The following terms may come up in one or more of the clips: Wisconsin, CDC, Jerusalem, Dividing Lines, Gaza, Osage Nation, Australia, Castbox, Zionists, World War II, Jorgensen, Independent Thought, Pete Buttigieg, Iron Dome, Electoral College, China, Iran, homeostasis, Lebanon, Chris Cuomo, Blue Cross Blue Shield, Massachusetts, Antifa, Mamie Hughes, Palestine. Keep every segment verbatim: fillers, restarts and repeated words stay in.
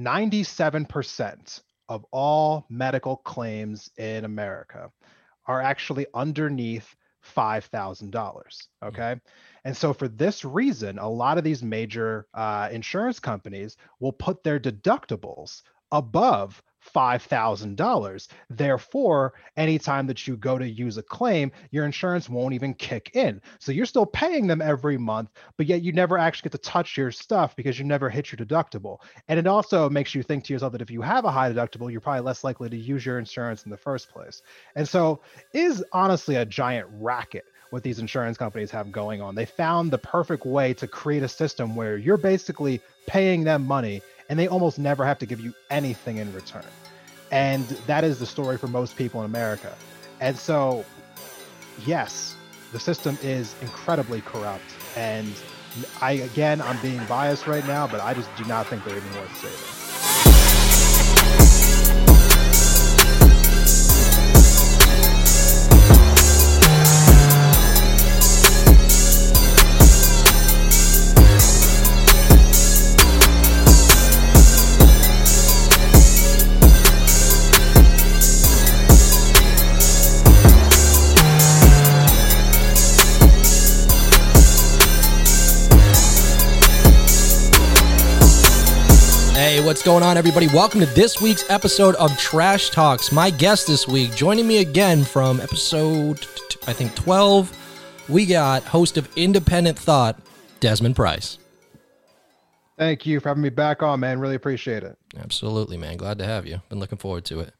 ninety-seven percent of all medical claims in America are actually underneath five thousand dollars. Okay. And so for this reason, a lot of these major uh, insurance companies will put their deductibles above five thousand dollars. Therefore, anytime that you go to use a claim, your insurance won't even kick in. So you're still paying them every month, but yet you never actually get to touch your stuff because you never hit your deductible. And it also makes you think to yourself that if you have a high deductible, you're probably less likely to use your insurance in the first place. And so it is honestly a giant racket what these insurance companies have going on. They found the perfect way to create a system where you're basically paying them money and they almost never have to give you anything in return. And that is the story for most people in America. And so, yes, the system is incredibly corrupt. And I, again, I'm being biased right now, but I just do not think they're even worth saving. What's going on, everybody? Welcome to this week's episode of Trash Talks. My guest this week, joining me again from episode, I think, twelve, we got host of Independent Thought, Desmond Price. Thank you for having me back on, man. Really appreciate it. Absolutely, man. Glad to have you. Been looking forward to it.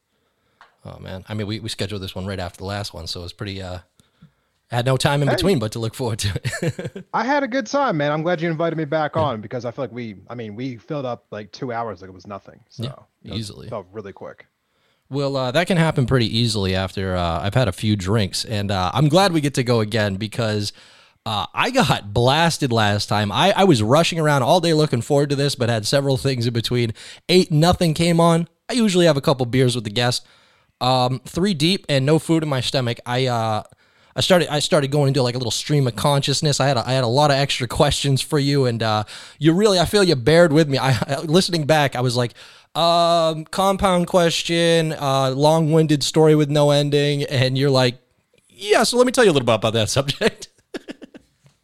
Oh, man. I mean, we, we scheduled this one right after the last one, so it was pretty... uh I had no time in hey. between, but to look forward to it. I had a good time, man. I'm glad you invited me back yeah. on because I feel like we, I mean, we filled up like two hours like it was nothing. So yeah, easily. It felt really quick. Well, uh, that can happen pretty easily after uh, I've had a few drinks. And uh, I'm glad we get to go again because uh, I got blasted last time. I, I was rushing around all day looking forward to this, but had several things in between. Eight nothing came on. I usually have a couple beers with the guest. Um, three deep and no food in my stomach. I, uh, I started. I started going into like a little stream of consciousness. I had. A, I had a lot of extra questions for you, and uh, you really. I feel you bared with me. I, I listening back, I was like, um, compound question, uh, long-winded story with no ending, and you're like, yeah. So let me tell you a little bit about that subject.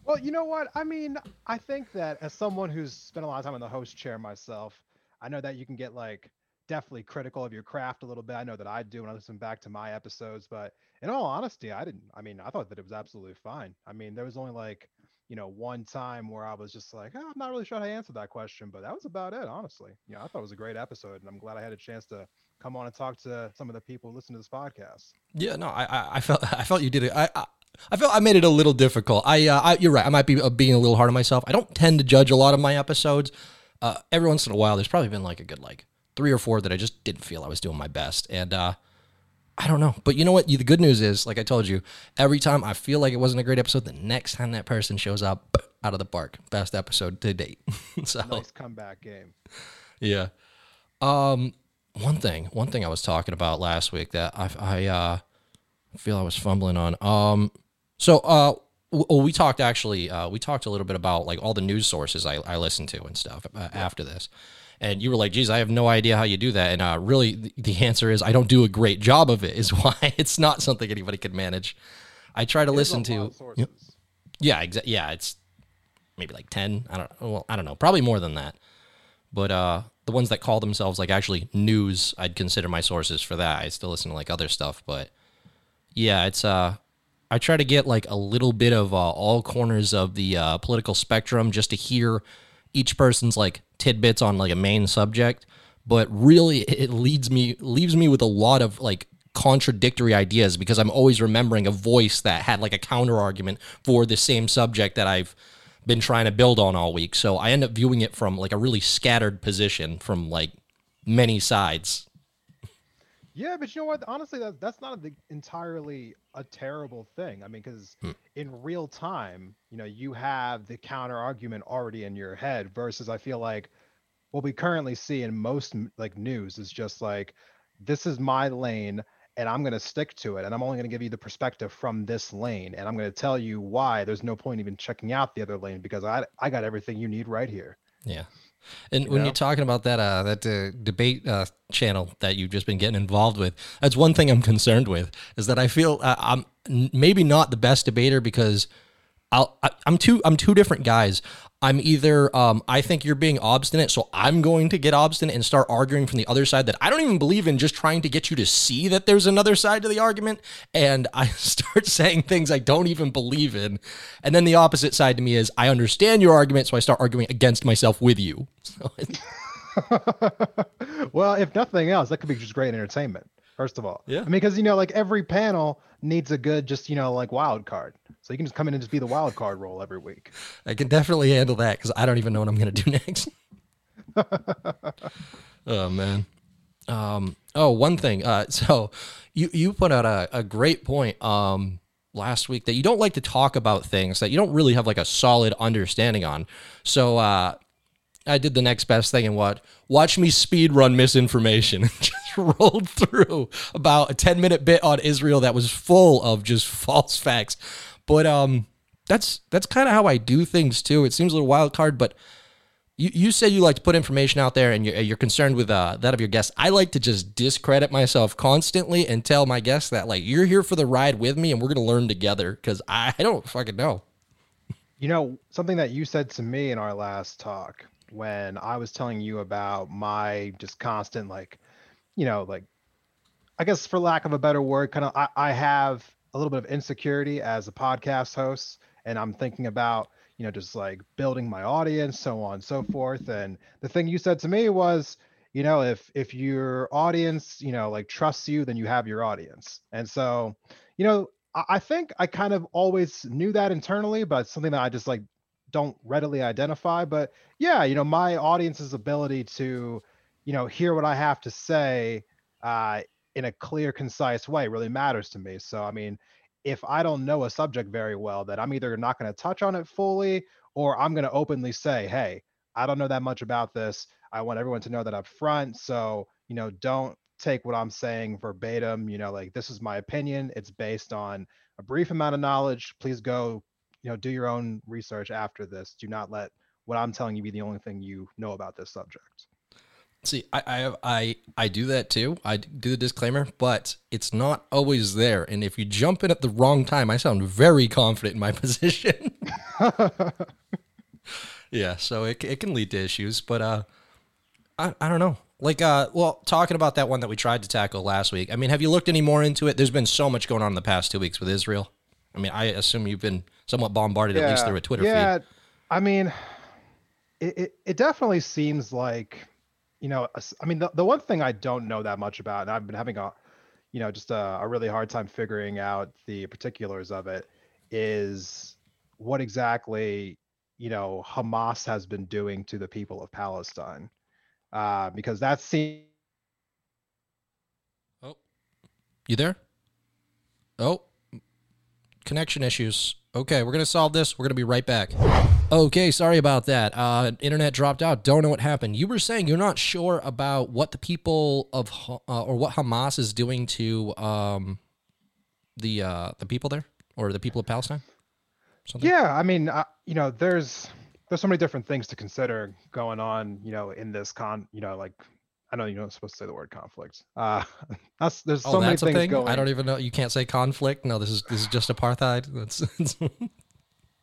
Well, you know what? I mean, I think that as someone who's spent a lot of time in the host chair myself, I know that you can get like definitely critical of your craft a little bit. I know that I do when I listen back to my episodes, but in all honesty, I didn't, I mean, I thought that it was absolutely fine. I mean, there was only like, you know, one time where I was just like, oh, I'm not really sure how to answer that question, but that was about it, honestly. Yeah, you know, I thought it was a great episode and I'm glad I had a chance to come on and talk to some of the people who listen to this podcast. Yeah, no, I, I, I felt, I felt you did it. I, I, I felt I made it a little difficult. I, uh, I you're right. I might be uh, being a little hard on myself. I don't tend to judge a lot of my episodes. Uh, every once in a while, there's probably been like a good, like, three or four that I just didn't feel I was doing my best. And uh, I don't know. But you know what? The good news is, like I told you, every time I feel like it wasn't a great episode, the next time that person shows up, out of the park. Best episode to date. So, nice comeback game. Yeah. Um, one thing, one thing I was talking about last week that I, I uh, feel I was fumbling on. Um, so uh, w- we talked actually, uh, we talked a little bit about like all the news sources I, I listened to and stuff uh, yeah. after this. And you were like, geez, I have no idea how you do that. And uh, really, the answer is I don't do a great job of it is why it's not something anybody could manage. I try to listen to. Sources. Yeah, exactly. Yeah, it's maybe like ten. I don't Well, I don't know. Probably more than that. But uh, the ones that call themselves like actually news, I'd consider my sources for that. I still listen to like other stuff. But yeah, it's uh, I try to get like a little bit of uh, all corners of the uh, political spectrum just to hear each person's like tidbits on like a main subject, but really it leads me leaves me with a lot of like contradictory ideas because I'm always remembering a voice that had like a counter argument for the same subject that I've been trying to build on all week. So I end up viewing it from like a really scattered position from like many sides. Yeah, but you know what? Honestly, that, that's not a, entirely a terrible thing. I mean, because hmm. in real time, you know, you have the counter argument already in your head versus I feel like what we currently see in most like news is just like, this is my lane and I'm going to stick to it. And I'm only going to give you the perspective from this lane. And I'm going to tell you why there's no point even checking out the other lane because I, I got everything you need right here. Yeah, And you when know? You're talking about that uh, that uh, debate uh, channel that you've just been getting involved with, that's one thing I'm concerned with, is that I feel uh, I'm maybe not the best debater because I'll, I, I'm two I'm two different guys. I'm either um, I think you're being obstinate, so I'm going to get obstinate and start arguing from the other side that I don't even believe in, just trying to get you to see that there's another side to the argument, and I start saying things I don't even believe in. And then the opposite side to me is I understand your argument, so I start arguing against myself with you. So well, if nothing else, that could be just great entertainment. First of all, yeah. I mean, because, you know, like every panel needs a good, just, you know, like wild card. So you can just come in and just be the wild card role every week. I can definitely handle that because I don't even know what I'm going to do next. Oh, man. Um, oh, one thing. Uh, so you, you put out a, a great point um, last week that you don't like to talk about things that you don't really have like a solid understanding on. So uh, I did the next best thing and what? Watch me speed run misinformation. Rolled through about a ten minute bit on Israel that was full of just false facts. But um, that's that's kind of how I do things too. It seems a little wild card, but you, you said you like to put information out there and you're, you're concerned with uh, that of your guests. I like to just discredit myself constantly and tell my guests that, like, you're here for the ride with me and we're going to learn together because I don't fucking know. You know, something that you said to me in our last talk when I was telling you about my just constant, like, you know, like, I guess for lack of a better word, kind of, I, I have a little bit of insecurity as a podcast host, and I'm thinking about, you know, just like building my audience, so on and so forth. And the thing you said to me was, you know, if, if your audience, you know, like trusts you, then you have your audience. And so, you know, I, I think I kind of always knew that internally, but it's something that I just like don't readily identify. But yeah, you know, my audience's ability to, you know, hear what I have to say uh, in a clear, concise way really matters to me. So, I mean, if I don't know a subject very well, then I'm either not going to touch on it fully, or I'm going to openly say, hey, I don't know that much about this. I want everyone to know that up front. So, you know, don't take what I'm saying verbatim. You know, like, this is my opinion. It's based on a brief amount of knowledge. Please go, you know, do your own research after this. Do not let what I'm telling you be the only thing you know about this subject. See, I, I I I do that too. I do the disclaimer, but it's not always there. And if you jump in at the wrong time, I sound very confident in my position. Yeah, so it it can lead to issues, but uh, I I don't know. Like, uh, well, talking about that one that we tried to tackle last week. I mean, have you looked any more into it? There's been so much going on in the past two weeks with Israel. I mean, I assume you've been somewhat bombarded, yeah, at least through a Twitter yeah, feed. Yeah, I mean, it, it it definitely seems like, you know, I mean, the, the one thing I don't know that much about, and I've been having a, you know, just a, a really hard time figuring out the particulars of it, is what exactly, you know, Hamas has been doing to the people of Palestine, uh, because that seems. Oh, you there? Oh, connection issues. Okay, we're going to solve this. We're going to be right back. Okay, sorry about that. Uh, internet dropped out. Don't know what happened. You were saying you're not sure about what the people of uh, or what Hamas is doing to um, the uh, the people there, or the people of Palestine? Something? Yeah, I mean, uh, you know, there's there's so many different things to consider going on, you know, in this con, you know, like, I know you're not supposed to say the word conflict. Uh, that's there's so oh, many that's things a thing? going. I don't even know. You can't say conflict. No, this is this is just apartheid. That's. that's...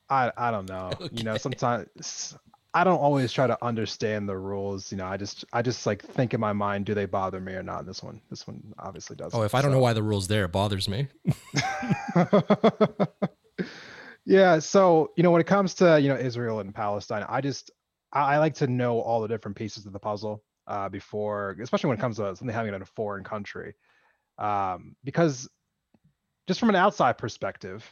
I, I don't know. Okay. You know, sometimes I don't always try to understand the rules. You know, I just I just like think in my mind, do they bother me or not? This one, this one obviously doesn't. Oh, if I don't so. know why the rule's there, it bothers me. Yeah. So, you know, when it comes to, you know, Israel and Palestine, I just I, I like to know all the different pieces of the puzzle uh, before, especially when it comes to something happening in a foreign country, um, because just from an outside perspective,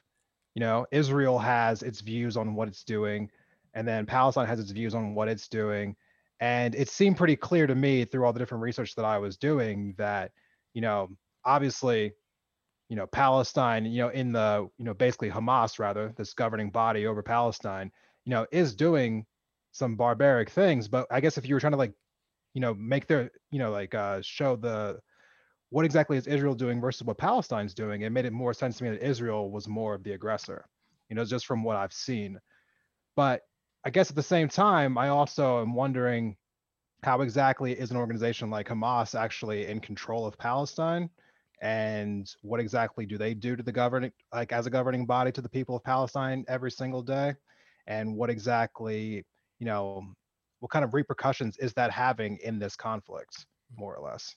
you know, Israel has its views on what it's doing, and then Palestine has its views on what it's doing. And it seemed pretty clear to me through all the different research that I was doing that, you know, obviously, you know, Palestine, you know, in the, you know, basically Hamas, rather, this governing body over Palestine, you know, is doing some barbaric things. But I guess if you were trying to, like, you know, make their, you know, like uh, show the, what exactly is Israel doing versus what Palestine's doing, it made it more sense to me that Israel was more of the aggressor, you know, just from what I've seen. But I guess at the same time, I also am wondering how exactly is an organization like Hamas actually in control of Palestine, and what exactly do they do to the governing, like as a governing body to the people of Palestine every single day, and what exactly, you know, what kind of repercussions is that having in this conflict, more or less?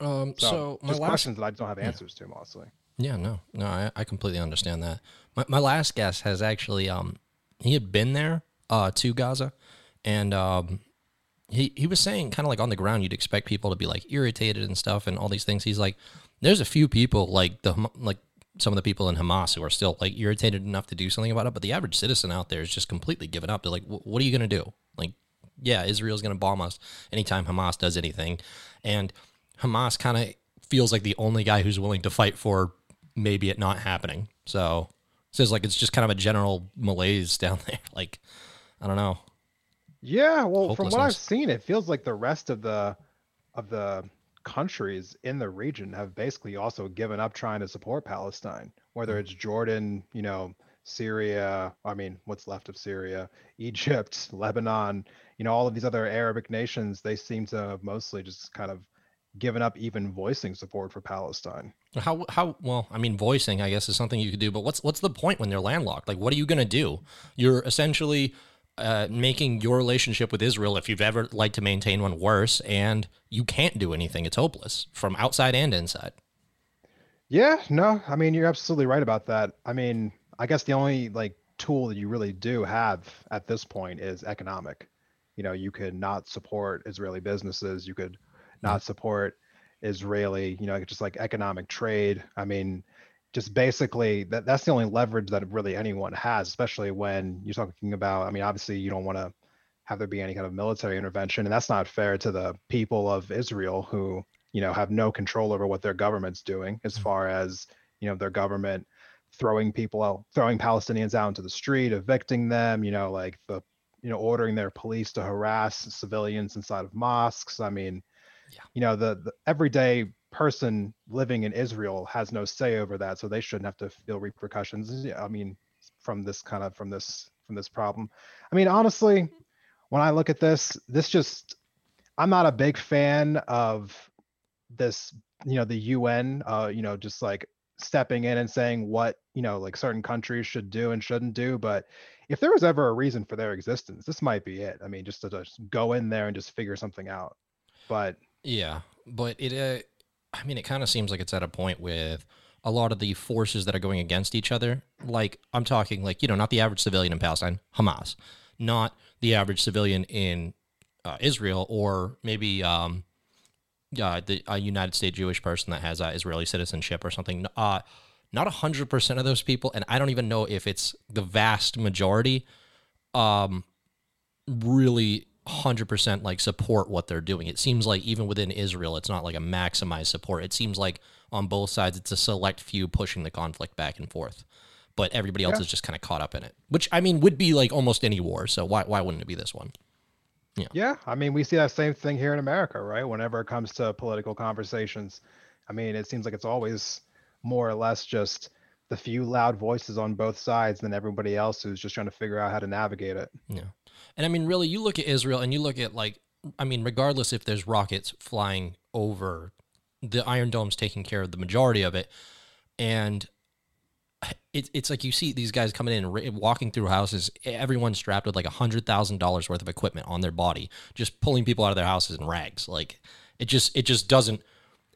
Um, so, so my just last... questions that I don't have answers yeah. to, mostly. Yeah, no, no, I, I completely understand that. My, my last guest has actually, um, he had been there uh, to Gaza, and um, he he was saying kind of like on the ground, you'd expect people to be like irritated and stuff and all these things. He's like, there's a few people like the like some of the people in Hamas who are still like irritated enough to do something about it, but the average citizen out there is just completely given up. They're like, what are you gonna do? Like, yeah, Israel's gonna bomb us anytime Hamas does anything, and Hamas kind of feels like the only guy who's willing to fight for maybe it not happening. So it says like, it's just kind of a general malaise down there. Like, I don't know. Yeah. Well, from what I've seen, it feels like the rest of the, of the countries in the region have basically also given up trying to support Palestine, whether it's Jordan, you know, Syria, I mean, what's left of Syria, Egypt, Lebanon, you know, all of these other Arabic nations, they seem to have mostly just kind of given up even voicing support for Palestine. How, how, well, I mean, voicing, I guess, is something you could do, but what's, what's the point when they're landlocked? Like, what are you going to do? You're essentially uh, making your relationship with Israel, if you've ever liked to maintain one, worse, and you can't do anything. It's hopeless from outside and inside. Yeah, no, I mean, you're absolutely right about that. I mean, I guess the only like tool that you really do have at this point is economic. You know, you could not support Israeli businesses. You could not support Israeli, you know, just like economic trade. I mean, just basically that that's the only leverage that really anyone has, especially when you're talking about, I mean, obviously you don't want to have there be any kind of military intervention, and that's not fair to the people of Israel who, you know, have no control over what their government's doing as far as, you know, their government throwing people out, throwing Palestinians out into the street, evicting them, you know, like the, you know, ordering their police to harass civilians inside of mosques. I mean, Yeah. You know, the, the everyday person living in Israel has no say over that, so they shouldn't have to feel repercussions. I mean, from this kind of from this from this problem. I mean, honestly, when I look at this, this just I'm not a big fan of this. You know, the U N, uh, you know, just like stepping in and saying what, you know, like certain countries should do and shouldn't do. But if there was ever a reason for their existence, this might be it. I mean, just to just go in there and just figure something out. But yeah, but it, uh, I mean, it kind of seems like it's at a point with a lot of the forces that are going against each other. Like, I'm talking like, you know, not the average civilian in Palestine, Hamas, not the average civilian in uh, Israel, or maybe um, uh, the uh, United States Jewish person that has uh, Israeli citizenship or something. Uh, not one hundred percent of those people, and I don't even know if it's the vast majority, um, really... one hundred percent like support what they're doing. It seems like even within Israel, it's not like a maximized support. It seems like on both sides, it's a select few pushing the conflict back and forth, but everybody else yeah. is just kind of caught up in it, which I mean, would be like almost any war. So why, why wouldn't it be this one? Yeah. Yeah. I mean, we see that same thing here in America, right? Whenever it comes to political conversations, I mean, it seems like it's always more or less just the few loud voices on both sides than everybody else who's just trying to figure out how to navigate it. Yeah. And I mean, really, you look at Israel and you look at like, I mean, regardless if there's rockets flying over, the Iron Dome's taking care of the majority of it. And it, it's like you see these guys coming in and walking through houses, everyone strapped with like one hundred thousand dollars worth of equipment on their body, just pulling people out of their houses in rags. Like it just, it just doesn't,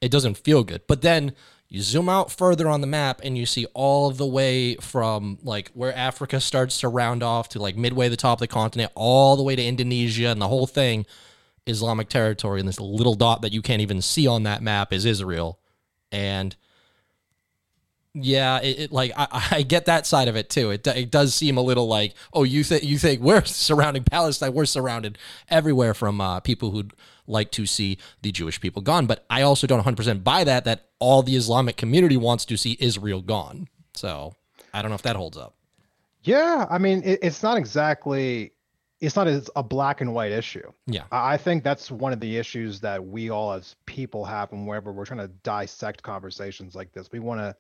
it doesn't feel good. But then you zoom out further on the map and you see all of the way from like where Africa starts to round off to like midway the top of the continent, all the way to Indonesia and the whole thing, Islamic territory. And this little dot that you can't even see on that map is Israel. And yeah, it, it like, I, I get that side of it too. It, it does seem a little like, oh, you think, you think we're surrounding Palestine. We're surrounded everywhere from uh, people who'd like to see the Jewish people gone. But I also don't one hundred percent buy that, that all the Islamic community wants to see Israel gone. So I don't know if that holds up. Yeah. I mean, it, it's not exactly, it's not a, a black and white issue. Yeah. I, I think that's one of the issues that we all as people have, and wherever we're trying to dissect conversations like this, we want to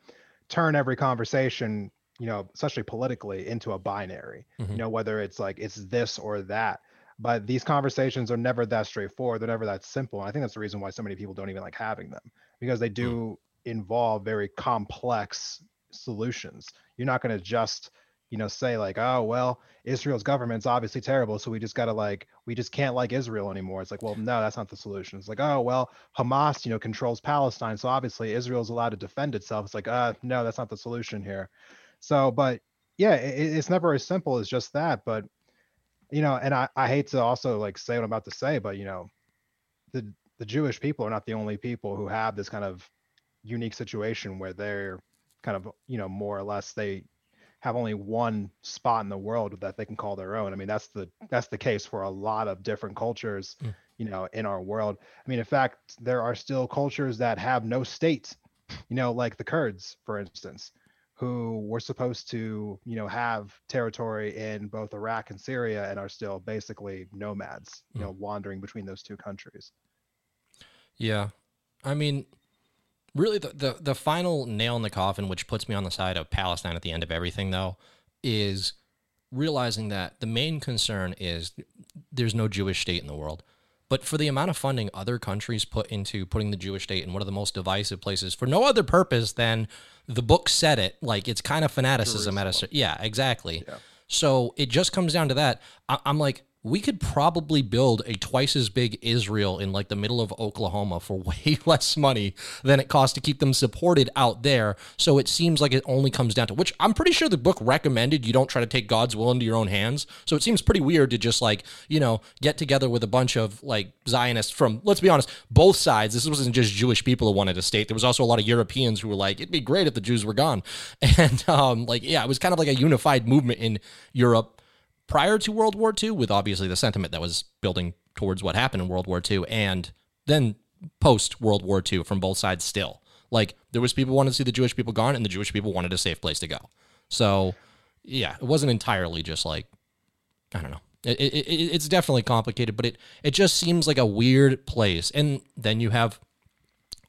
turn every conversation you know, especially politically, into a binary, mm-hmm. you know, whether it's like it's this or that. But these conversations are never that straightforward. They're never that simple. And I think that's the reason why so many people don't even like having them, because they do mm. involve very complex solutions. You're not going to just, you know, say like, oh, well, Israel's government's obviously terrible, so we just got to like, we just can't like Israel anymore. It's like, well, no, that's not the solution. It's like, oh, well, Hamas, you know, controls Palestine, so obviously Israel's allowed to defend itself. It's like, uh, no, that's not the solution here. So, but yeah, it, it's never as simple as just that. But you know, and I, I hate to also like say what I'm about to say, but you know, the the Jewish people are not the only people who have this kind of unique situation where they're kind of, you know, more or less they have only one spot in the world that they can call their own. I mean, that's the that's the case for a lot of different cultures, mm. you know, in our world. I mean, in fact, there are still cultures that have no state, you know, like the Kurds, for instance, who were supposed to, you know, have territory in both Iraq and Syria and are still basically nomads, you mm. know, wandering between those two countries. Yeah. I mean, really the, the, the final nail in the coffin, which puts me on the side of Palestine at the end of everything, though, is realizing that the main concern is there's no Jewish state in the world. But for the amount of funding other countries put into putting the Jewish state in one of the most divisive places for no other purpose than the book said it, like it's kind of fanaticism. Jerusalem. At a, yeah, exactly. Yeah. So it just comes down to that. I, I'm like, we could probably build a twice as big Israel in like the middle of Oklahoma for way less money than it costs to keep them supported out there. So it seems like it only comes down to, which I'm pretty sure the book recommended, you don't try to take God's will into your own hands. So it seems pretty weird to just like, you know, get together with a bunch of like Zionists from, let's be honest, both sides. This wasn't just Jewish people who wanted a state. There was also a lot of Europeans who were like, it'd be great if the Jews were gone. And um, like, yeah, it was kind of like a unified movement in Europe prior to World War Two, with obviously the sentiment that was building towards what happened in World War Two, and then post-World War Two from both sides still. Like, there was people who wanted to see the Jewish people gone, and the Jewish people wanted a safe place to go. So, yeah, it wasn't entirely just like, I don't know. It, it, it, it's definitely complicated, but it, it just seems like a weird place. And then you have...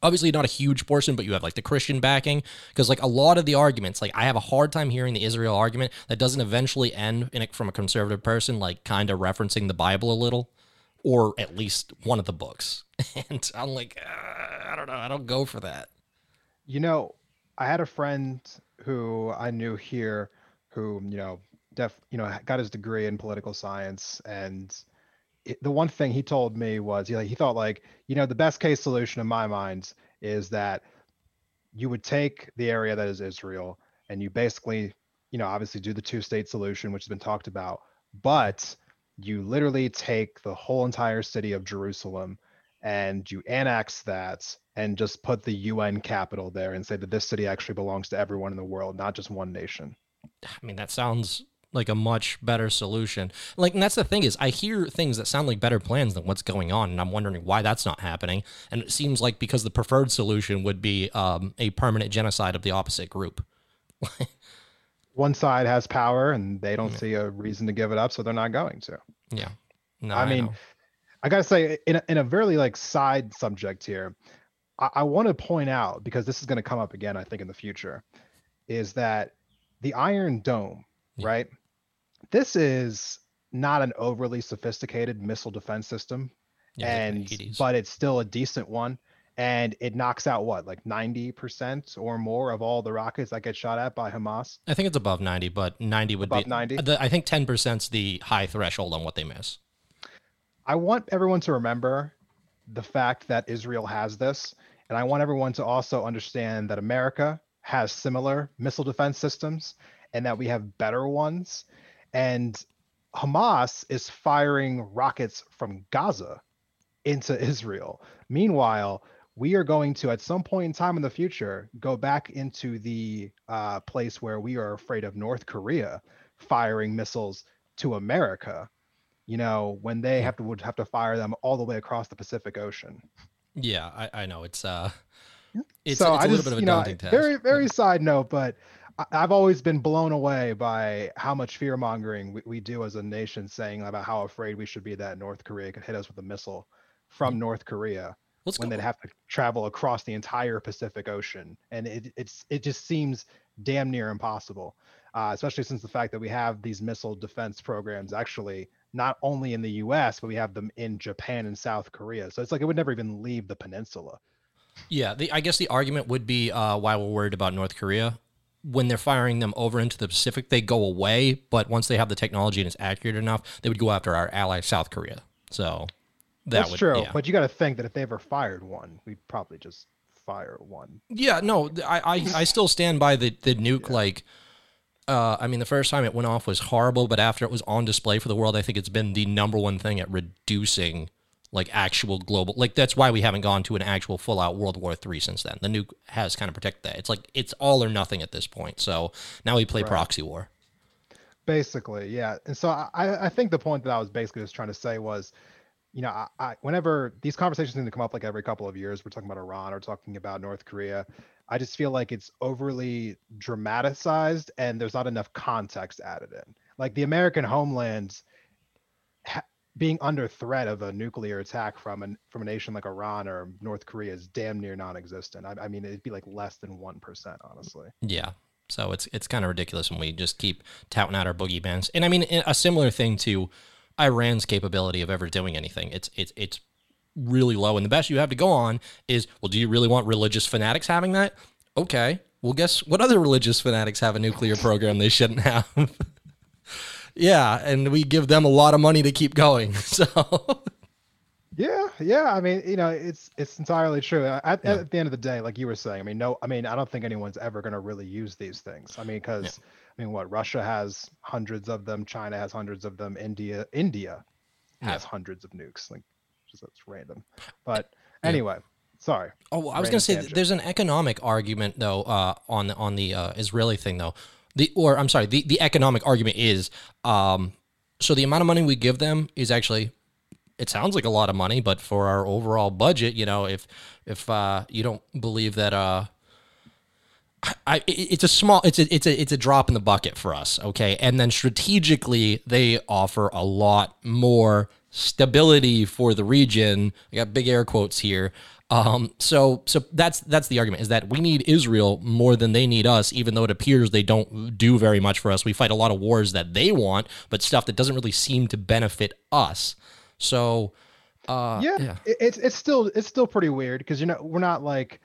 obviously not a huge portion, but you have like the Christian backing, because like a lot of the arguments, like I have a hard time hearing the Israel argument that doesn't eventually end in a, from a conservative person, like kind of referencing the Bible a little, or at least one of the books. And I'm like, uh, I don't know. I don't go for that. You know, I had a friend who I knew here who, you know, def, you know, got his degree in political science, and the one thing he told me was he, like, he thought like, you know, the best case solution in my mind is that you would take the area that is Israel and you basically, you know, obviously do the two state solution, which has been talked about, but you literally take the whole entire city of Jerusalem and you annex that and just put the U N capital there and say that this city actually belongs to everyone in the world, not just one nation. I mean, that sounds like a much better solution. Like, and that's the thing is, I hear things that sound like better plans than what's going on, and I'm wondering why that's not happening. And it seems like because the preferred solution would be um, a permanent genocide of the opposite group. One side has power, and they don't yeah. see a reason to give it up, so they're not going to. Yeah. No, I, I mean, know. I gotta say, in a, in a very like side subject here, I, I want to point out, because this is going to come up again, I think, in the future, is that the Iron Dome, yeah. right? This is not an overly sophisticated missile defense system, yeah, and it but it's still a decent one, and it knocks out what, like ninety percent or more of all the rockets that get shot at by Hamas. I think it's above ninety, but ninety would above be ninety. The, I think ten percent's the high threshold on what they miss. I want everyone to remember the fact that Israel has this, and I want everyone to also understand that America has similar missile defense systems and that we have better ones. And Hamas is firing rockets from Gaza into Israel. Meanwhile, we are going to, at some point in time in the future, go back into the uh, place where we are afraid of North Korea firing missiles to America, you know, when they have to would have to fire them all the way across the Pacific Ocean. Yeah, I, I know. It's, uh, it's, so it's a I little just, bit of a you know, daunting task. Very, very yeah. side note, but... I've always been blown away by how much fear mongering we, we do as a nation, saying about how afraid we should be that North Korea could hit us with a missile from North Korea Let's when go. They'd have to travel across the entire Pacific Ocean. And it, it's, it just seems damn near impossible. uh, especially since the fact that we have these missile defense programs actually not only in the U S, but we have them in Japan and South Korea. So it's like it would never even leave the peninsula. Yeah, the, I guess the argument would be uh, why we're worried about North Korea. When they're firing them over into the Pacific, they go away. But once they have the technology and it's accurate enough, they would go after our ally, South Korea. So that that's would, true. Yeah. But you got to think that if they ever fired one, we'd probably just fire one. Yeah, no, I I, I still stand by the, the nuke. Yeah. Like, uh, I mean, the first time it went off was horrible. But after it was on display for the world, I think it's been the number one thing at reducing like actual global, like that's why we haven't gone to an actual full out World War Three since then. The nuke has kind of protected that. It's like, it's all or nothing at this point. So now we play right. proxy war. Basically. Yeah. And so I, I think the point that I was basically just trying to say was, you know, I, I, whenever these conversations need to come up, like every couple of years, we're talking about Iran or talking about North Korea. I just feel like it's overly dramatized and there's not enough context added in. Like the American homeland ha- being under threat of a nuclear attack from an from a nation like Iran or North Korea is damn near non-existent. I, I mean, it'd be like less than one percent, honestly. Yeah. So it's it's kind of ridiculous when we just keep touting out our boogeymen. And I mean, a similar thing to Iran's capability of ever doing anything. It's it's it's really low. And the best you have to go on is, well, do you really want religious fanatics having that? Okay. Well, guess what other religious fanatics have a nuclear program they shouldn't have? Yeah, and we give them a lot of money to keep going. So, yeah, yeah. I mean, you know, it's it's entirely true. At, yeah. at the end of the day, like you were saying, I mean, no, I mean, I don't think anyone's ever going to really use these things. I mean, because yeah. I mean, what Russia has hundreds of them, China has hundreds of them, India India has yeah. hundreds of nukes. Like, just that's random. But yeah. anyway. Sorry. Oh, well, I was going to say tangent. There's an economic argument though uh, on the on the uh, Israeli thing though. The, or I'm sorry, the, the economic argument is, um, so the amount of money we give them is actually, it sounds like a lot of money, but for our overall budget, you know, if, if, uh, you don't believe that, uh, I, it, it's a small, it's a, it's a, it's a drop in the bucket for us. Okay. And then strategically they offer a lot more stability for the region. I got big air quotes here. Um, so, so that's, that's the argument is that we need Israel more than they need us, even though it appears they don't do very much for us. We fight a lot of wars that they want, but stuff that doesn't really seem to benefit us. So, uh, yeah, yeah. It, it's, it's still, it's still pretty weird because, you know, we're not like,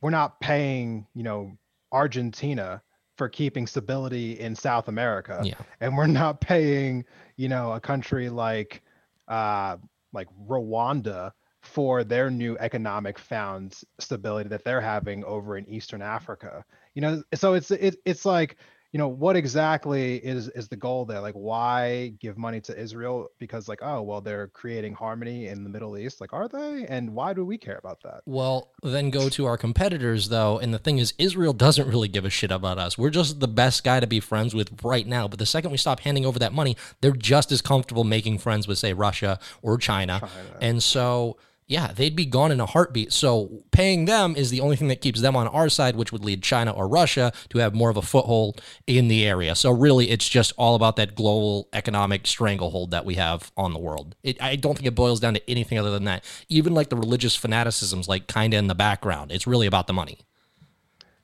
we're not paying, you know, Argentina for keeping stability in South America. Yeah. And we're not paying, you know, a country like, uh, like Rwanda for their new economic found stability that they're having over in Eastern Africa. You know, so it's it, it's like, you know, what exactly is is the goal there? Like, why give money to Israel? Because like, oh, well, they're creating harmony in the Middle East. Like, are they? And why do we care about that? Well, then go to our competitors, though. And the thing is, Israel doesn't really give a shit about us. We're just the best guy to be friends with right now. But the second we stop handing over that money, they're just as comfortable making friends with, say, Russia or China. China. And so... yeah, they'd be gone in a heartbeat. So paying them is the only thing that keeps them on our side, which would lead China or Russia to have more of a foothold in the area. So really, it's just all about that global economic stranglehold that we have on the world. It, I don't think it boils down to anything other than that. Even like the religious fanaticism's like kind of in the background. It's really about the money.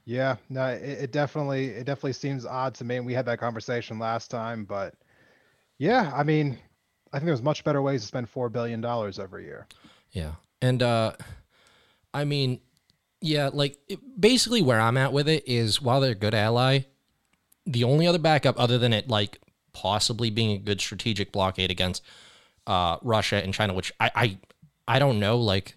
Yeah, no, it, it definitely it definitely seems odd to me. And we had that conversation last time, but yeah, I mean, I think there's much better ways to spend four billion dollars every year. Yeah. And, uh, I mean, yeah, like it, basically where I'm at with it is while they're a good ally, the only other backup other than it, like possibly being a good strategic blockade against, uh, Russia and China, which I, I, I don't know. Like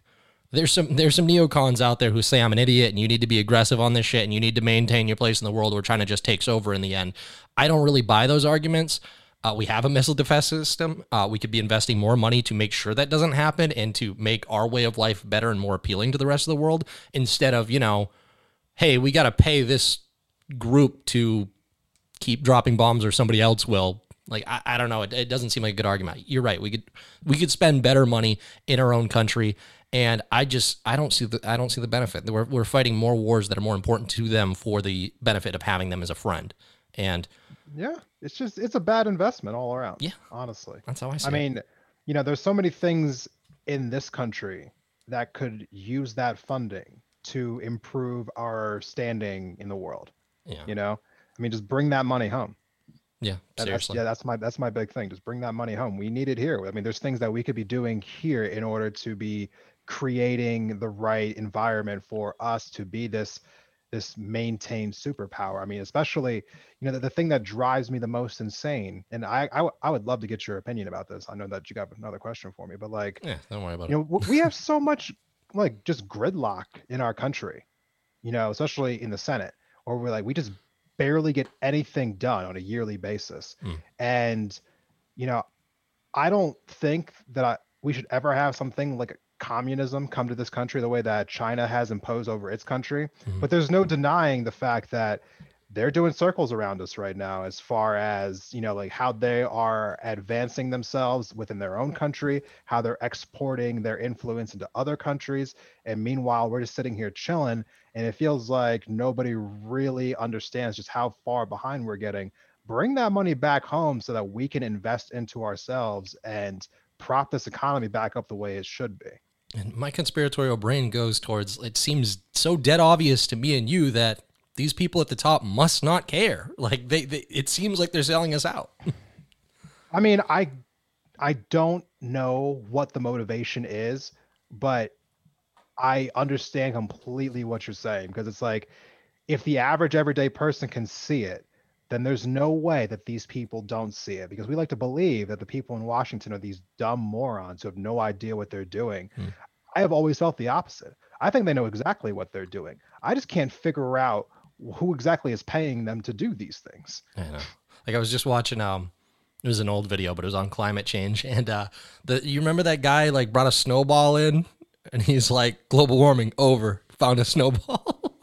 there's some, there's some neocons out there who say I'm an idiot and you need to be aggressive on this shit and you need to maintain your place in the world where China just takes over in the end. I don't really buy those arguments. Uh, we have a missile defense system. Uh, we could be investing more money to make sure that doesn't happen and to make our way of life better and more appealing to the rest of the world instead of, you know, hey, we got to pay this group to keep dropping bombs or somebody else will. Like, I, I don't know. It, it doesn't seem like a good argument. You're right. We could we could spend better money in our own country. And I just I don't see the I don't see the benefit. We're, we're fighting more wars that are more important to them for the benefit of having them as a friend. And yeah, it's just it's a bad investment all around. Yeah, honestly, that's how I see it. I mean, you know, there's so many things in this country that could use that funding to improve our standing in the world. Yeah, you know, I mean, just bring that money home. Yeah, that, seriously. That's, yeah, that's my that's my big thing. Just bring that money home. We need it here. I mean, there's things that we could be doing here in order to be creating the right environment for us to be this this maintained superpower. I mean, especially, you know, the, the thing that drives me the most insane, and I, I, I would love to get your opinion about this. I know that you got another question for me, but like, yeah, don't worry about you it. know, we have so much like just gridlock in our country, you know, especially in the Senate, or we're like, we just barely get anything done on a yearly basis. Mm. And, you know, I don't think that I, we should ever have something like communism come to this country the way that China has imposed over its country. Mm-hmm. But there's no denying the fact that they're doing circles around us right now as far as, you know, like how they are advancing themselves within their own country, how they're exporting their influence into other countries. And meanwhile, we're just sitting here chilling, and it feels like nobody really understands just how far behind we're getting. Bring that money back home so that we can invest into ourselves and prop this economy back up the way it should be. And my conspiratorial brain goes towards, it seems so dead obvious to me and you that these people at the top must not care. Like they, they it seems like they're selling us out. I mean, I, I don't know what the motivation is, but I understand completely what you're saying, because it's like, if the average everyday person can see it, then there's no way that these people don't see it, because we like to believe that the people in Washington are these dumb morons who have no idea what they're doing. Hmm. I have always felt the opposite. I think they know exactly what they're doing. I just can't figure out who exactly is paying them to do these things. I know. Like I was just watching, um, it was an old video, but it was on climate change. And uh, the, you remember that guy like brought a snowball in and he's like, global warming over, found a snowball.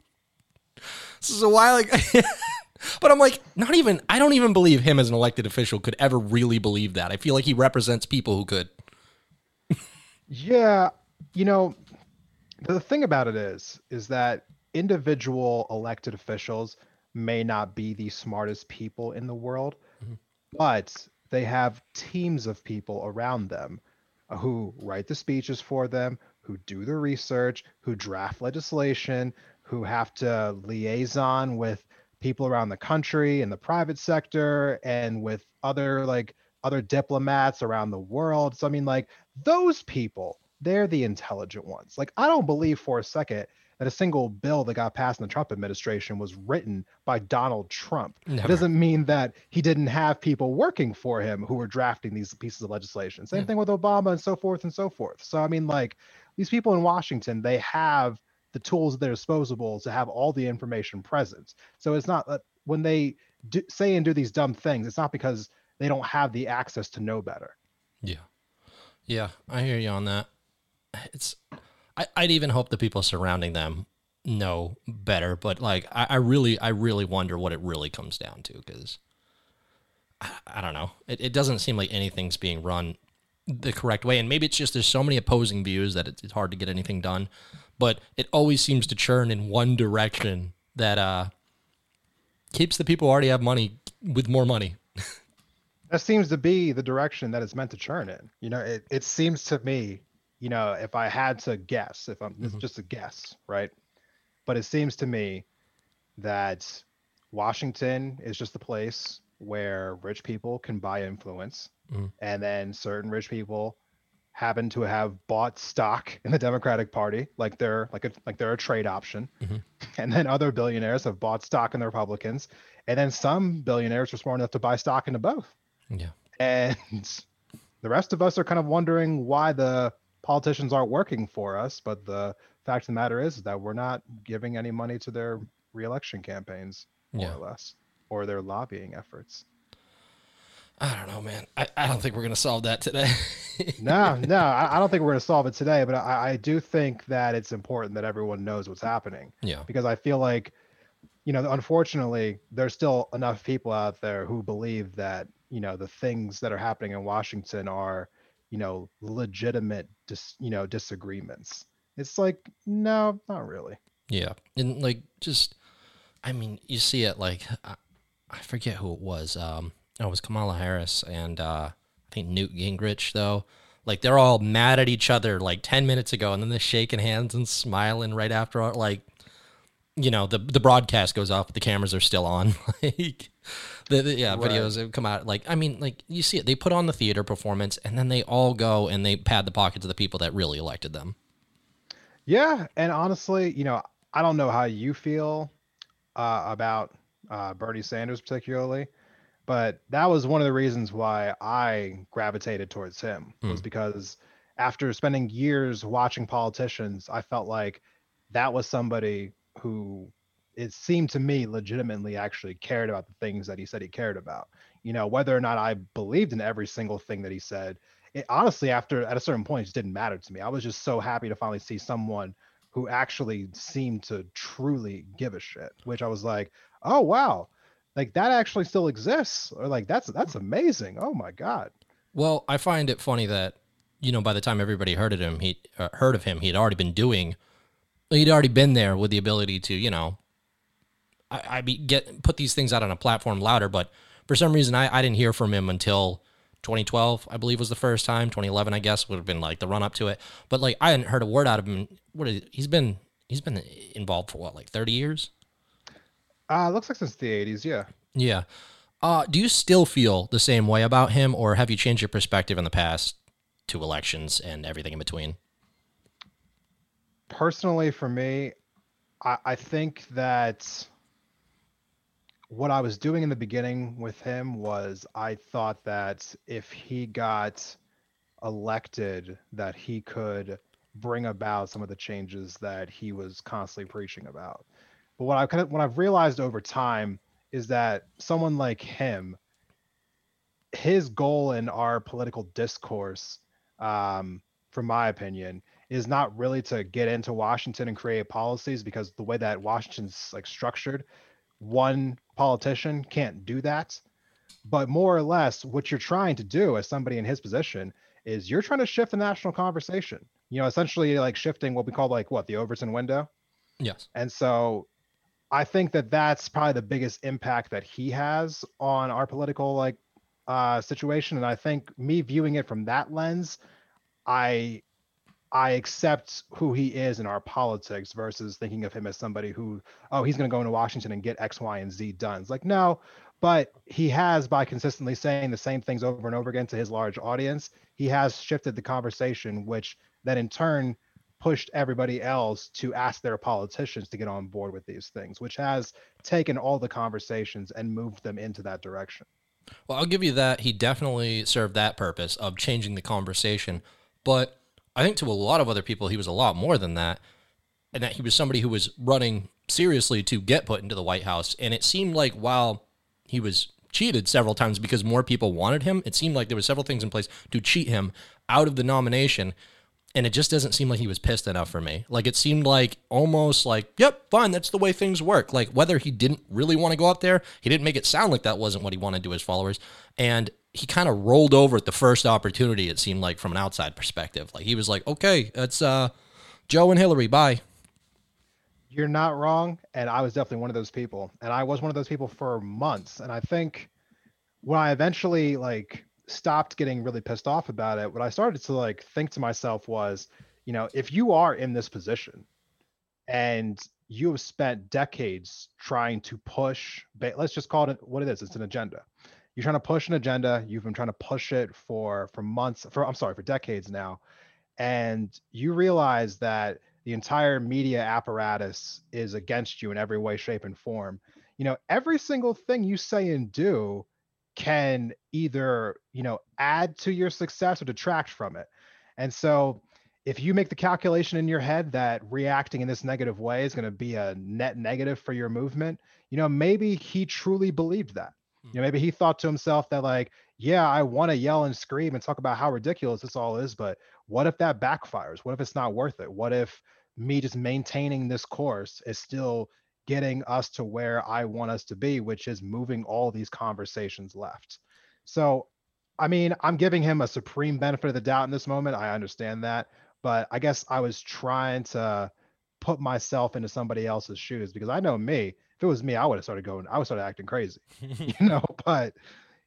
This is a while ago. But I'm like, not even, I don't even believe him as an elected official could ever really believe that. I feel like he represents people who could. Yeah. You know, the thing about it is, is that individual elected officials may not be the smartest people in the world, mm-hmm. but they have teams of people around them who write the speeches for them, who do the research, who draft legislation, who have to liaison with people around the country and the private sector and with other like other diplomats around the world. So, I mean, like those people, they're the intelligent ones. Like, I don't believe for a second that a single bill that got passed in the Trump administration was written by Donald Trump. Never. It doesn't mean that he didn't have people working for him who were drafting these pieces of legislation. Same yeah. thing with Obama and so forth and so forth. So, I mean, like these people in Washington, they have the tools at their disposal to have all the information present. So it's not uh, when they do, say and do these dumb things, it's not because they don't have the access to know better. Yeah. Yeah. I hear you on that. It's, I, I'd even hope the people surrounding them know better, but like, I, I really, I really wonder what it really comes down to. Cause I, I don't know. It, it doesn't seem like anything's being run the correct way. And maybe it's just, there's so many opposing views that it's, it's hard to get anything done. But it always seems to churn in one direction that uh, keeps the people who already have money with more money. That seems to be the direction that it's meant to churn in. You know, it, it seems to me, you know, if I had to guess, if I'm mm-hmm. it's just a guess, right? But it seems to me that Washington is just the place where rich people can buy influence. Mm-hmm. And then certain rich people happen to have bought stock in the Democratic Party, like they're like a, like they're a trade option. Mm-hmm. And then other billionaires have bought stock in the Republicans. And then some billionaires are smart enough to buy stock into both. Yeah. And the rest of us are kind of wondering why the politicians aren't working for us. But the fact of the matter is that we're not giving any money to their reelection campaigns, more yeah. or less, or their lobbying efforts. I don't know, man. I, I don't think we're going to solve that today. no, no, I, I don't think we're going to solve it today. But I, I do think that it's important that everyone knows what's happening. Yeah. Because I feel like, you know, unfortunately, there's still enough people out there who believe that, you know, the things that are happening in Washington are, you know, legitimate, dis, you know, disagreements. It's like, no, not really. Yeah. And like, just, I mean, you see it like, I, I forget who it was. Um, No, it was Kamala Harris and uh, I think Newt Gingrich, though. Like, they're all mad at each other like ten minutes ago, and then they're shaking hands and smiling right after. Like, you know, the the broadcast goes off, but the cameras are still on. Like, the, the, yeah, right. Videos have come out. Like, I mean, like, you see it. They put on the theater performance, and then they all go and they pad the pockets of the people that really elected them. Yeah, and honestly, you know, I don't know how you feel uh, about uh, Bernie Sanders particularly, but that was one of the reasons why I gravitated towards him, mm. was because after spending years watching politicians, I felt like that was somebody who, it seemed to me, legitimately actually cared about the things that he said he cared about. You know, whether or not I believed in every single thing that he said, it honestly, after at a certain point, it just didn't matter to me. I was just so happy to finally see someone who actually seemed to truly give a shit, which I was like, oh, wow, like that actually still exists. Or like, that's, that's amazing. Oh my God. Well, I find it funny that, you know, by the time everybody heard of him, he uh, heard of him, he'd already been doing, he'd already been there with the ability to, you know, I, I be, get, put these things out on a platform louder. But for some reason, I, I didn't hear from him until twenty twelve, I believe, was the first time. twenty eleven, I guess, would have been like the run up to it. But like, I hadn't heard a word out of him. What is, he's been he's been involved for what, like thirty years? Uh, looks like since the eighties, yeah. Yeah. Uh, do you still feel the same way about him, or have you changed your perspective in the past two elections and everything in between? Personally, for me, I, I think that what I was doing in the beginning with him was I thought that if he got elected, that he could bring about some of the changes that he was constantly preaching about. But what I kind of, what I've realized over time is that someone like him, his goal in our political discourse, um, from my opinion, is not really to get into Washington and create policies, because the way that Washington's like structured, one politician can't do that. But more or less, what you're trying to do as somebody in his position is you're trying to shift the national conversation, you know, essentially like shifting what we call like what the Overton window. Yes. And so I think that that's probably the biggest impact that he has on our political like uh, situation. And I think me viewing it from that lens, I, I accept who he is in our politics versus thinking of him as somebody who, oh, he's going to go into Washington and get X, Y, and Z done. It's like, no, but he has, by consistently saying the same things over and over again to his large audience, he has shifted the conversation, which then in turn pushed everybody else to ask their politicians to get on board with these things, which has taken all the conversations and moved them into that direction. Well, I'll give you that. He definitely served that purpose of changing the conversation, but I think to a lot of other people, he was a lot more than that, and that he was somebody who was running seriously to get put into the White House. And it seemed like while he was cheated several times because more people wanted him, it seemed like there were several things in place to cheat him out of the nomination. And it just doesn't seem like he was pissed enough for me. Like, it seemed like almost like, yep, fine, that's the way things work. Like, whether he didn't really want to go out there, he didn't make it sound like that wasn't what he wanted to his followers. And he kind of rolled over at the first opportunity, it seemed like, from an outside perspective. Like, he was like, okay, it's uh, Joe and Hillary, bye. You're not wrong, and I was definitely one of those people. And I was one of those people for months. And I think when I eventually, like, stopped getting really pissed off about it, what I started to, like, think to myself was, you know, if you are in this position and you have spent decades trying to push, let's just call it what it is, it's an agenda. You're trying to push an agenda. You've been trying to push it for, for months, for, I'm sorry, for decades now. And you realize that the entire media apparatus is against you in every way, shape, and form. You know, every single thing you say and do can either, you know, add to your success or detract from it. And so if you make the calculation in your head that reacting in this negative way is going to be a net negative for your movement, you know, maybe he truly believed that. You know, maybe he thought to himself that, like, yeah, I want to yell and scream and talk about how ridiculous this all is, but what if that backfires? What if it's not worth it? What if me just maintaining this course is still getting us to where I want us to be, which is moving all these conversations left? So, I mean, I'm giving him a supreme benefit of the doubt in this moment. I understand that, but I guess I was trying to put myself into somebody else's shoes, because I know me. If it was me, I would have started going, I would start acting crazy, you know, but,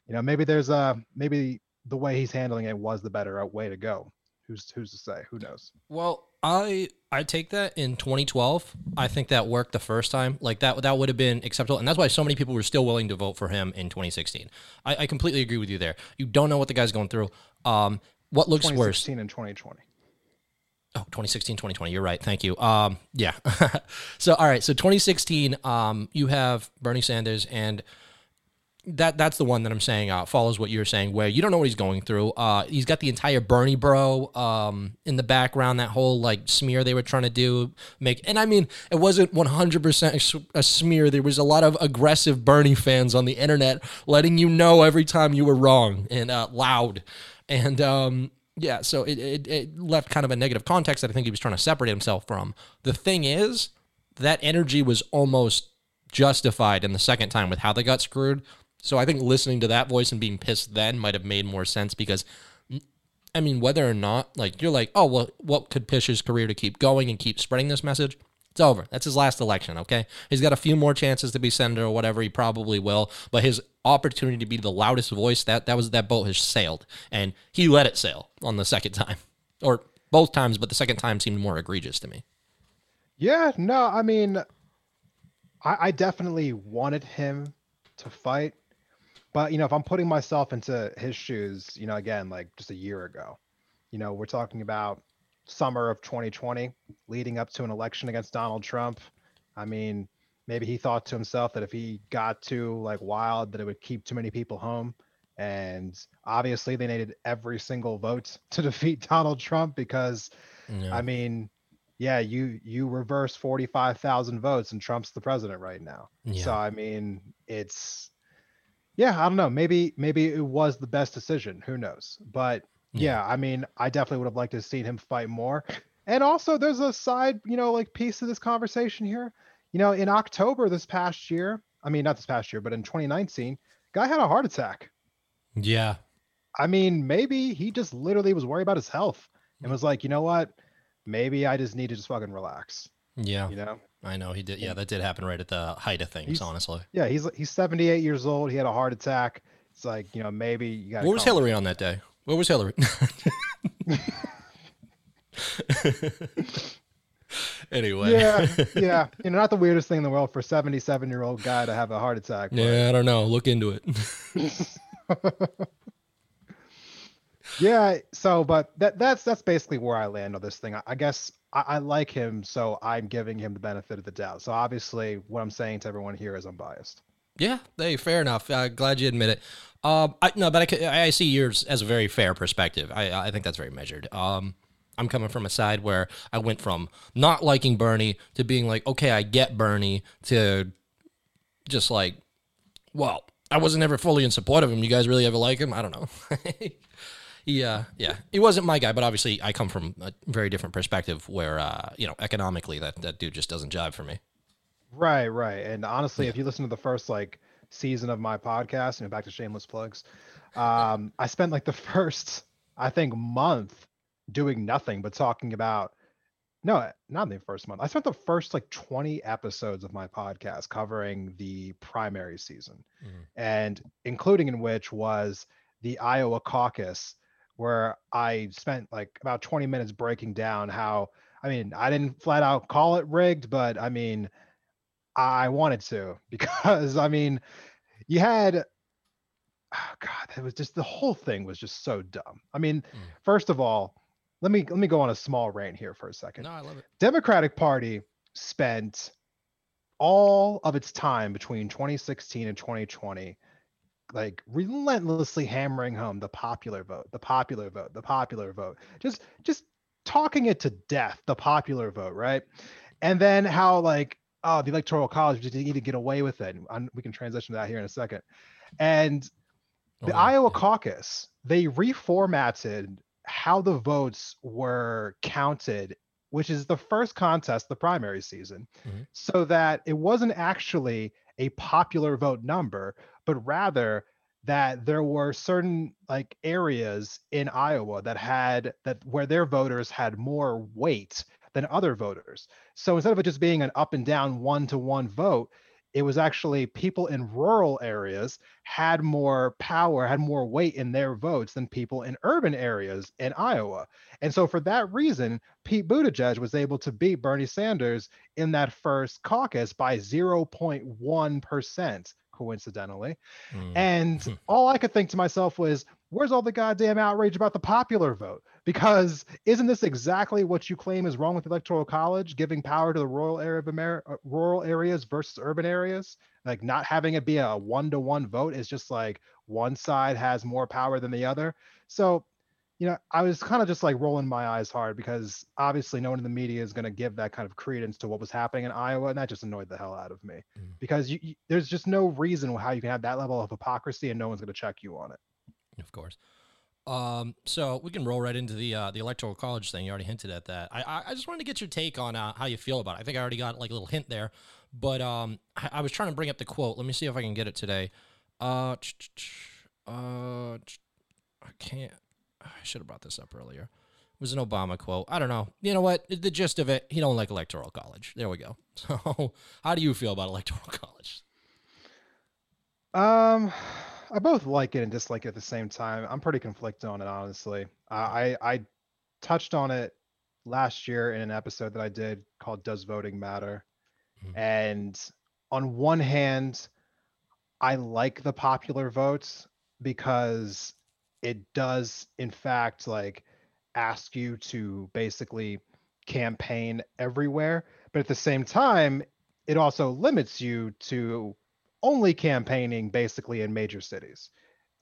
you know, maybe there's a, maybe the way he's handling it was the better way to go. Who's, who's to say? Who knows? Well, I I take that in twenty twelve. I think that worked the first time. Like that that would have been acceptable, and that's why so many people were still willing to vote for him in twenty sixteen. I, I completely agree with you there. You don't know what the guy's going through. Um, what looks twenty sixteen worse? twenty sixteen and twenty twenty. Oh, twenty sixteen, twenty twenty. You're right. Thank you. Um, yeah. So, all right. So twenty sixteen, um, you have Bernie Sanders, and that that's the one that I'm saying uh, follows what you're saying, where you don't know what he's going through. Uh, he's got the entire Bernie bro um, in the background, that whole like smear they were trying to do. make, And I mean, it wasn't one hundred percent a smear. There was a lot of aggressive Bernie fans on the internet letting you know every time you were wrong and uh, loud. And, um Yeah, so it, it it left kind of a negative context that I think he was trying to separate himself from. The thing is, that energy was almost justified in the second time with how they got screwed. So I think listening to that voice and being pissed then might have made more sense, because, I mean, whether or not, like, you're like, oh, well, what could push his career to keep going and keep spreading this message? It's over. That's his last election, okay? He's got a few more chances to be senator or whatever. He probably will. But his opportunity to be the loudest voice, that that was that boat has sailed. And he let it sail on the second time. Or both times, but the second time seemed more egregious to me. Yeah, no, I mean, I, I definitely wanted him to fight. But, you know, if I'm putting myself into his shoes, you know, again, like just a year ago, you know, we're talking about summer of twenty twenty leading up to an election against Donald Trump. I mean, maybe he thought to himself that if he got too like wild, that it would keep too many people home. And obviously they needed every single vote to defeat Donald Trump, because yeah. I mean, yeah, you, you reverse forty-five thousand votes and Trump's the president right now. Yeah. So, I mean, it's, yeah, I don't know. Maybe, maybe it was the best decision. Who knows? But yeah, I mean, I definitely would have liked to have seen him fight more. And also there's a side, you know, like piece of this conversation here. You know, in October this past year, I mean, not this past year, but in twenty nineteen, guy had a heart attack. Yeah. I mean, maybe he just literally was worried about his health and was like, you know what? Maybe I just need to just fucking relax. Yeah. You know? I know he did. Yeah, that did happen right at the height of things, he's, honestly. Yeah, he's he's seventy-eight years old. He had a heart attack. It's like, you know, maybe you got. What was Hillary on that day? What was Hillary? Anyway. Yeah, yeah. You know, not the weirdest thing in the world for a seventy-seven-year-old guy to have a heart attack. But... Yeah, I don't know. Look into it. Yeah, so, but that that's that's basically where I land on this thing. I, I guess I, I like him, so I'm giving him the benefit of the doubt. So, obviously, what I'm saying to everyone here is I'm biased. Yeah, hey, fair enough. Uh, glad you admit it. Um, I, no, but I, I see yours as a very fair perspective. I, I think that's very measured. Um, I'm coming from a side where I went from not liking Bernie to being like, okay, I get Bernie, to just like, well, I wasn't ever fully in support of him. You guys really ever like him? I don't know. Yeah, yeah. He wasn't my guy, but obviously I come from a very different perspective where, uh, you know, economically that, that dude just doesn't jive for me. Right, right. And honestly, yeah. If you listen to the first like season of my podcast, and you know, back to shameless plugs, um, I spent like the first, I think, month doing nothing but talking about, no, not the first month. I spent the first like twenty episodes of my podcast covering the primary season, mm-hmm. and including in which was the Iowa caucus, where I spent like about twenty minutes breaking down how, I mean, I didn't flat out call it rigged, but I mean, I wanted to, because I mean, you had, oh God, that was just, the whole thing was just so dumb. I mean, mm. first of all, let me, let me go on a small rant here for a second. No, I love it. Democratic Party spent all of its time between twenty sixteen and twenty twenty, like relentlessly hammering home the popular vote, the popular vote, the popular vote, just, just talking it to death, the popular vote. Right. And then how like, oh, the Electoral College just need to get away with it. And we can transition to that here in a second. And the oh, Iowa yeah. caucus, they reformatted how the votes were counted, which is the first contest, the primary season, mm-hmm. so that it wasn't actually a popular vote number, but rather that there were certain like areas in Iowa that had that where their voters had more weight than other voters. So instead of it just being an up and down one to one vote, it was actually people in rural areas had more power, had more weight in their votes than people in urban areas in Iowa. And so for that reason, Pete Buttigieg was able to beat Bernie Sanders in that first caucus by zero point one percent, coincidentally. Mm. And all I could think to myself was, where's all the goddamn outrage about the popular vote? Because isn't this exactly what you claim is wrong with the Electoral College, giving power to the rural area of America, rural areas versus urban areas? Like not having it be a one-to-one vote is just like one side has more power than the other. So, you know, I was kind of just like rolling my eyes hard because obviously no one in the media is going to give that kind of credence to what was happening in Iowa. And that just annoyed the hell out of me mm. because you, you, there's just no reason how you can have that level of hypocrisy and no one's going to check you on it. Of course. Um, so we can roll right into the uh, the Electoral College thing. You already hinted at that. I, I just wanted to get your take on uh, how you feel about it. I think I already got like a little hint there, but um, I, I was trying to bring up the quote. Let me see if I can get it today. Uh, uh, I can't. I should have brought this up earlier. It was an Obama quote. I don't know. You know what? The gist of it, he don't like Electoral College. There we go. So how do you feel about Electoral College? Um... I both like it and dislike it at the same time. I'm pretty conflicted on it, honestly. I, I I touched on it last year in an episode that I did called Does Voting Matter? Mm-hmm. And on one hand, I like the popular vote because it does, in fact, like ask you to basically campaign everywhere. But at the same time, it also limits you to only campaigning basically in major cities.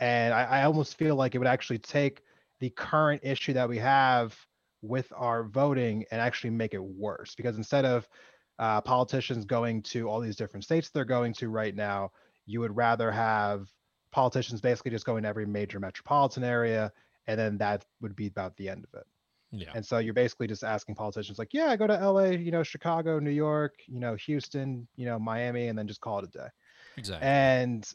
And I, I almost feel like it would actually take the current issue that we have with our voting and actually make it worse. Because instead of uh, politicians going to all these different states they're going to right now, you would rather have politicians basically just going to every major metropolitan area. And then that would be about the end of it. Yeah. And so you're basically just asking politicians like, yeah, I go to L A, you know, Chicago, New York, you know, Houston, you know, Miami, and then just call it a day. Exactly. And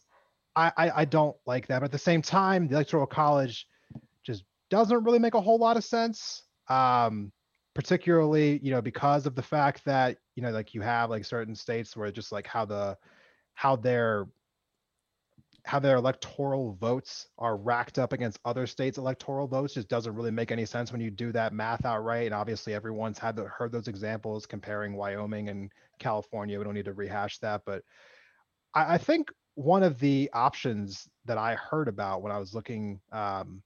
I, I, I don't like that. But at the same time, the Electoral College just doesn't really make a whole lot of sense, um, particularly, you know, because of the fact that, you know, like you have like certain states where just like how the how their how their electoral votes are racked up against other states' electoral votes just doesn't really make any sense when you do that math outright. And obviously everyone's had the, heard those examples comparing Wyoming and California. We don't need to rehash that. But I think one of the options that I heard about when I was looking um,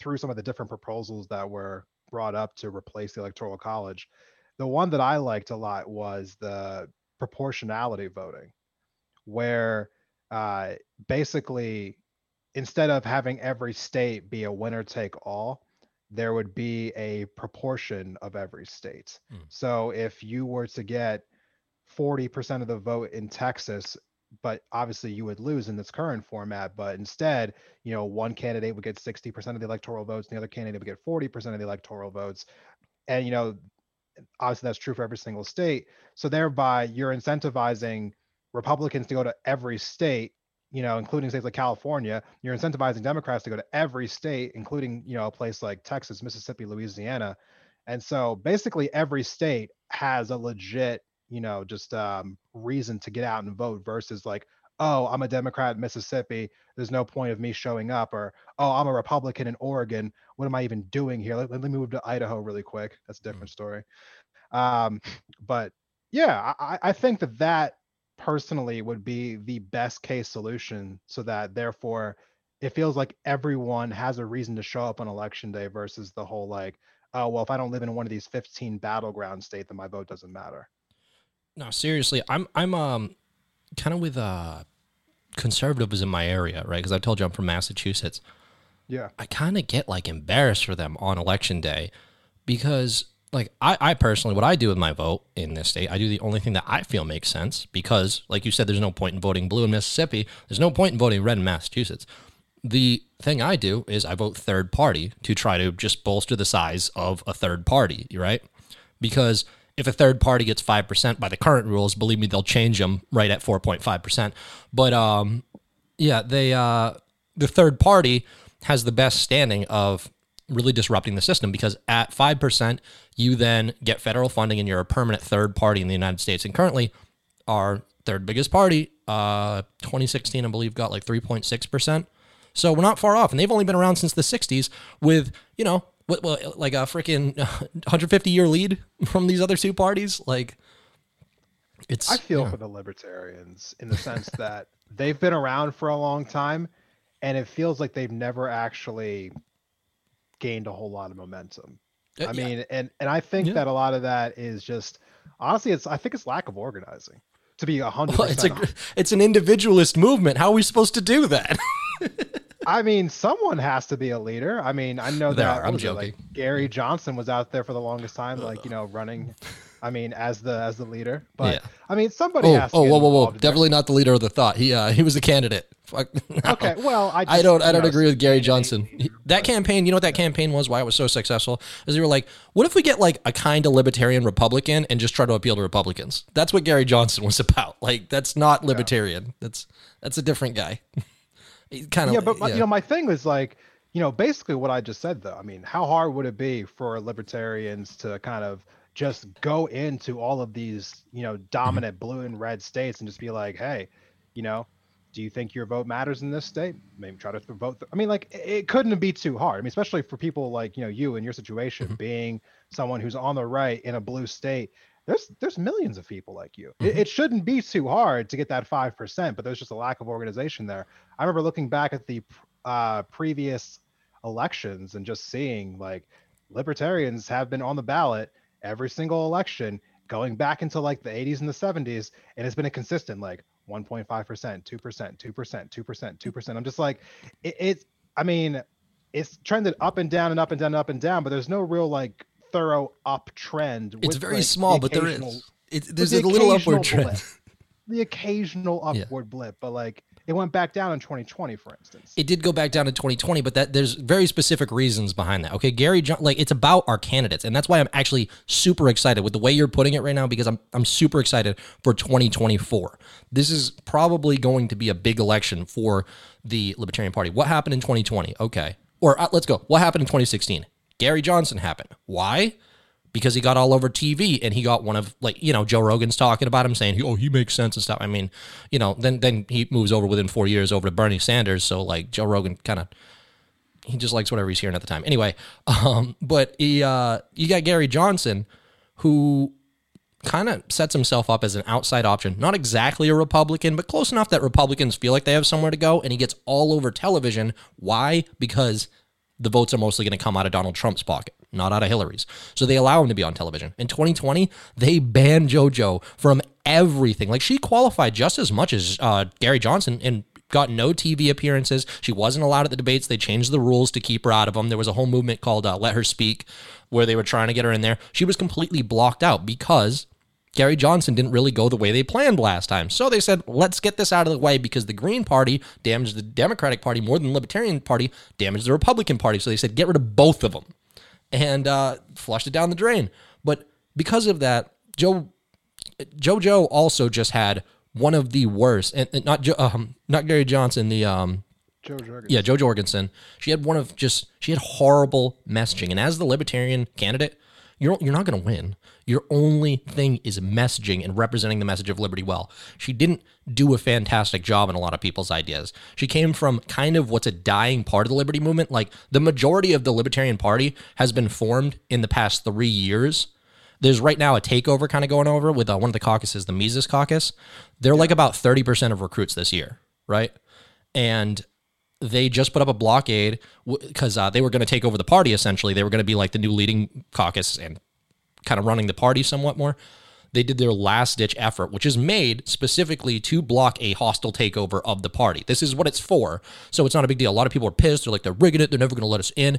through some of the different proposals that were brought up to replace the Electoral College, the one that I liked a lot was the proportionality voting, where uh, basically instead of having every state be a winner take all, there would be a proportion of every state. Mm. So if you were to get forty percent of the vote in Texas, but obviously you would lose in this current format, but instead, you know, one candidate would get sixty percent of the electoral votes, and the other candidate would get forty percent of the electoral votes. And, you know, obviously that's true for every single state. So thereby you're incentivizing Republicans to go to every state, you know, including states like California. You're incentivizing Democrats to go to every state, including, you know, a place like Texas, Mississippi, Louisiana. And so basically every state has a legit, you know, just um, reason to get out and vote versus like, oh, I'm a Democrat in Mississippi. There's no point of me showing up. Or, oh, I'm a Republican in Oregon. What am I even doing here? Let, let me move to Idaho really quick. That's a different story. Um, but yeah, I, I think that that personally would be the best case solution so that therefore it feels like everyone has a reason to show up on election day versus the whole like, oh, well, if I don't live in one of these fifteen battleground states, then my vote doesn't matter. No, seriously, I'm I'm um kind of with uh conservatives in my area, right? Because I told you I'm from Massachusetts. Yeah, I kind of get like embarrassed for them on election day because, like, I, I personally, what I do with my vote in this state, I do the only thing that I feel makes sense because, like you said, there's no point in voting blue in Mississippi. There's no point in voting red in Massachusetts. The thing I do is I vote third party to try to just bolster the size of a third party, right? Because if a third party gets five percent by the current rules, believe me, they'll change them right at four point five percent. But um, yeah, they uh, the third party has the best standing of really disrupting the system because at five percent, you then get federal funding and you're a permanent third party in the United States. And currently, our third biggest party, uh, twenty sixteen, I believe, got like three point six percent. So we're not far off. And they've only been around since the sixties with, you know, what, what, like a freaking one hundred fifty year lead from these other two parties. Like, it's. I feel yeah. for the libertarians in the sense that they've been around for a long time and it feels like they've never actually gained a whole lot of momentum. Uh, I mean, yeah. and, and I think yeah. that a lot of that is just, honestly, it's, I think it's lack of organizing. To be one hundred percent well, it's a honest. It's an individualist movement. How are we supposed to do that? I mean, someone has to be a leader. I mean, I know there, that I'm joking. It, like, Gary Johnson was out there for the longest time, like, you know, running. I mean, as the as the leader. But yeah. I mean, somebody oh, has to. Oh, whoa, whoa, whoa! Definitely there. Not the leader of the thought. He uh, he was a candidate. Fuck. No. Okay, well, I, just, I don't I don't know, agree with Gary Johnson. He, that campaign, you know what that campaign was? Why it was so successful? Is they were like, what if we get like a kind of libertarian Republican and just try to appeal to Republicans? That's what Gary Johnson was about. Like, that's not libertarian. Yeah. That's that's a different guy. kind of. Yeah, but my, yeah. you know, my thing was like, you know, basically what I just said though. I mean, how hard would it be for libertarians to kind of just go into all of these, you know, dominant blue and red states and just be like, hey, you know, do you think your vote matters in this state? Maybe try to vote. Th- I mean, like, it couldn't be too hard. I mean, especially for people like, you know, you and your situation, mm-hmm. being someone who's on the right in a blue state, there's there's millions of people like you. Mm-hmm. It, it shouldn't be too hard to get that five percent, but there's just a lack of organization there. I remember looking back at the uh, previous elections and just seeing like libertarians have been on the ballot every single election going back into like the eighties and the seventies, and it's been a consistent like one point five percent, two percent, two percent, two percent, two percent. I'm just like, it, it's, I mean, it's trended up and down and up and down and up and down, but there's no real like thorough uptrend. With, it's very like, small, the but there is, it, there's the a little upward trend. Blip, the occasional upward yeah. blip, but like, it went back down in twenty twenty, for instance. It did go back down in twenty twenty, but that there's very specific reasons behind that. Okay, Gary, John, like it's about our candidates, and that's why I'm actually super excited with the way you're putting it right now, because I'm I'm super excited for twenty twenty-four. This is probably going to be a big election for the Libertarian Party. What happened in twenty twenty? Okay, or uh, let's go. What happened in twenty sixteen? Gary Johnson happened. Why? Because he got all over T V and he got one of, like, you know, Joe Rogan's talking about him saying, oh, he makes sense and stuff. I mean, you know, then then he moves over within four years over to Bernie Sanders. So, like, Joe Rogan kind of, he just likes whatever he's hearing at the time. Anyway, um, but he, uh, you got Gary Johnson, who kind of sets himself up as an outside option. Not exactly a Republican, but close enough that Republicans feel like they have somewhere to go. And he gets all over television. Why? Because the votes are mostly going to come out of Donald Trump's pocket, not out of Hillary's. So they allow him to be on television. In twenty twenty, they banned JoJo from everything. Like, she qualified just as much as uh, Gary Johnson and got no T V appearances. She wasn't allowed at the debates. They changed the rules to keep her out of them. There was a whole movement called uh, Let Her Speak, where they were trying to get her in there. She was completely blocked out because Gary Johnson didn't really go the way they planned last time. So they said, let's get this out of the way, because the Green Party damaged the Democratic Party more than the Libertarian Party damaged the Republican Party. So they said, get rid of both of them. And uh, flushed it down the drain. But because of that, Joe, JoJo also just had one of the worst, and, and not um, not Gary Johnson, the um, Joe Jorgensen. Yeah, Joe Jorgensen. She had one of just she had horrible messaging. And as the Libertarian candidate, you're you're not going to win. Your only thing is messaging and representing the message of liberty well. She didn't do a fantastic job in a lot of people's ideas. She came from kind of what's a dying part of the liberty movement. Like, the majority of the Libertarian Party has been formed in the past three years. There's right now a takeover kind of going over with uh, one of the caucuses, the Mises caucus. They're like about thirty percent of recruits this year, right? And they just put up a blockade because uh, they were going to take over the party, essentially. They were going to be like the new leading caucus and kind of running the party somewhat more. They did their last-ditch effort, which is made specifically to block a hostile takeover of the party. This is what it's for, so it's not a big deal. A lot of people are pissed. They're like, they're rigging it. They're never going to let us in.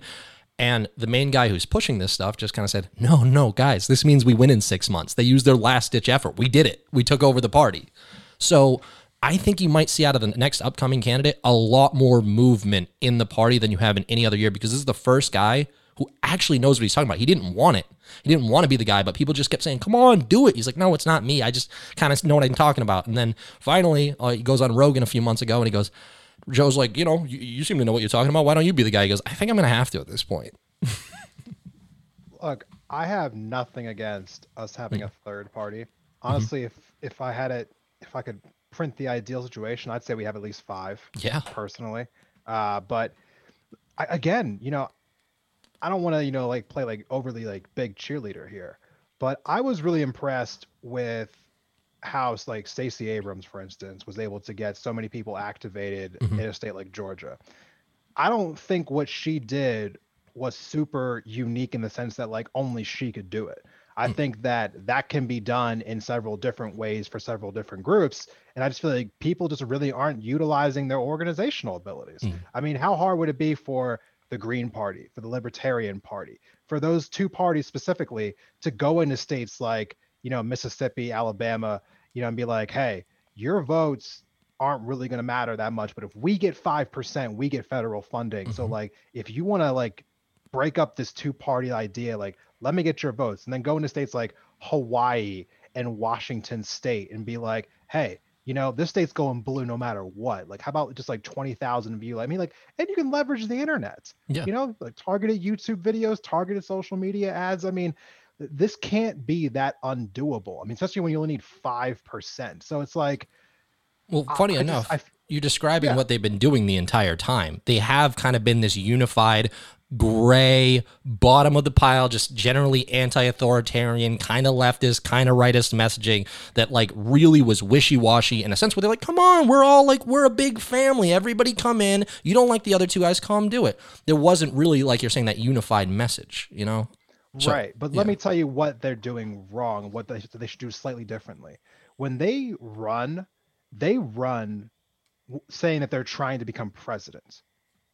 And the main guy who's pushing this stuff just kind of said, no, no, guys, this means we win in six months. They used their last-ditch effort. We did it. We took over the party. So I think you might see out of the next upcoming candidate a lot more movement in the party than you have in any other year, because this is the first guy who actually knows what he's talking about. He didn't want it. He didn't want to be the guy, but people just kept saying, come on, do it. He's like, no, it's not me. I just kind of know what I'm talking about. And then finally, uh, he goes on Rogan a few months ago, and he goes, Joe's like, you know, you, you seem to know what you're talking about. Why don't you be the guy? He goes, I think I'm going to have to at this point. Look, I have nothing against us having mm-hmm. a third party. Honestly, mm-hmm. if if I had it if I could print the ideal situation, I'd say we have at least five. Yeah. Personally. Uh, but I, again, you know, I don't want to, you know, like play like overly like big cheerleader here, but I was really impressed with how like Stacey Abrams, for instance, was able to get so many people activated mm-hmm. in a state like Georgia. I don't think what she did was super unique in the sense that like only she could do it. I think that that can be done in several different ways for several different groups. And I just feel like people just really aren't utilizing their organizational abilities. Mm. I mean, how hard would it be for the Green Party, for the Libertarian Party, for those two parties specifically to go into states like, you know, Mississippi, Alabama, you know, and be like, hey, your votes aren't really going to matter that much. But if we get five percent, we get federal funding. Mm-hmm. So like, if you want to like break up this two party idea, like, let me get your votes, and then go into states like Hawaii and Washington State and be like, hey, you know, this state's going blue no matter what. Like, how about just like twenty thousand of you? I mean, like, and you can leverage the internet, yeah. you know, like targeted YouTube videos, targeted social media ads. I mean, this can't be that undoable. I mean, especially when you only need five percent. So it's like, well, funny I, enough, I just, I, you're describing yeah. what they've been doing the entire time. They have kind of been this unified gray, bottom of the pile, just generally anti-authoritarian, kind of leftist, kind of rightist messaging that like really was wishy-washy in a sense where they're like, come on, we're all like, we're a big family. Everybody come in. You don't like the other two guys, come do it. There wasn't really, like you're saying, that unified message, you know? So, right. But yeah. let me tell you what they're doing wrong, what they, they should do slightly differently. When they run, they run saying that they're trying to become president.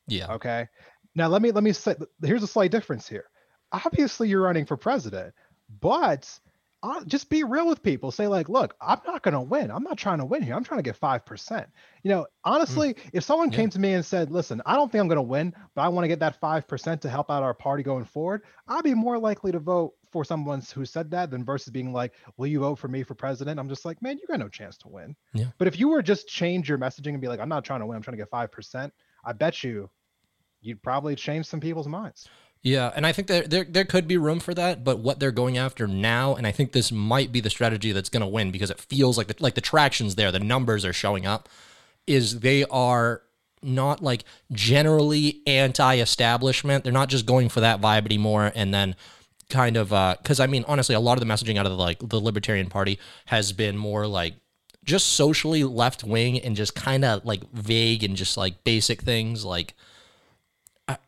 Yeah. Okay. Now, let me let me say, here's a slight difference here. Obviously, you're running for president, but I'll just be real with people. Say like, look, I'm not going to win. I'm not trying to win here. I'm trying to get five percent. You know, honestly, mm. if someone yeah. came to me and said, listen, I don't think I'm going to win, but I want to get that five percent to help out our party going forward, I'd be more likely to vote for someone who said that than versus being like, will you vote for me for president? I'm just like, man, you got no chance to win. Yeah. But if you were just change your messaging and be like, I'm not trying to win, I'm trying to get five percent, I bet you you'd probably change some people's minds. Yeah, and I think that there there could be room for that, but what they're going after now, and I think this might be the strategy that's going to win because it feels like the, like the traction's there, the numbers are showing up, is they are not like generally anti-establishment. They're not just going for that vibe anymore and then kind of, because uh, I mean, honestly, a lot of the messaging out of the, like the Libertarian Party has been more like just socially left-wing and just kind of like vague and just like basic things like,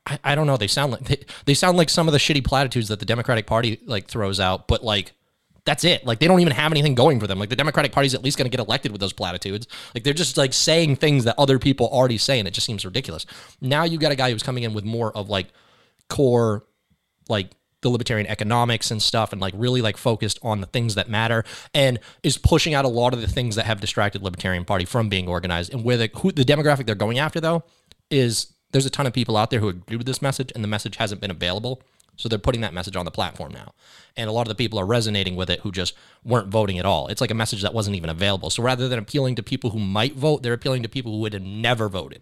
I, I don't know. They sound like they, they sound like some of the shitty platitudes that the Democratic Party like throws out, but like that's it. Like they don't even have anything going for them. Like the Democratic Party's at least going to get elected with those platitudes. Like they're just like saying things that other people already say, and it just seems ridiculous. Now you got a guy who's coming in with more of like core, like the libertarian economics and stuff, and like really like focused on the things that matter, and is pushing out a lot of the things that have distracted Libertarian Party from being organized. And where the who, the demographic they're going after though is, there's a ton of people out there who agree with this message, and the message hasn't been available. So they're putting that message on the platform now. And a lot of the people are resonating with it who just weren't voting at all. It's like a message that wasn't even available. So rather than appealing to people who might vote, they're appealing to people who would have never voted.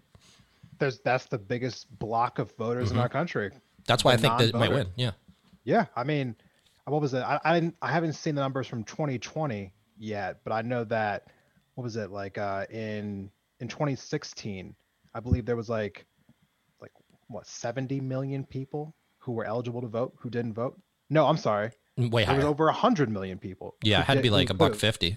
There's, that's the biggest block of voters mm-hmm. in our country. That's why I think that it might win. Yeah. Yeah. I mean, what was it? I I, didn't, I haven't seen the numbers from twenty twenty yet, but I know that, what was it? Like uh, in in twenty sixteen, I believe there was like, what, seventy million people who were eligible to vote who didn't vote? No, I'm sorry. Way higher. There was over one hundred million people. Yeah, it had to be like a buck fifty.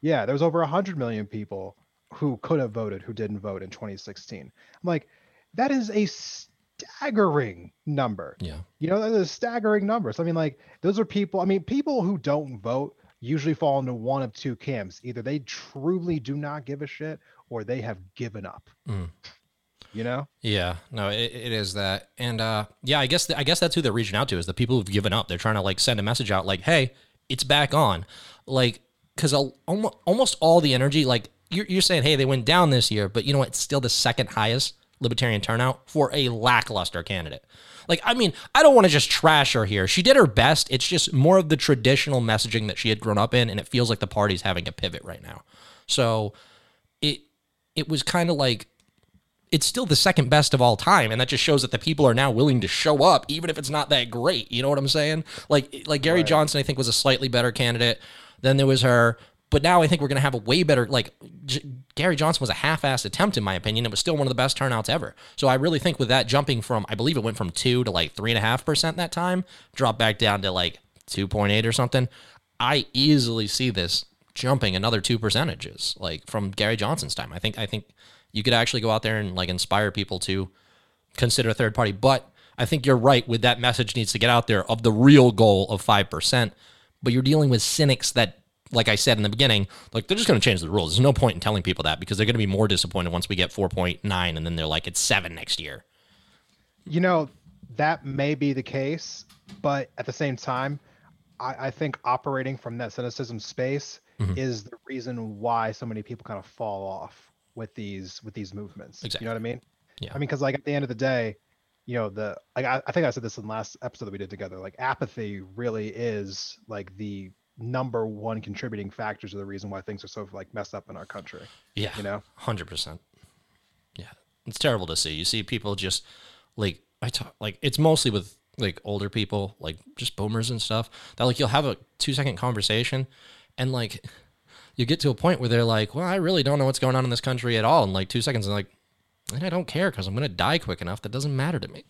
Yeah, there was over one hundred million people who could have voted who didn't vote in twenty sixteen. I'm like, that is a staggering number. Yeah. You know, that is a staggering number. So, I mean, like, those are people, I mean, people who don't vote usually fall into one of two camps. Either they truly do not give a shit or they have given up. Mm. You know? Yeah, no, it, it is that. And uh, yeah, I guess the, I guess that's who they're reaching out to, is the people who've given up. They're trying to like send a message out like, hey, it's back on. Like, because almost, almost all the energy, like you're, you're saying, hey, they went down this year, but you know what? It's still the second highest libertarian turnout for a lackluster candidate. Like, I mean, I don't want to just trash her here. She did her best. It's just more of the traditional messaging that she had grown up in, and it feels like the party's having a pivot right now. So it it was kind of like, it's still the second best of all time. And that just shows that the people are now willing to show up, even if it's not that great. You know what I'm saying? Like, like Gary right. Johnson, I think, was a slightly better candidate. Then there was her. But now I think we're going to have a way better, like, J- Gary Johnson was a half-assed attempt, in my opinion. It was still one of the best turnouts ever. So I really think with that jumping from, I believe it went from two to like three and a half percent that time, dropped back down to like two point eight or something. I easily see this jumping another two percentages, like from Gary Johnson's time. I think, I think you could actually go out there and like inspire people to consider a third party. But I think you're right with that message needs to get out there of the real goal of five percent. But you're dealing with cynics that, like I said in the beginning, like they're just going to change the rules. There's no point in telling people that because they're going to be more disappointed once we get four point nine and then they're like, it's seven next year. You know, that may be the case, but at the same time, I, I think operating from that cynicism space mm-hmm. is the reason why so many people kind of fall off with these with these movements. Exactly. You know what I mean? Yeah. I mean, because like at the end of the day, you know, the like I, I think I said this in the last episode that we did together, like apathy really is like the number one contributing factor to the reason why things are so like messed up in our country. Yeah. You know, one hundred percent. Yeah. It's terrible to see. You see people just like I talk like it's mostly with like older people, like just boomers and stuff that like you'll have a two second conversation and like you get to a point where they're like, well, I really don't know what's going on in this country at all. And like two seconds and like, and I don't care because I'm going to die quick enough. That doesn't matter to me.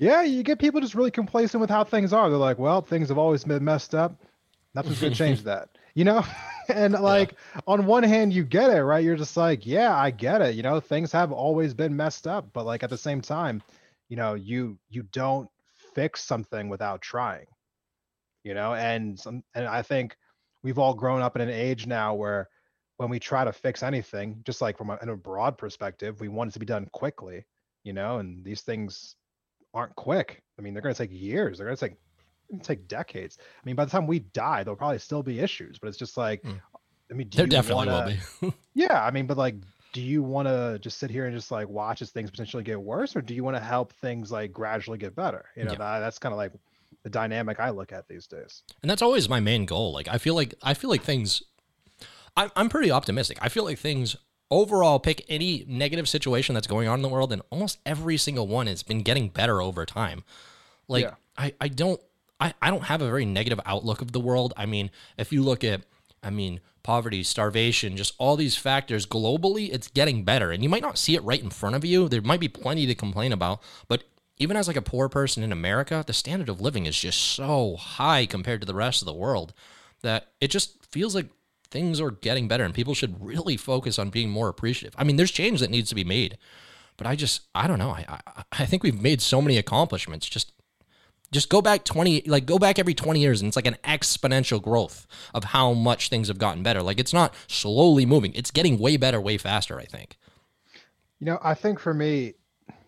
Yeah, you get people just really complacent with how things are. They're like, well, things have always been messed up. Nothing's going to change that, you know? And like, yeah. On one hand, you get it, right? You're just like, yeah, I get it. You know, things have always been messed up. But like at the same time, you know, you you don't fix something without trying, you know? And some, and I think we've all grown up in an age now where when we try to fix anything, just like from a, in a broad perspective, we want it to be done quickly, you know, and these things aren't quick. I mean, they're going to take years. They're going to take take decades. I mean, by the time we die, there'll probably still be issues, but it's just like, mm. I mean, do there you definitely wanna, will be. Yeah. I mean, but like, do you want to just sit here and just like watch as things potentially get worse, or do you want to help things like gradually get better? You know, yeah. that, that's kind of like the dynamic I look at these days. And that's always my main goal. Like, I feel like, I feel like things, I'm pretty optimistic. I feel like things overall, pick any negative situation that's going on in the world, and almost every single one has been getting better over time. Like yeah. I, I don't, I, I don't have a very negative outlook of the world. I mean, if you look at, I mean, poverty, starvation, just all these factors globally, it's getting better, and you might not see it right in front of you. There might be plenty to complain about, but even as like a poor person in America, the standard of living is just so high compared to the rest of the world that it just feels like things are getting better, and people should really focus on being more appreciative. I mean, there's change that needs to be made, but I just, I don't know. I, I, I think we've made so many accomplishments. Just, just go back twenty, like go back every twenty years, and it's like an exponential growth of how much things have gotten better. Like it's not slowly moving. It's getting way better, way faster, I think. You know, I think for me,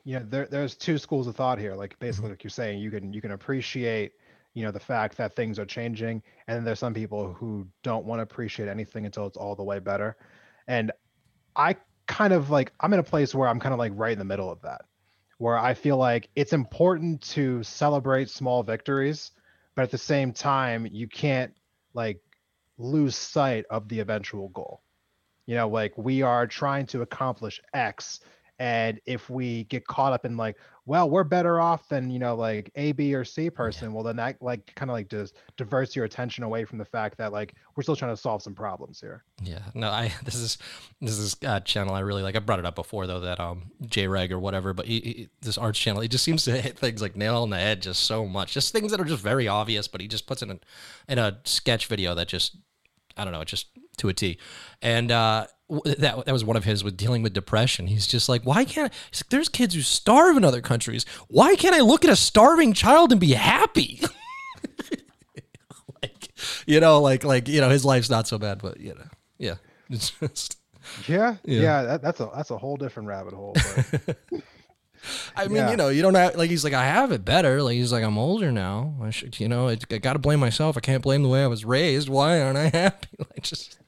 you know, there, there's two schools of thought here. Like basically mm-hmm. like you're saying, you can, you can appreciate, you know, the fact that things are changing, and then there's some people who don't want to appreciate anything until it's all the way better. And I kind of like, I'm in a place where I'm kind of like right in the middle of that, where I feel like it's important to celebrate small victories, but at the same time, you can't like lose sight of the eventual goal. You know, like we are trying to accomplish X, and if we get caught up in like, well, we're better off than, you know, like A, B, or C person, yeah. well, then that like kind of like just diverts your attention away from the fact that like we're still trying to solve some problems here. Yeah, no, I this is this is a channel I really like. I brought it up before though, that um J-Reg or whatever, but he, he, this arts channel, he just seems to hit things like nail on the head just so much, just things that are just very obvious, but he just puts it in a, in a sketch video that just, I don't know, it's just to a T, and uh. That that was one of his with dealing with depression. He's just like, why can't I? He's like, there's kids who starve in other countries. Why can't I look at a starving child and be happy? Like, you know, like, like, you know, his life's not so bad, but you know, yeah, it's just, yeah, yeah, yeah that, that's a, that's a whole different rabbit hole. But... I mean, yeah. You know, you don't have, like, he's like, I have it better. Like, he's like, I'm older now. I should, you know, I, I got to blame myself. I can't blame the way I was raised. Why aren't I happy? Like, just,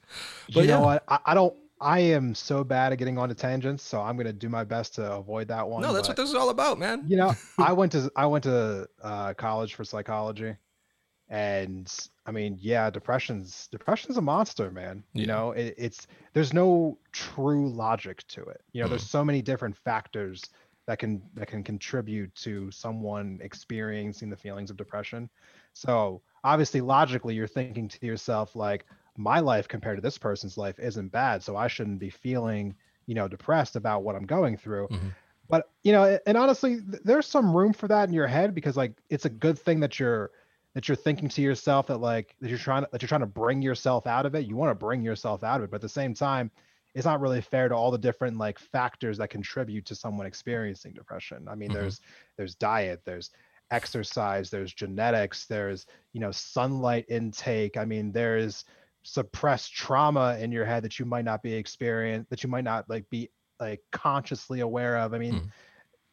but you know yeah. what? I, I don't, I am so bad at getting onto tangents, so I'm going to do my best to avoid that one. No, that's but, what this is all about, man. You know, I went to I went to uh, college for psychology, and I mean, yeah, depression's depression's a monster, man. Yeah. You know, it, it's there's no true logic to it. You know, there's so many different factors that can that can contribute to someone experiencing the feelings of depression So obviously, logically, you're thinking to yourself, like, my life compared to this person's life isn't bad, so I shouldn't be feeling, you know, depressed about what I'm going through. Mm-hmm. But, you know, and honestly, th- there's some room for that in your head, because, like, it's a good thing that you're that you're thinking to yourself that, like, that you're trying to, that you're trying to bring yourself out of it. You want to bring yourself out of it. But at the same time, it's not really fair to all the different, like, factors that contribute to someone experiencing depression. I mean, mm-hmm. there's there's diet, there's exercise, there's genetics, there's, you know, sunlight intake. I mean, there's suppressed trauma in your head that you might not be experienced, that you might not, like, be, like, consciously aware of. I mean, mm.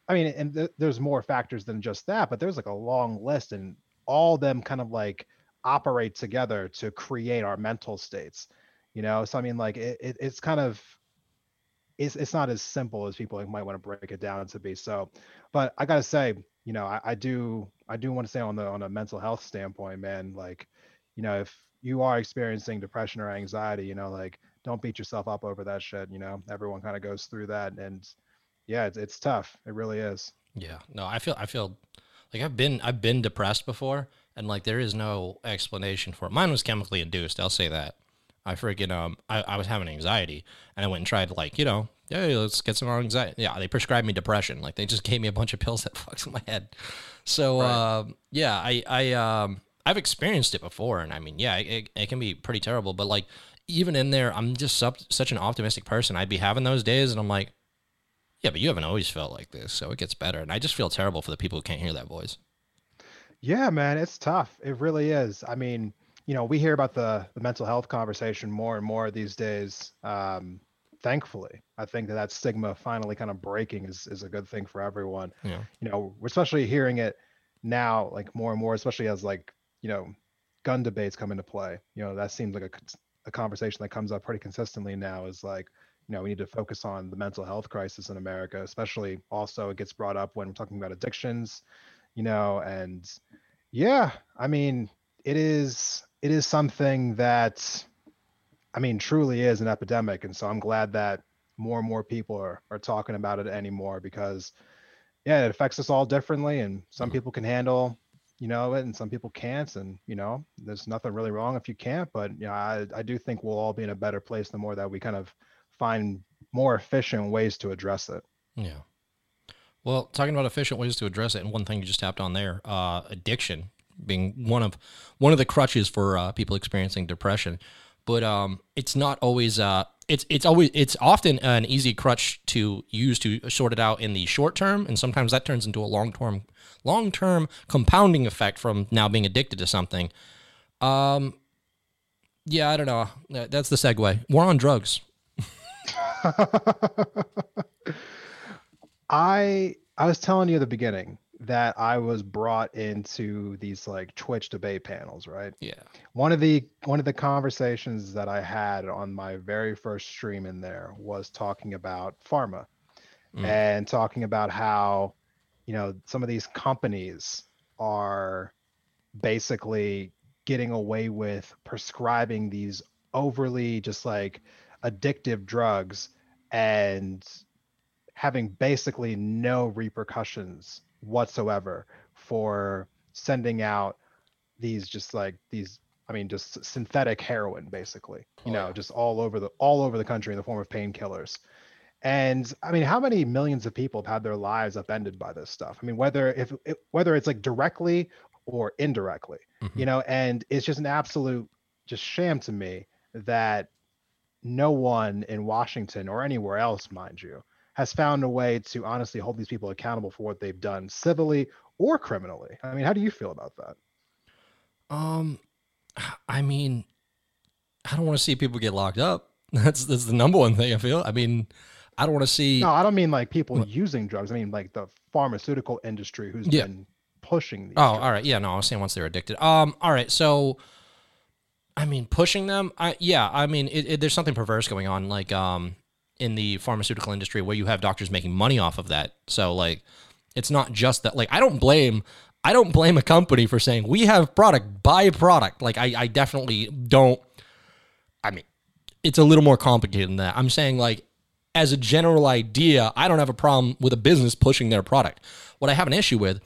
I mean, and th- there's more factors than just that, but there's, like, a long list, and all of them kind of, like, operate together to create our mental states, you know? So, I mean, like, it, it it's kind of, it's, it's not as simple as people might want to break it down to be. So, but I gotta say, you know, I, I do, I do want to say on the, on a mental health standpoint, man, like, you know, if you are experiencing depression or anxiety, you know, like, don't beat yourself up over that shit. You know, everyone kind of goes through that, and yeah, it's, it's tough. It really is. Yeah, no, I feel, I feel like I've been, I've been depressed before, and, like, there is no explanation for it. Mine was chemically induced. I'll say that. I freaking, um, I, I was having anxiety, and I went and tried to, like, you know, hey, let's get some anxiety. Yeah. They prescribed me depression. Like, they just gave me a bunch of pills that fucks in my head. So, right. um, yeah, I, I, um, I've experienced it before, and I mean, yeah, it, it can be pretty terrible, but, like, even in there, I'm just sub, such an optimistic person. I'd be having those days, and I'm like, yeah, but you haven't always felt like this, so it gets better. And I just feel terrible for the people who can't hear that voice. Yeah, man, it's tough. It really is. I mean, you know, we hear about the, the mental health conversation more and more these days. Um, thankfully, I think that that stigma finally kind of breaking is, is a good thing for everyone. Yeah. You know, we're especially hearing it now, like, more and more, especially as, like, you know, gun debates come into play. You know, that seems like a, a conversation that comes up pretty consistently now, is like, you know, we need to focus on the mental health crisis in America, especially. Also, it gets brought up when we're talking about addictions, you know, and yeah, I mean, it is, it is something that, I mean, truly is an epidemic. And so I'm glad that more and more people are, are talking about it anymore, because yeah, it affects us all differently, and some mm-hmm. people can handle, you know, and some people can't, and, you know, there's nothing really wrong if you can't, but, you know, I, I do think we'll all be in a better place the more that we kind of find more efficient ways to address it. Yeah. Well, talking about efficient ways to address it, and one thing you just tapped on there, uh, addiction being one of, one of the crutches for uh, people experiencing depression, but um, it's not always, uh, it's, it's always, it's often an easy crutch to use to sort it out in the short term. And sometimes that turns into a long-term long-term compounding effect from now being addicted to something. Um, yeah, I don't know. That's the segue. War on drugs. I I was telling you at the beginning that I was brought into these, like, Twitch debate panels, right? Yeah. One of the one of the conversations that I had on my very first stream in there was talking about pharma mm. and talking about how, you know, some of these companies are basically getting away with prescribing these overly just, like, addictive drugs and having basically no repercussions whatsoever for sending out these just like these I mean just synthetic heroin, basically, you oh, know yeah. just all over the all over the country in the form of painkillers. And I mean, how many millions of people have had their lives upended by this stuff? I mean, whether if it, whether it's like directly or indirectly, mm-hmm. you know, and it's just an absolute just sham to me that no one in Washington or anywhere else, mind you, has found a way to honestly hold these people accountable for what they've done civilly or criminally. I mean, how do you feel about that? Um, I mean, I don't want to see people get locked up. That's, that's the number one thing I feel. I mean, I don't want to see. No, I don't mean like people using drugs. I mean, like the pharmaceutical industry who's yeah. been pushing these. Oh, drugs. All right. Yeah, no, I was saying once they're addicted. Um, all right. So, I mean, pushing them. I yeah. I mean, it, it, there's something perverse going on, like um, in the pharmaceutical industry where you have doctors making money off of that. So like, it's not just that. Like, I don't blame. I don't blame a company for saying we have product, buy product. Like, I, I definitely don't. I mean, it's a little more complicated than that. I'm saying, like, as a general idea, I don't have a problem with a business pushing their product. What I have an issue with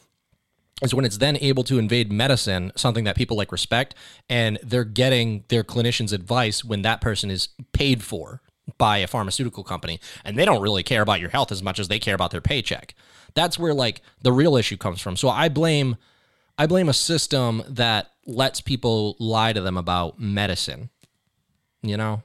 is when it's then able to invade medicine, something that people like respect, and they're getting their clinician's advice when that person is paid for by a pharmaceutical company, and they don't really care about your health as much as they care about their paycheck. That's where like the real issue comes from. So I blame, I blame a system that lets people lie to them about medicine, you know?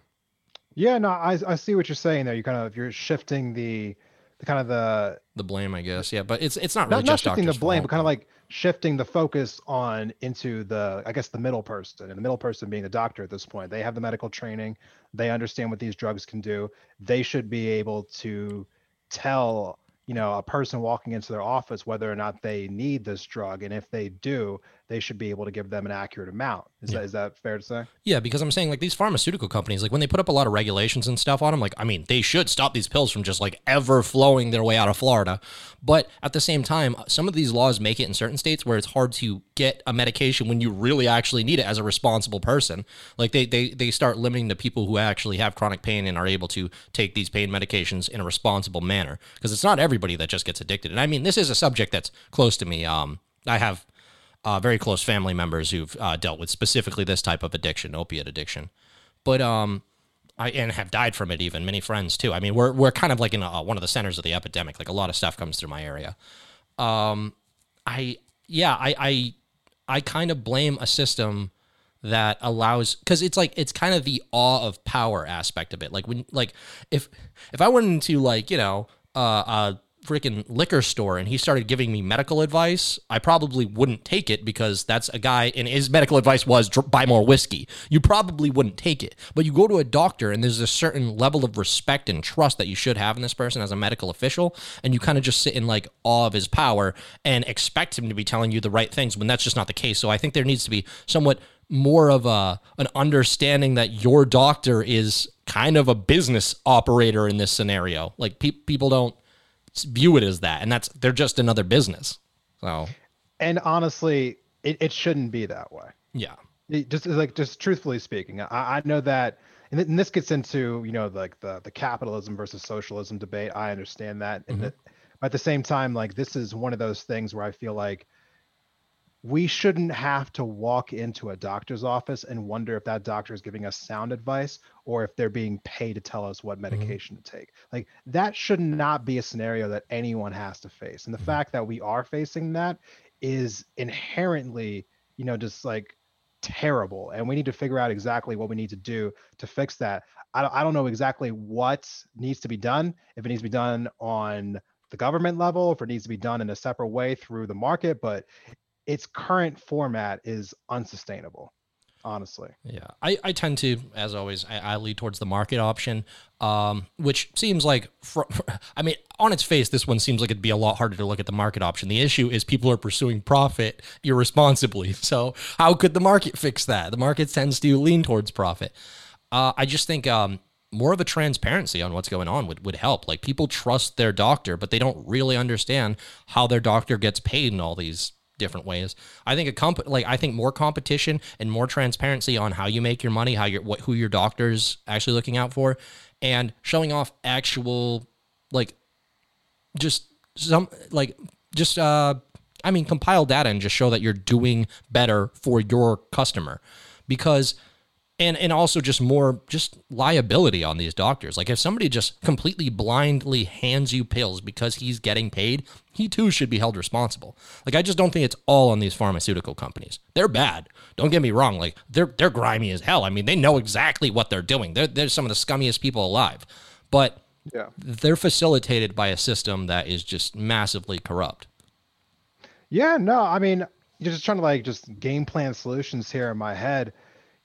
Yeah, no, I I see what you're saying there. You kind of, you're shifting the, the kind of the, the blame, I guess. Yeah. But it's, it's not really not, just not shifting the blame, but kind of like shifting the focus on into the, I guess, the middle person, and the middle person being the doctor at this point. They have the medical training. They understand what these drugs can do. They should be able to tell, you know, a person walking into their office whether or not they need this drug. And if they do, they should be able to give them an accurate amount. Is yeah. that is that fair to say? Yeah, because I'm saying like these pharmaceutical companies, like when they put up a lot of regulations and stuff on them, like, I mean, they should stop these pills from just like ever flowing their way out of Florida. But at the same time, some of these laws make it in certain states where it's hard to get a medication when you really actually need it as a responsible person. Like they they they start limiting to people who actually have chronic pain and are able to take these pain medications in a responsible manner, because it's not everybody that just gets addicted. And I mean, this is a subject that's close to me. Um, I have uh, very close family members who've uh, dealt with specifically this type of addiction, opiate addiction, but um, I and have died from it. Even many friends too. I mean, we're we're kind of like in a, one of the centers of the epidemic. Like a lot of stuff comes through my area. Um, I yeah, I I I kind of blame a system that allows, because it's like it's kind of the awe of power aspect of it. Like when like if if I went into like you know uh, uh freaking liquor store and he started giving me medical advice, I probably wouldn't take it, because that's a guy and his medical advice was buy more whiskey. You probably wouldn't take it. But you go to a doctor and there's a certain level of respect and trust that you should have in this person as a medical official, and you kind of just sit in like awe of his power and expect him to be telling you the right things when that's just not the case. So I think there needs to be somewhat more of a an understanding that your doctor is kind of a business operator in this scenario. Like pe- people don't view it as that, and that's they're just another business. So, and honestly, it, it shouldn't be that way. Yeah, it just like just truthfully speaking, I, I know that, and, th- and this gets into you know like the the capitalism versus socialism debate. I understand that, mm-hmm. and the, but at the same time, like this is one of those things where I feel like we shouldn't have to walk into a doctor's office and wonder if that doctor is giving us sound advice or if they're being paid to tell us what medication mm-hmm. to take. Like that should not be a scenario that anyone has to face. And the mm-hmm. fact that we are facing that is inherently, you know, just like terrible. And we need to figure out exactly what we need to do to fix that. I don't, I don't know exactly what needs to be done. If it needs to be done on the government level, if it needs to be done in a separate way through the market, but its current format is unsustainable, honestly. Yeah, I, I tend to, as always, I, I lead towards the market option, um, which seems like, for, for, I mean, on its face, this one seems like it'd be a lot harder to look at the market option. The issue is people are pursuing profit irresponsibly. So how could the market fix that? The market tends to lean towards profit. Uh, I just think um, more of a transparency on what's going on would, would help. Like people trust their doctor, but they don't really understand how their doctor gets paid in all these different ways. I think a comp like I think more competition and more transparency on how you make your money, how your what who your doctor's actually looking out for, and showing off actual like just some like just uh I mean compile data and just show that you're doing better for your customer, because and and also just more just liability on these doctors. Like if somebody just completely blindly hands you pills because he's getting paid, he too should be held responsible. Like, I just don't think it's all on these pharmaceutical companies. They're bad. Don't get me wrong. Like, they're they're grimy as hell. I mean, they know exactly what they're doing. They're, they're some of the scummiest people alive. But yeah, they're facilitated by a system that is just massively corrupt. Yeah, no, I mean, you're just trying to, like, just game plan solutions here in my head.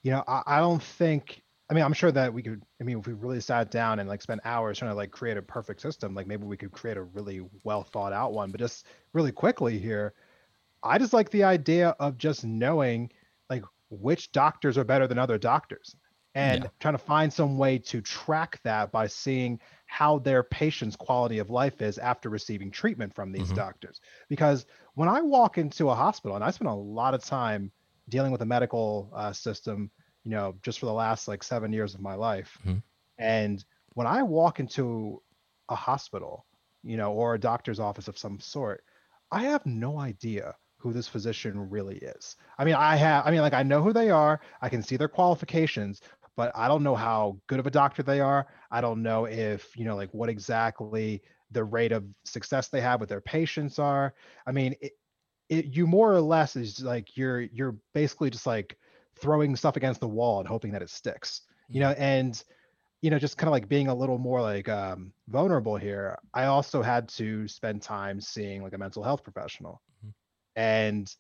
You know, I, I don't think... I mean, I'm sure that we could, I mean, if we really sat down and like spent hours trying to like create a perfect system, like maybe we could create a really well thought out one. But just really quickly here, I just like the idea of just knowing like which doctors are better than other doctors and yeah. trying to find some way to track that by seeing how their patient's quality of life is after receiving treatment from these mm-hmm. doctors. Because when I walk into a hospital, and I spend a lot of time dealing with the medical uh, system, you know, just for the last like seven years of my life. Mm-hmm. And when I walk into a hospital, you know, or a doctor's office of some sort, I have no idea who this physician really is. I mean, I have, I mean, like, I know who they are. I can see their qualifications, but I don't know how good of a doctor they are. I don't know if, you know, like what exactly the rate of success they have with their patients are. I mean, it, it, you more or less is like, you're, you're basically just like throwing stuff against the wall and hoping that it sticks, you know, and, you know, just kind of like being a little more like um, vulnerable here. I also had to spend time seeing like a mental health professional. Mm-hmm. And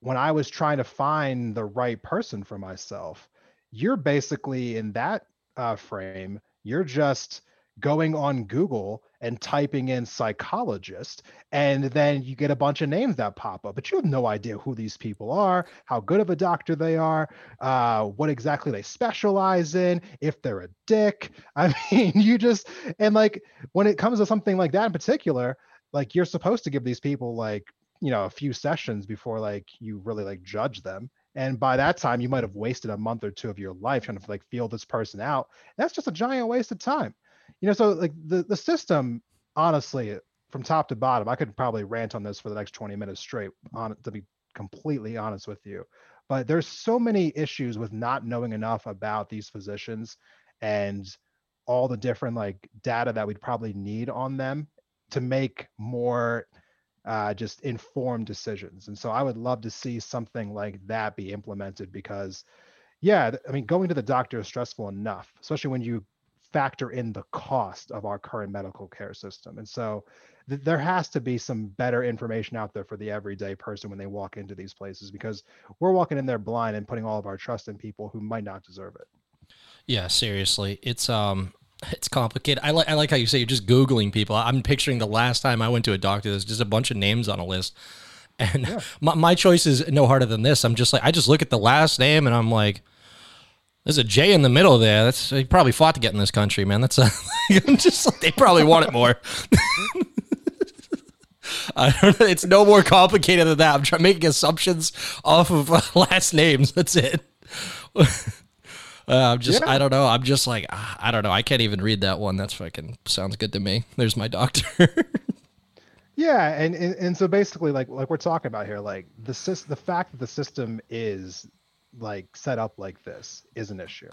when I was trying to find the right person for myself, you're basically in that uh, frame, you're just going on Google and typing in psychologist, and then you get a bunch of names that pop up, but you have no idea who these people are, how good of a doctor they are, uh, what exactly they specialize in, if they're a dick. I mean, you just, and like, when it comes to something like that in particular, like you're supposed to give these people like, you know, a few sessions before like you really like judge them. And by that time, you might've wasted a month or two of your life trying to like feel this person out. That's just a giant waste of time. You know, so like the, the system, honestly, from top to bottom, I could probably rant on this for the next twenty minutes straight, on, to be completely honest with you. But there's so many issues with not knowing enough about these physicians and all the different like data that we'd probably need on them to make more uh, just informed decisions. And so I would love to see something like that be implemented because, yeah, I mean, going to the doctor is stressful enough, especially when you factor in the cost of our current medical care system. And so th- there has to be some better information out there for the everyday person when they walk into these places, because we're walking in there blind and putting all of our trust in people who might not deserve it. Yeah, seriously. It's, um, it's complicated. I like, I like how you say you're just Googling people. I'm picturing the last time I went to a doctor, there's just a bunch of names on a list. And yeah. my, my choice is no harder than this. I'm just like, I just look at the last name and I'm like, there's a J in the middle there. That's, he probably fought to get in this country, man. That's a, I'm just like, they probably want it more. I don't know. It's no more complicated than that. I'm trying, making assumptions off of uh, last names. That's it. uh, I'm just, yeah. I don't know. I'm just like, uh, I don't know. I can't even read that one. That's fucking sounds good to me. There's my doctor. yeah. And, and, and so basically like, like we're talking about here, like the system, the fact that the system is like set up like this is an issue.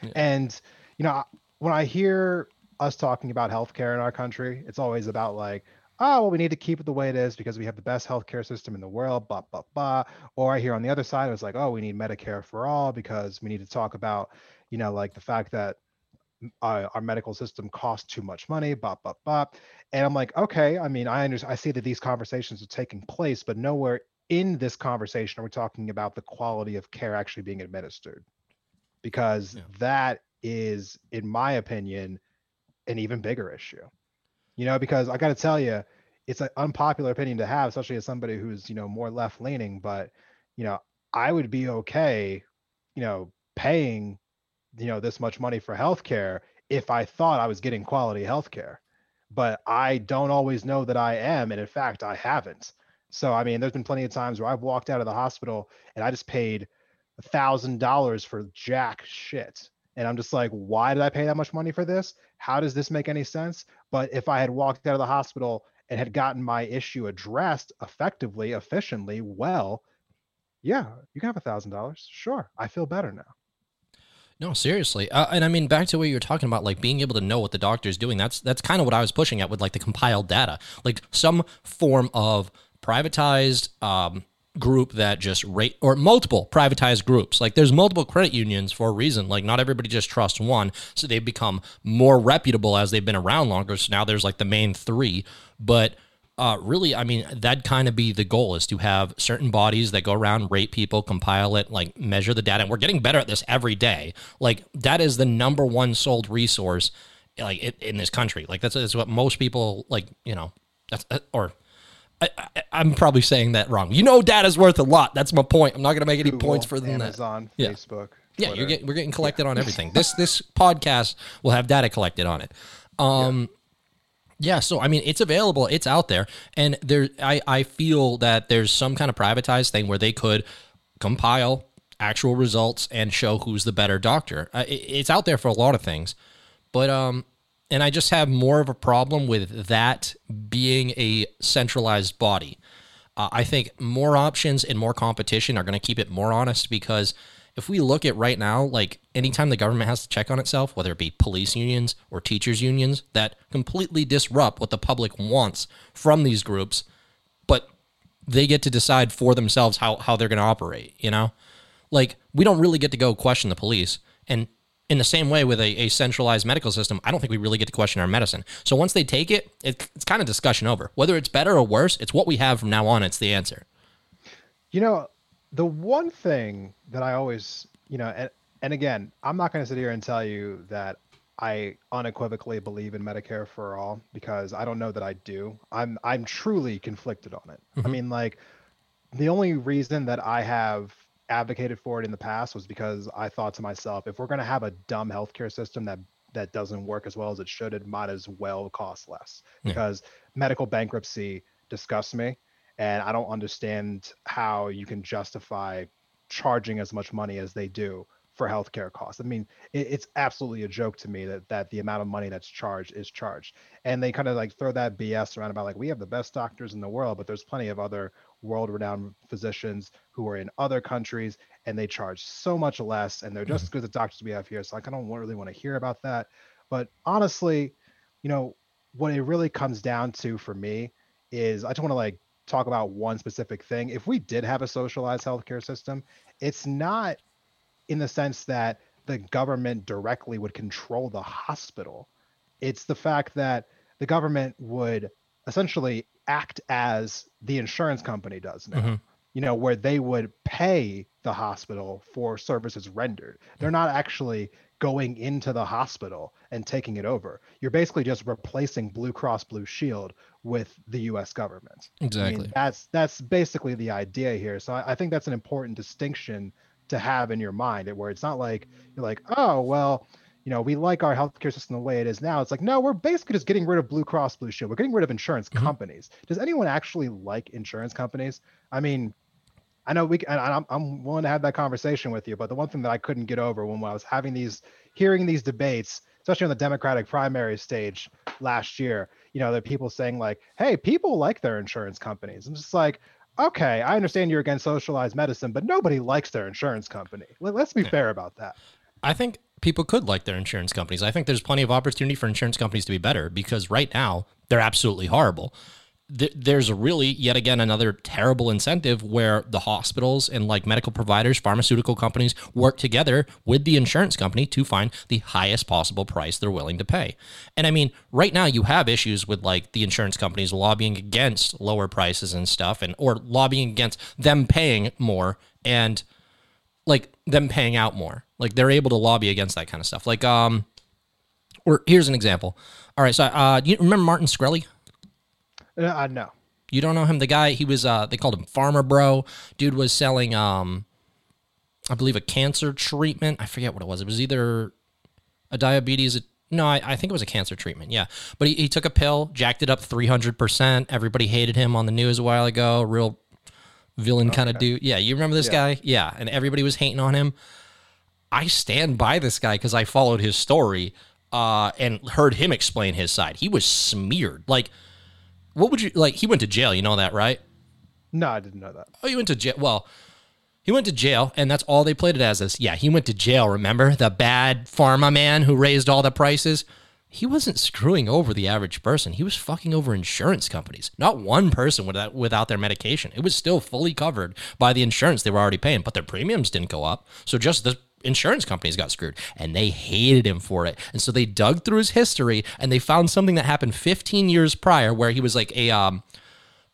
Yeah. And, you know, when I hear us talking about healthcare in our country, it's always about like, oh, well, we need to keep it the way it is because we have the best healthcare system in the world, blah, blah, blah. Or I hear on the other side, it's like, oh, we need Medicare for all because we need to talk about, you know, like the fact that uh, our medical system costs too much money, blah, blah, blah. And I'm like, okay, I mean, I understand, I see that these conversations are taking place, but nowhere in this conversation, we're talking about the quality of care actually being administered, because yeah. that is, in my opinion, an even bigger issue, you know, because I got to tell you, it's an unpopular opinion to have, especially as somebody who's, you know, more left leaning, but, you know, I would be okay, you know, paying, you know, this much money for healthcare if I thought I was getting quality healthcare, but I don't always know that I am. And in fact, I haven't. So, I mean, there's been plenty of times where I've walked out of the hospital and I just paid a thousand dollars for jack shit. And I'm just like, why did I pay that much money for this? How does this make any sense? But if I had walked out of the hospital and had gotten my issue addressed effectively, efficiently, well, yeah, you can have a thousand dollars. Sure. I feel better now. No, seriously. Uh, and I mean, back to what you were talking about, like being able to know what the doctor is doing. That's, that's kind of what I was pushing at with like the compiled data, like some form of privatized um, group that just rate, or multiple privatized groups. Like there's multiple credit unions for a reason. Like not everybody just trusts one. So they've become more reputable as they've been around longer. So now there's like the main three, but uh, really, I mean, that'd kind of be the goal, is to have certain bodies that go around, rate people, compile it, like measure the data. And we're getting better at this every day. Like that is the number one sold resource like in, in this country. Like that's, that's what most people like, you know, that's, or I, I, I'm probably saying that wrong. You know, data's worth a lot. That's my point. I'm not going to make any Google, points for them. Amazon, that. Facebook. Yeah, yeah you're getting, we're getting collected yeah. on everything. This this podcast will have data collected on it. Um, yeah. yeah, so, I mean, it's available. It's out there. And there, I, I feel that there's some kind of privatized thing where they could compile actual results and show who's the better doctor. Uh, it, it's out there for a lot of things. But, um. And I just have more of a problem with that being a centralized body. Uh, I think more options and more competition are going to keep it more honest, because if we look at right now, like anytime the government has to check on itself, whether it be police unions or teachers unions that completely disrupt what the public wants from these groups, but they get to decide for themselves how, how they're going to operate, you know? Like, we don't really get to go question the police. And in the same way with a, a centralized medical system, I don't think we really get to question our medicine. So once they take it, it it's kind of discussion over. Whether it's better or worse, it's what we have from now on. It's the answer. You know, the one thing that I always, you know, and, and again, I'm not going to sit here and tell you that I unequivocally believe in Medicare for all, because I don't know that I do. I'm I'm truly conflicted on it. Mm-hmm. I mean, like, the only reason that I have advocated for it in the past was because I thought to myself, if we're going to have a dumb healthcare system that that doesn't work as well as it should, it might as well cost less. Mm-hmm. Because medical bankruptcy disgusts me, and I don't understand how you can justify charging as much money as they do for healthcare costs. I mean, it, it's absolutely a joke to me that that the amount of money that's charged is charged. And they kind of like throw that B S around about like, we have the best doctors in the world, but there's plenty of other world-renowned physicians who are in other countries and they charge so much less, and they're just as good as the doctors we have here. So like, I don't really want to hear about that. But honestly, you know, what it really comes down to for me is I just want to like talk about one specific thing. If we did have a socialized healthcare system, it's not in the sense that the government directly would control the hospital. It's the fact that the government would essentially act as the insurance company does now, mm-hmm. you know, where they would pay the hospital for services rendered. They're not actually going into the hospital and taking it over. You're basically just replacing Blue Cross Blue Shield with the U S government. Exactly. I mean, that's that's basically the idea here. So I, I think that's an important distinction to have in your mind, where it's not like you're like, oh, well, you know, we like our healthcare system the way it is now. It's like, no, we're basically just getting rid of Blue Cross Blue Shield. We're getting rid of insurance mm-hmm. companies. Does anyone actually like insurance companies? I mean, I know we, and I'm, I'm willing to have that conversation with you, but the one thing that I couldn't get over when I was having these, hearing these debates, especially on the Democratic primary stage last year, you know, the people saying like, hey, people like their insurance companies. I'm just like, okay, I understand you're against socialized medicine, but nobody likes their insurance company. Let's be yeah. fair about that. I think people could like their insurance companies. I think there's plenty of opportunity for insurance companies to be better, because right now they're absolutely horrible. There's really, yet again, another terrible incentive where the hospitals and like medical providers, pharmaceutical companies work together with the insurance company to find the highest possible price they're willing to pay. And I mean, right now you have issues with like the insurance companies lobbying against lower prices and stuff, and or lobbying against them paying more and like them paying out more. Like they're able to lobby against that kind of stuff. Like, um, or here's an example. All right. So, uh, you remember Martin Shkreli? Uh, no. You don't know him? The guy, he was, uh, they called him Farmer Bro. Dude was selling, um, I believe, a cancer treatment. I forget what it was. It was either a diabetes. No, I, I think it was a cancer treatment. Yeah. But he, he took a pill, jacked it up three hundred percent. Everybody hated him on the news a while ago. Real villain okay. kind of dude. Yeah. You remember this yeah. guy? Yeah. And everybody was hating on him. I stand by this guy because I followed his story uh, and heard him explain his side. He was smeared. Like, what would you, like, he went to jail, you know that, right? No, I didn't know that. Oh, he went to jail. Well, he went to jail, and that's all they played it as is, yeah, he went to jail, remember? The bad pharma man who raised all the prices. He wasn't screwing over the average person. He was fucking over insurance companies. Not one person without, without their medication. It was still fully covered by the insurance they were already paying, but their premiums didn't go up. So just the insurance companies got screwed, and they hated him for it. And so they dug through his history, and they found something that happened fifteen years prior where he was like a um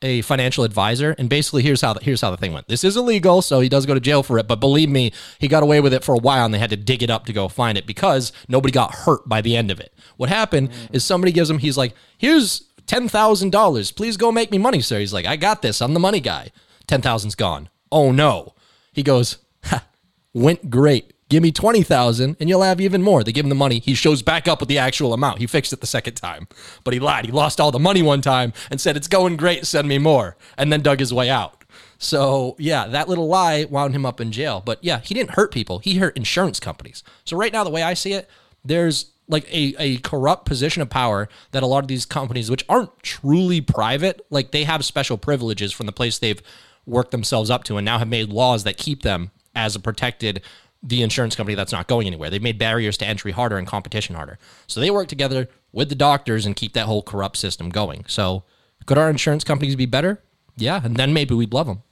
a financial advisor. And basically here's how the, here's how the thing went. This is illegal, so he does go to jail for it, but believe me, he got away with it for a while, and they had to dig it up to go find it because nobody got hurt by the end of it. What happened mm-hmm. is somebody gives him, he's like, here's ten thousand dollars. Please go make me money, sir. He's like, I got this. I'm the money guy. ten thousand's gone. Oh no. He goes, ha, went great. Give me twenty thousand and you'll have even more. They give him the money. He shows back up with the actual amount. He fixed it the second time, but he lied. He lost all the money one time and said, it's going great, send me more, and then dug his way out. So yeah, that little lie wound him up in jail. But yeah, he didn't hurt people. He hurt insurance companies. So right now, the way I see it, there's like a, a corrupt position of power that a lot of these companies, which aren't truly private, like they have special privileges from the place they've worked themselves up to and now have made laws that keep them as a protected, the insurance company that's not going anywhere. They've made barriers to entry harder and competition harder. So they work together with the doctors and keep that whole corrupt system going. So could our insurance companies be better? Yeah, and then maybe we'd love them.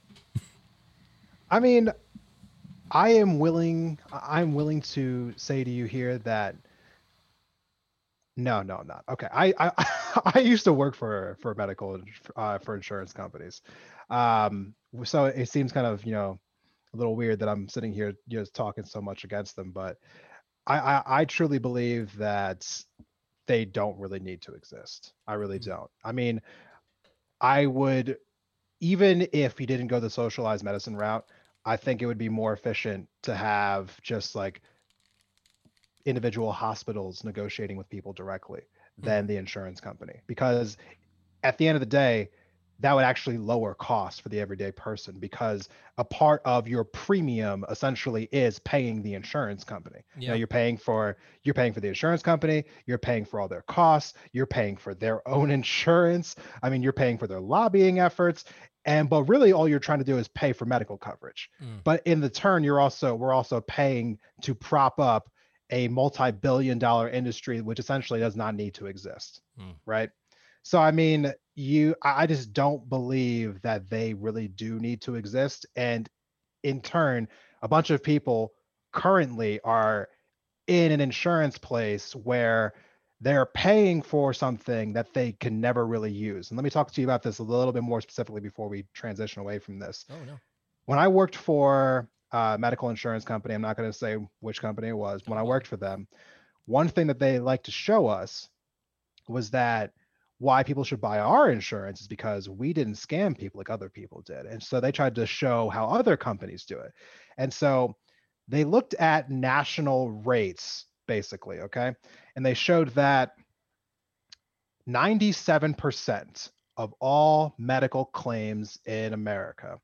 I mean, I am willing, I'm willing to say to you here that no, no, I'm not. Okay. I, I, I used to work for, for medical, uh, for insurance companies. Um, so it seems kind of, you know, a little weird that I'm sitting here, you know, talking so much against them, but I, I, I truly believe that they don't really need to exist. I really don't. I mean, I would, even if you didn't go the socialized medicine route, I think it would be more efficient to have just like individual hospitals negotiating with people directly than the insurance company, because at the end of the day, that would actually lower costs for the everyday person, because a part of your premium essentially is paying the insurance company. Yeah. You know, you're paying for, you're paying for the insurance company, you're paying for all their costs, you're paying for their own insurance. I mean, you're paying for their lobbying efforts. And, but really all you're trying to do is pay for medical coverage. Mm. But in the turn, you're also, we're also paying to prop up a multi-billion dollar industry, which essentially does not need to exist. Mm. Right. So, I mean, you, I just don't believe that they really do need to exist. And in turn, a bunch of people currently are in an insurance place where they're paying for something that they can never really use. And let me talk to you about this a little bit more specifically before we transition away from this. Oh, no. When I worked for a medical insurance company, I'm not going to say which company it was, when I worked for them, one thing that they like to show us was that why people should buy our insurance is because we didn't scam people like other people did. And so they tried to show how other companies do it. And so they looked at national rates basically, okay? And they showed that ninety-seven percent of all medical claims in America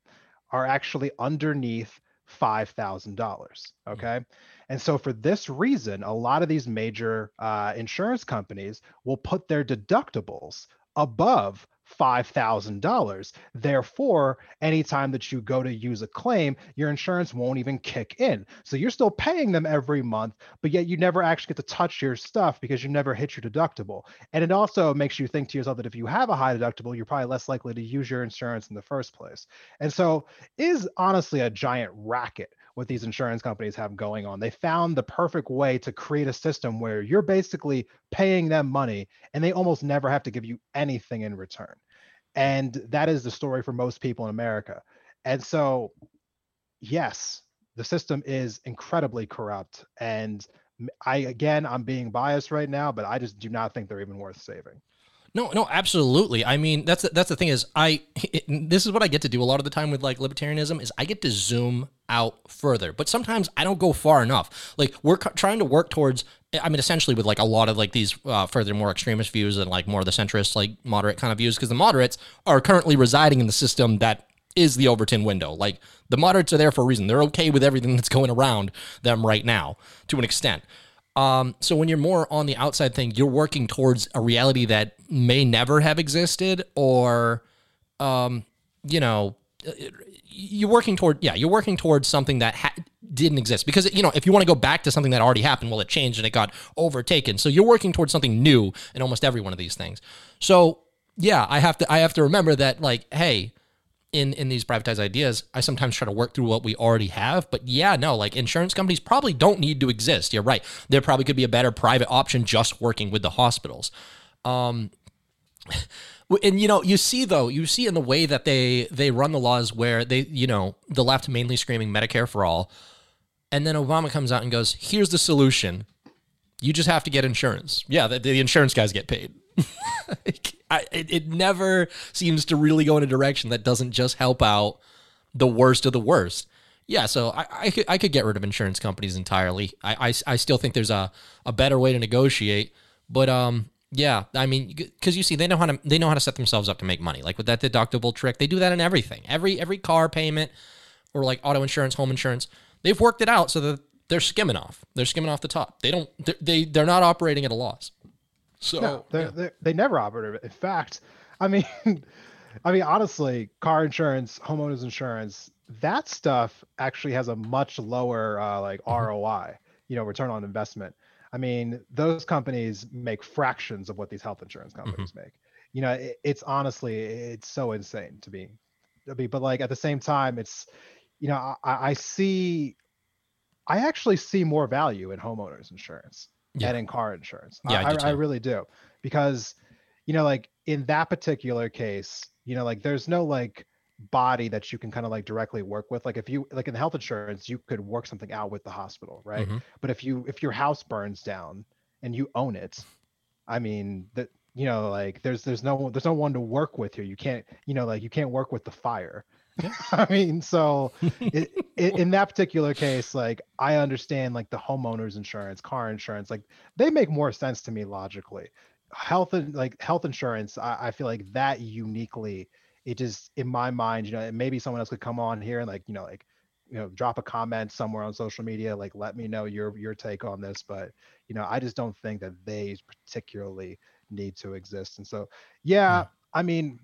are actually underneath five thousand dollars, okay? Mm-hmm. And so for this reason, a lot of these major uh, insurance companies will put their deductibles above five thousand dollars. Therefore, anytime that you go to use a claim, your insurance won't even kick in. So you're still paying them every month, but yet you never actually get to touch your stuff because you never hit your deductible. And it also makes you think to yourself that if you have a high deductible, you're probably less likely to use your insurance in the first place. And so it is honestly a giant racket what these insurance companies have going on. They found the perfect way to create a system where you're basically paying them money and they almost never have to give you anything in return. And that is the story for most people in America. And so, yes, the system is incredibly corrupt. And I, again, I'm being biased right now, but I just do not think they're even worth saving. No, no, absolutely. I mean, that's that's the thing is I it, this is what I get to do a lot of the time with like libertarianism is I get to zoom out further, but sometimes I don't go far enough. Like we're co- trying to work towards, I mean, essentially with like a lot of like these uh, further more extremist views and like more of the centrist, like moderate kind of views, because the moderates are currently residing in the system that is the Overton window. Like the moderates are there for a reason. They're okay with everything that's going around them right now to an extent. Um, so when you're more on the outside thing, you're working towards a reality that may never have existed or, um, you know, you're working toward, yeah, you're working towards something that ha- didn't exist because, you know, if you want to go back to something that already happened, well, it changed and it got overtaken. So you're working towards something new in almost every one of these things. So yeah, I have to, I have to remember that like, hey, in, in these privatized ideas, I sometimes try to work through what we already have, but yeah, no, like insurance companies probably don't need to exist. You're right. There probably could be a better private option just working with the hospitals. Um, and you know, you see though, you see in the way that they, they run the laws where they, you know, the left mainly screaming Medicare for all. And then Obama comes out and goes, here's the solution. You just have to get insurance. Yeah. The, the insurance guys get paid. I, it, it never seems to really go in a direction that doesn't just help out the worst of the worst. Yeah, so I, I, could, I could get rid of insurance companies entirely. I, I, I still think there's a, a better way to negotiate. But um, yeah, I mean, because you see, they know how to they know how to set themselves up to make money. Like with that deductible trick, they do that in everything. Every every car payment or like auto insurance, home insurance, they've worked it out so that they're skimming off. They're skimming off the top. They don't. They're, they they're not operating at a loss. So no, yeah. they they never operate. In fact, I mean, I mean honestly, car insurance, homeowners insurance, that stuff actually has a much lower uh, like R O I, you know, return on investment. I mean, those companies make fractions of what these health insurance companies mm-hmm. make. You know, it, it's honestly, it's so insane to be, to be, but like at the same time, it's, you know, I, I see, I actually see more value in homeowners insurance yeah. than in car insurance. Yeah, I, I, I, I really do, because, you know, like in that particular case, you know, like there's no like body that you can kind of like directly work with. Like if you, like in health insurance, you could work something out with the hospital, right? Mm-hmm. But if you, if your house burns down and you own it, I mean, that, you know, like there's, there's no, there's no one to work with here. You can't, you know, like you can't work with the fire. I mean, so it, it, in that particular case, like I understand like the homeowners insurance, car insurance, like they make more sense to me logically. Health and like health insurance, I, I feel like that uniquely, it just in my mind, you know, maybe someone else could come on here and like, you know, like, you know, drop a comment somewhere on social media, like let me know your your take on this. But, you know, I just don't think that they particularly need to exist. And so, yeah, mm. I mean,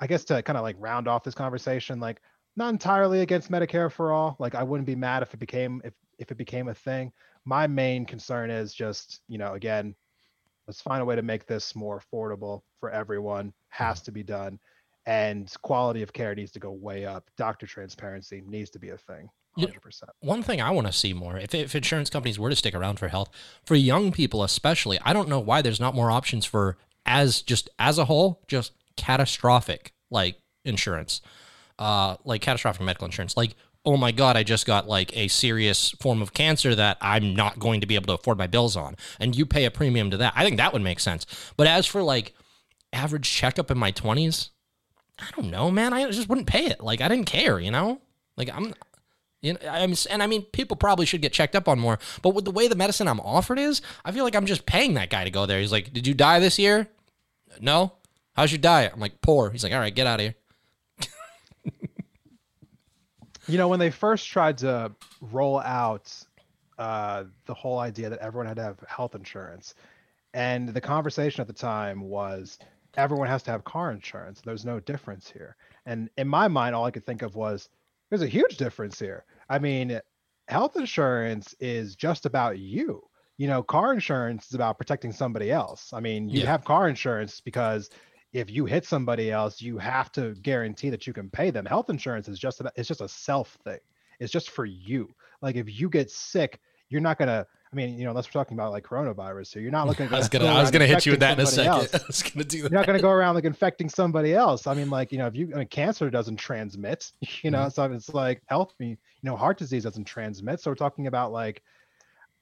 I guess to kind of like round off this conversation, like not entirely against Medicare for all. Like I wouldn't be mad if it became, if, if it became a thing. My main concern is just, you know, again, let's find a way to make this more affordable for everyone. Has to be done. And quality of care needs to go way up. Doctor transparency needs to be a thing. one hundred percent. One thing I want to see more, if, if insurance companies were to stick around for health, for young people especially, I don't know why there's not more options for as just as a whole, just catastrophic like insurance, uh, like catastrophic medical insurance. Like, oh my God, I just got like a serious form of cancer that I'm not going to be able to afford my bills on. And you pay a premium to that. I think that would make sense. But as for like average checkup in my twenties, I don't know, man. I just wouldn't pay it. Like I didn't care, you know, like I'm, you know, I'm, and I mean, people probably should get checked up on more, but with the way the medicine I'm offered is, I feel like I'm just paying that guy to go there. He's like, did you die this year? No. How's your diet? I'm like, poor. He's like, all right, get out of here. You know, when they first tried to roll out uh, the whole idea that everyone had to have health insurance, and the conversation at the time was, everyone has to have car insurance. There's no difference here. And in my mind, all I could think of was, there's a huge difference here. I mean, health insurance is just about you. You know, car insurance is about protecting somebody else. I mean, you yeah. have car insurance because if you hit somebody else, you have to guarantee that you can pay them. Health insurance is just about, it's just a self thing. It's just for you. Like if you get sick, you're not going to, I mean, you know, unless we're talking about like coronavirus here, you're not looking. At I was going to go hit you with that in a second. Else. I was going to do that. You're not going to go around like infecting somebody else. I mean, like, you know, if you, I mean, cancer doesn't transmit, you know, mm-hmm. so it's like health, you know, heart disease doesn't transmit. So we're talking about like,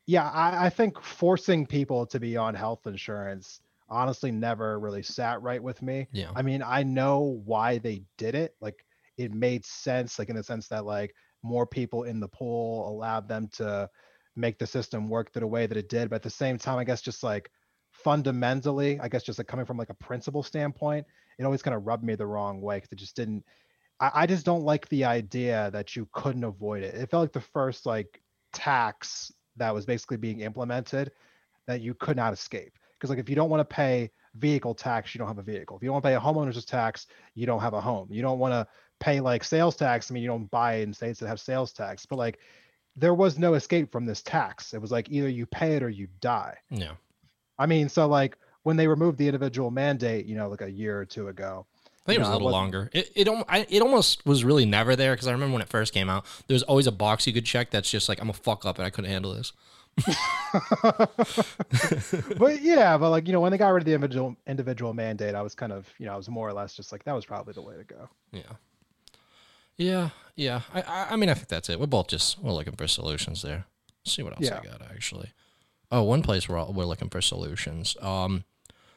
yeah, I, I think forcing people to be on health insurance honestly never really sat right with me. Yeah. I mean, I know why they did it. Like it made sense, like in the sense that like more people in the pool allowed them to make the system work the way that it did. But at the same time, I guess just like fundamentally, I guess just like coming from like a principle standpoint, it always kind of rubbed me the wrong way because it just didn't, I, I just don't like the idea that you couldn't avoid it. It felt like the first like tax that was basically being implemented that you could not escape. Because like if you don't want to pay vehicle tax, you don't have a vehicle. If you don't want to pay a homeowner's tax, you don't have a home. You don't want to pay like sales tax. I mean, you don't buy in states that have sales tax, but like there was no escape from this tax. It was like either you pay it or you die. Yeah. I mean, so like when they removed the individual mandate, you know, like a year or two ago, I think it was know, a little longer. It it, I, it almost was really never there because I remember when it first came out, there was always a box you could check that's just like, I'm a fuck up and I couldn't handle this. But yeah, but like, you know, when they got rid of the individual individual mandate, I was kind of, you know, I was more or less just like, that was probably the way to go. Yeah. Yeah, yeah. I, I, I mean, I think that's it. We're both just we're looking for solutions there. Let's see what else yeah. I got actually. Oh, one place we're all, we're looking for solutions. Um,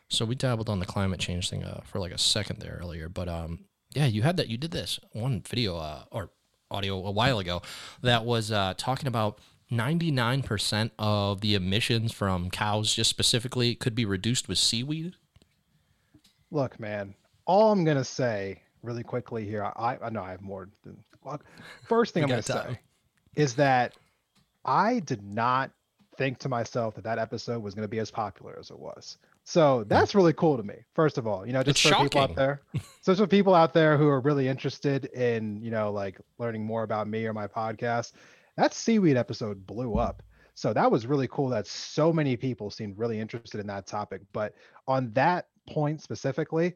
so we dabbled on the climate change thing uh, for like a second there earlier, but um, yeah, you had that. You did this one video uh, or audio a while ago that was uh, talking about ninety-nine percent of the emissions from cows, just specifically, could be reduced with seaweed. Look, man. All I'm gonna say. Really quickly here, I I know I have more. Than, well, first thing I'm going to say is that I did not think to myself that that episode was going to be as popular as it was. So that's really cool to me. First of all, you know, just it's for shocking. people out there, so for people out there who are really interested in, you know, like learning more about me or my podcast, that seaweed episode blew up. So that was really cool that so many people seemed really interested in that topic. But on that point specifically,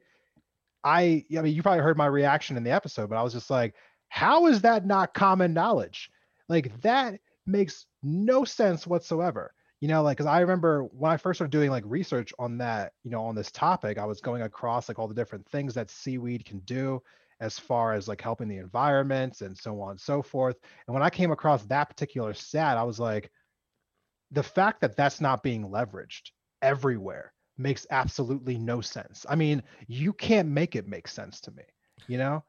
I, I mean, you probably heard my reaction in the episode, but I was just like, how is that not common knowledge? Like that makes no sense whatsoever. You know, like, cause I remember when I first started doing like research on that, you know, on this topic, I was going across like all the different things that seaweed can do as far as like helping the environment and so on and so forth. And when I came across that particular stat, I was like, the fact that that's not being leveraged everywhere makes absolutely no sense. I mean, you can't make it make sense to me, you know?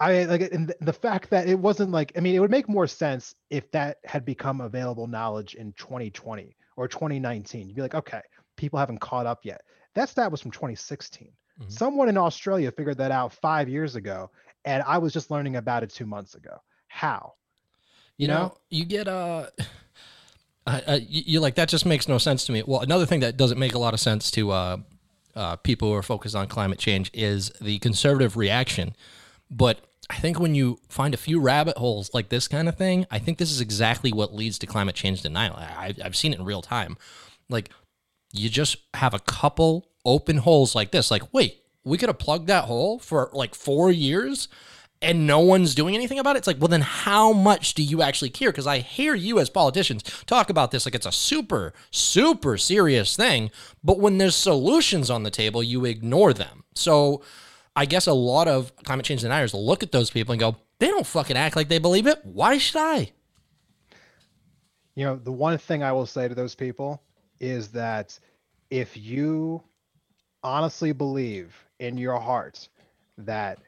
I like and the fact that it wasn't like, I mean, it would make more sense if that had become available knowledge in twenty twenty or twenty nineteen. You'd be like, okay, people haven't caught up yet. That stat was from twenty sixteen. Mm-hmm. Someone in Australia figured that out five years ago, and I was just learning about it two months ago. How? You, you know, know, you get uh, a, you're like, that just makes no sense to me. Well, another thing that doesn't make a lot of sense to uh, uh, people who are focused on climate change is the conservative reaction. But I think when you find a few rabbit holes like this kind of thing, I think this is exactly what leads to climate change denial. I, I've seen it in real time. Like, you just have a couple open holes like this. Like, wait, we could have plugged that hole for like four years and no one's doing anything about it? It's like, well, then how much do you actually care? Because I hear you as politicians talk about this like it's a super, super serious thing. But when there's solutions on the table, you ignore them. So I guess a lot of climate change deniers look at those people and go, they don't fucking act like they believe it. Why should I? You know, the one thing I will say to those people is that if you honestly believe in your heart that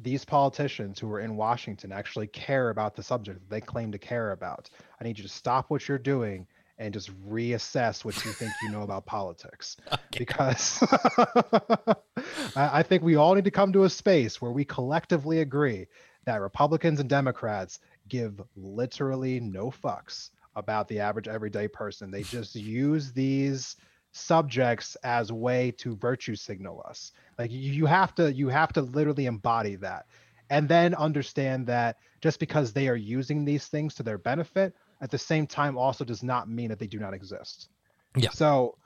these politicians who are in Washington actually care about the subject that they claim to care about, I need you to stop what you're doing and just reassess what you think you know about politics. Okay. Because I think we all need to come to a space where we collectively agree that Republicans and Democrats give literally no fucks about the average everyday person. They just use these subjects as a way to virtue signal us. Like you have to, you have to literally embody that. And then understand that just because they are using these things to their benefit, at the same time also does not mean that they do not exist. Yeah. So,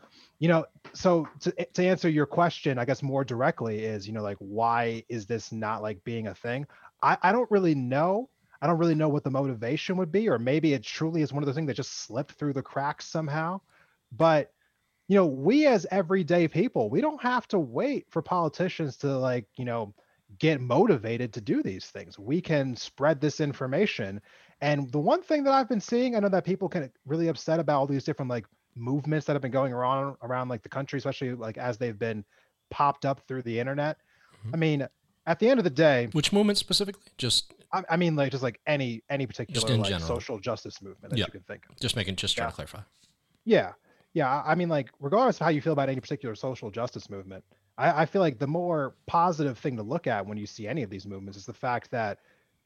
you know, so to to answer your question, I guess more directly is, you know, like, why is this not like being a thing? I, I don't really know. I don't really know what the motivation would be, or maybe it truly is one of those things that just slipped through the cracks somehow. But, you know, we as everyday people, we don't have to wait for politicians to like, you know, get motivated to do these things. We can spread this information. And the one thing that I've been seeing, I know that people get really upset about all these different like movements that have been going around around like the country, especially like as they've been popped up through the internet. Mm-hmm. I mean, at the end of the day, which movement specifically? Just I, I mean, like just like any any particular like general social justice movement that yep. you can think of. Just making just trying yeah. to clarify. Yeah, yeah. I mean, like regardless of how you feel about any particular social justice movement, I, I feel like the more positive thing to look at when you see any of these movements is the fact that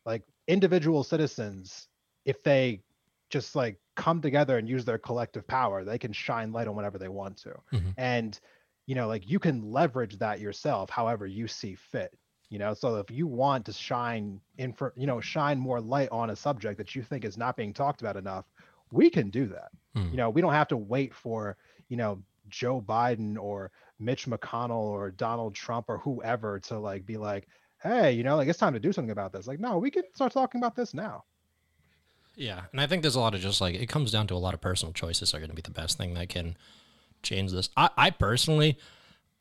like individual citizens, if they just like come together and use their collective power, they can shine light on whatever they want to. Mm-hmm. And, you know, like you can leverage that yourself, however you see fit, you know? So if you want to shine in for, you know, shine more light on a subject that you think is not being talked about enough, we can do that. Mm-hmm. You know, we don't have to wait for, you know, Joe Biden or Mitch McConnell or Donald Trump or whoever to like, be like, hey, you know, like it's time to do something about this. Like, no, we can start talking about this now. Yeah. And I think there's a lot of just like, it comes down to a lot of personal choices are going to be the best thing that can change this. I, I personally,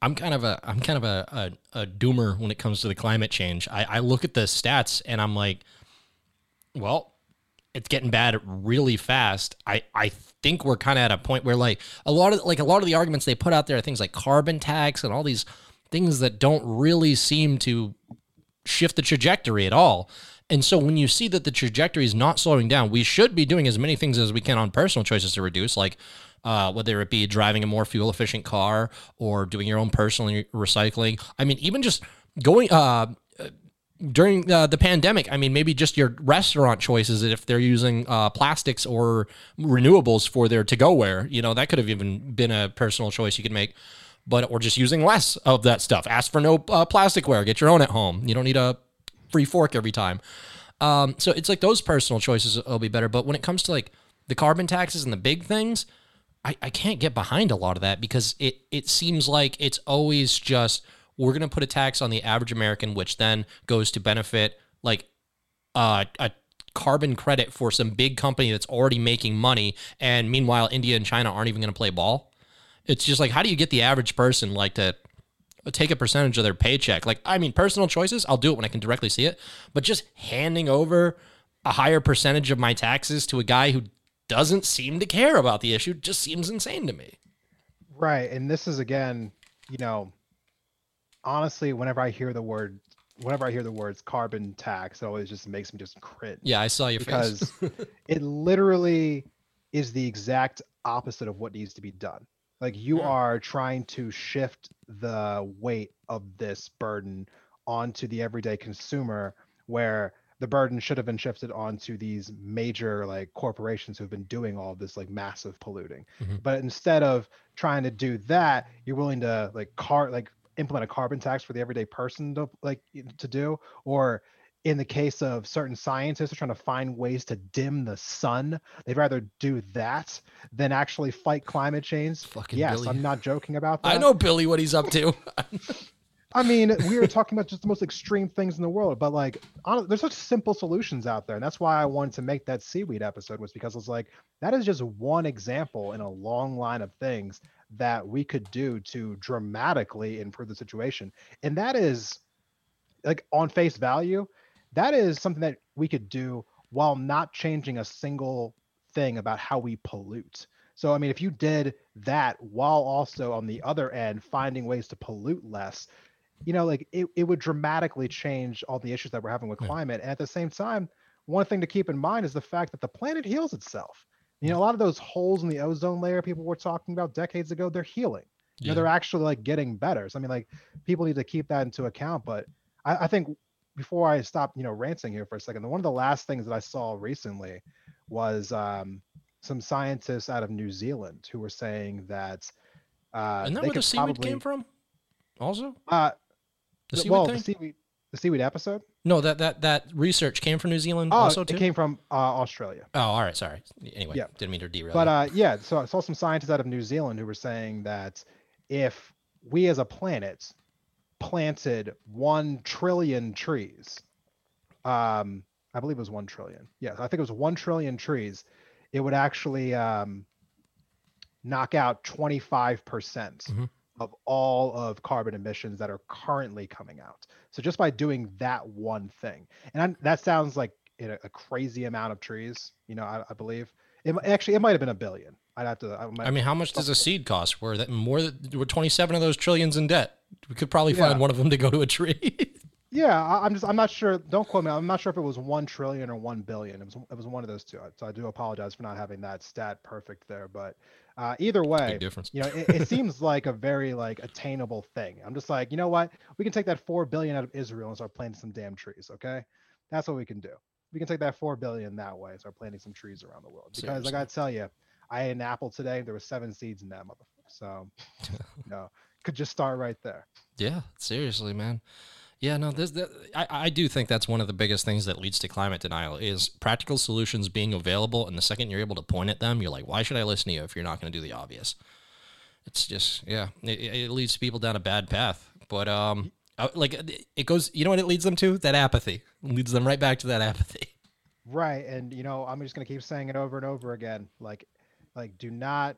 I'm kind of a, I'm kind of a, a, a doomer when it comes to the climate change. I, I look at the stats and I'm like, well, it's getting bad really fast. I, I think we're kind of at a point where like a lot of like a lot of the arguments they put out there are things like carbon tax and all these things that don't really seem to shift the trajectory at all. And so when you see that the trajectory is not slowing down, we should be doing as many things as we can on personal choices to reduce, like uh, whether it be driving a more fuel efficient car or doing your own personal recycling. I mean, even just going, uh, during uh, the pandemic, I mean, maybe just your restaurant choices, if they're using uh, plastics or renewables for their to-go ware, you know, that could have even been a personal choice you could make. But or just using less of that stuff. Ask for no uh, plasticware. Get your own at home. You don't need a free fork every time. Um, so it's like those personal choices will be better. But when it comes to like the carbon taxes and the big things, I, I can't get behind a lot of that because it it seems like it's always just we're going to put a tax on the average American, which then goes to benefit like uh, a carbon credit for some big company that's already making money. And meanwhile, India and China aren't even going to play ball. It's just like, how do you get the average person like to take a percentage of their paycheck? Like, I mean, personal choices, I'll do it when I can directly see it, but just handing over a higher percentage of my taxes to a guy who doesn't seem to care about the issue just seems insane to me. Right. And this is, again, you know, honestly, whenever I hear the word, whenever I hear the words carbon tax, it always just makes me just cringe. Yeah, I saw your face. Because it literally is the exact opposite of what needs to be done. Like, you are trying to shift the weight of this burden onto the everyday consumer, where the burden should have been shifted onto these major like corporations who've been doing all this like massive polluting. Mm-hmm. But instead of trying to do that, you're willing to like car like implement a carbon tax for the everyday person to like to do, or in the case of certain scientists who are trying to find ways to dim the sun, they'd rather do that than actually fight climate change. Fucking yes, Billy. I'm not joking about that. I know Billy, what he's up to. I mean, we are talking about just the most extreme things in the world, but like, honestly, there's such simple solutions out there. And that's why I wanted to make that seaweed episode, was because I was like, that is just one example in a long line of things that we could do to dramatically improve the situation. And that is like on face value, that is something that we could do while not changing a single thing about how we pollute. So, I mean, if you did that while also on the other end finding ways to pollute less, you know, like it, it would dramatically change all the issues that we're having with climate. And at the same time, one thing to keep in mind is the fact that the planet heals itself. You know, a lot of those holes in the ozone layer people were talking about decades ago, they're healing. Yeah. You know, they're actually like getting better. So, I mean, like people need to keep that into account. But I, I think... before I stop, you know, ranting here for a second, one of the last things that I saw recently was um, some scientists out of New Zealand who were saying that... Uh, Isn't that where the seaweed probably... came from? Also? Uh, the seaweed well, thing? The seaweed, the seaweed episode? No, that, that, that research came from New Zealand oh, also, too? It came from uh, Australia. Oh, all right, sorry. Anyway, yeah. Didn't mean to derail But, uh, yeah, so I saw some scientists out of New Zealand who were saying that if we as a planet... planted one trillion trees. Um, I believe it was one trillion. Yeah, I think it was one trillion trees. It would actually um, knock out twenty-five percent mm-hmm. of all of carbon emissions that are currently coming out. So just by doing that one thing, and I, that sounds like a, a crazy amount of trees. You know, I, I believe it actually it might have been a billion. I'd have to. I, might, I mean, how much does a seed cost? We're that more than we're twenty-seven of those trillions in debt. We could probably yeah. find one of them to go to a tree. yeah, I, I'm just. I'm not sure. Don't quote me. I'm not sure if it was one trillion or one billion. It was. It was one of those two. So I do apologize for not having that stat perfect there. But uh, either way, big difference. You know, it, it seems like a very like attainable thing. I'm just like, you know what? We can take that four billion out of Israel and start planting some damn trees. Okay, that's what we can do. We can take that four billion that way and start planting some trees around the world. Because seriously. Like I tell you. I had an apple today. There were seven seeds in that motherfucker. So, you know, could just start right there. Yeah, seriously, man. Yeah, no, this, this, I, I do think that's one of the biggest things that leads to climate denial is practical solutions being available. And the second you're able to point at them, you're like, why should I listen to you if you're not going to do the obvious? It's just, yeah, it, it leads people down a bad path. But um, like it goes, you know what it leads them to? That apathy. It leads them right back to that apathy. Right. And, you know, I'm just going to keep saying it over and over again. Like, Like, do not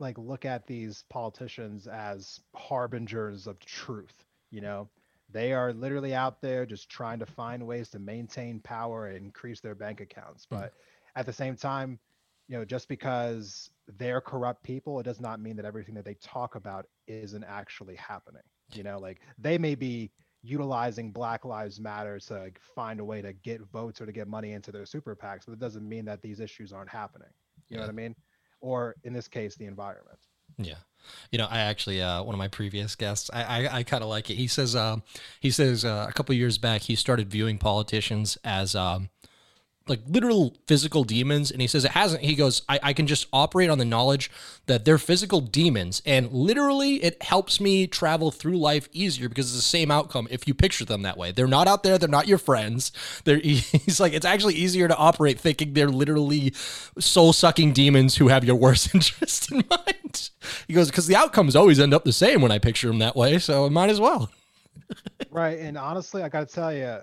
like look at these politicians as harbingers of truth. You know, they are literally out there just trying to find ways to maintain power and increase their bank accounts. But mm-hmm. at the same time, you know, just because they're corrupt people, it does not mean that everything that they talk about isn't actually happening. You know, like they may be utilizing Black Lives Matter to like, find a way to get votes or to get money into their super PACs, but it doesn't mean that these issues aren't happening. You yeah. know what I mean? Or in this case, the environment. Yeah. You know, I actually, uh, one of my previous guests, I, I, I kind of like it. He says, uh, he says uh, a couple of years back, he started viewing politicians as um, like literal physical demons. And he says it hasn't, he goes, I, I can just operate on the knowledge that they're physical demons. And literally it helps me travel through life easier because it's the same outcome if you picture them that way. They're not out there. They're not your friends. They're, he's like, it's actually easier to operate thinking they're literally soul-sucking demons who have your worst interest in mind. He goes, because the outcomes always end up the same when I picture them that way. So I might as well. Right. And honestly, I got to tell you,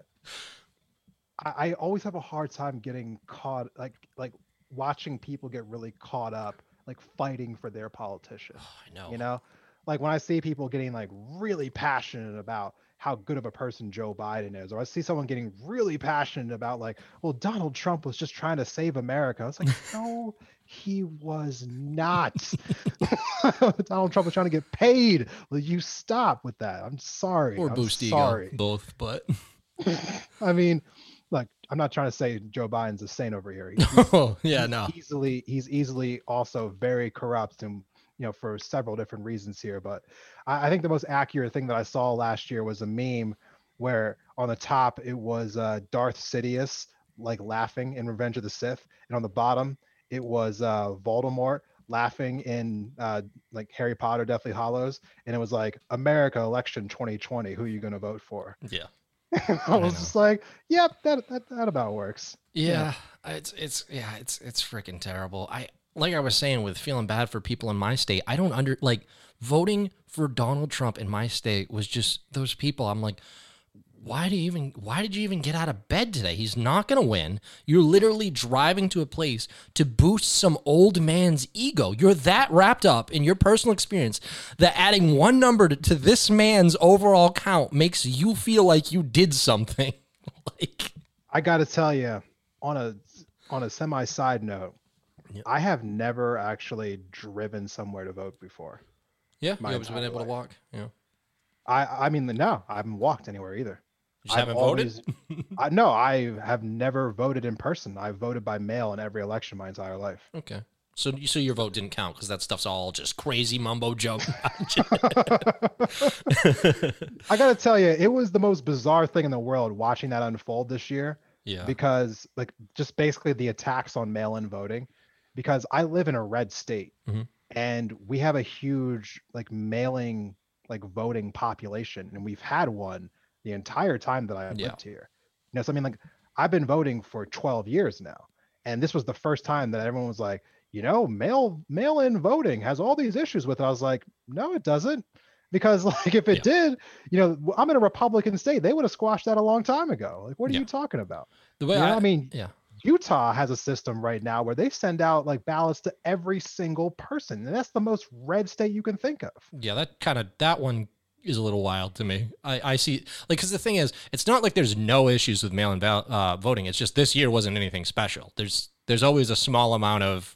I always have a hard time getting caught, like like watching people get really caught up, like fighting for their politician. Oh, I know. You know, like when I see people getting like really passionate about how good of a person Joe Biden is, or I see someone getting really passionate about like, well, Donald Trump was just trying to save America. It's like, no, he was not. Donald Trump was trying to get paid. Will you stop with that? I'm sorry. Or I'm boost sorry. Ego, both, but. I mean. Look, I'm not trying to say Joe Biden's a saint over here. He's, oh, yeah, no. Easily, he's easily also very corrupt, and you know, for several different reasons here. But I, I think the most accurate thing that I saw last year was a meme where on the top it was uh, Darth Sidious like laughing in Revenge of the Sith, and on the bottom it was uh, Voldemort laughing in uh, like Harry Potter, Deathly Hallows, and it was like America election twenty twenty. Who are you going to vote for? Yeah. And I was I just like, yep, that, that that about works. Yeah, yeah. it's it's yeah, it's it's freaking terrible. I like I was saying with feeling bad for people in my state. I don't under like voting for Donald Trump in my state was just those people. I'm like, why do you even why did you even get out of bed today? He's not going to win. You're literally driving to a place to boost some old man's ego. You're that wrapped up in your personal experience that adding one number to, to this man's overall count makes you feel like you did something. Like, I got to tell you, on a on a semi side note, yeah. I have never actually driven somewhere to vote before. Yeah, you haven't been able life. to walk. Yeah. I I mean no, I haven't walked anywhere either. You just haven't always, voted? I, no, I have never voted in person. I voted by mail in every election my entire life. Okay. So, so your vote didn't count because that stuff's all just crazy mumbo jumbo. I got to tell you, it was the most bizarre thing in the world watching that unfold this year. Yeah. Because, like, just basically the attacks on mail-in voting. Because I live in a red state, mm-hmm. and we have a huge, like, mailing, like, voting population, and we've had one the entire time that I've yeah. lived here. You know, so I mean, like, I've been voting for twelve years now, and this was the first time that everyone was like, you know, mail mail-in voting has all these issues with it. I was like, no, it doesn't, because like if it yeah. did, you know, I'm in a Republican state. They would have squashed that a long time ago. Like, what are yeah. you talking about? The way you know, I, I mean, yeah. Utah has a system right now where they send out like ballots to every single person. And that's the most red state you can think of. Yeah, that kind of, that one is a little wild to me. I, I see, like, because the thing is, it's not like there's no issues with mail-in val- uh, voting. It's just this year wasn't anything special. There's there's always a small amount of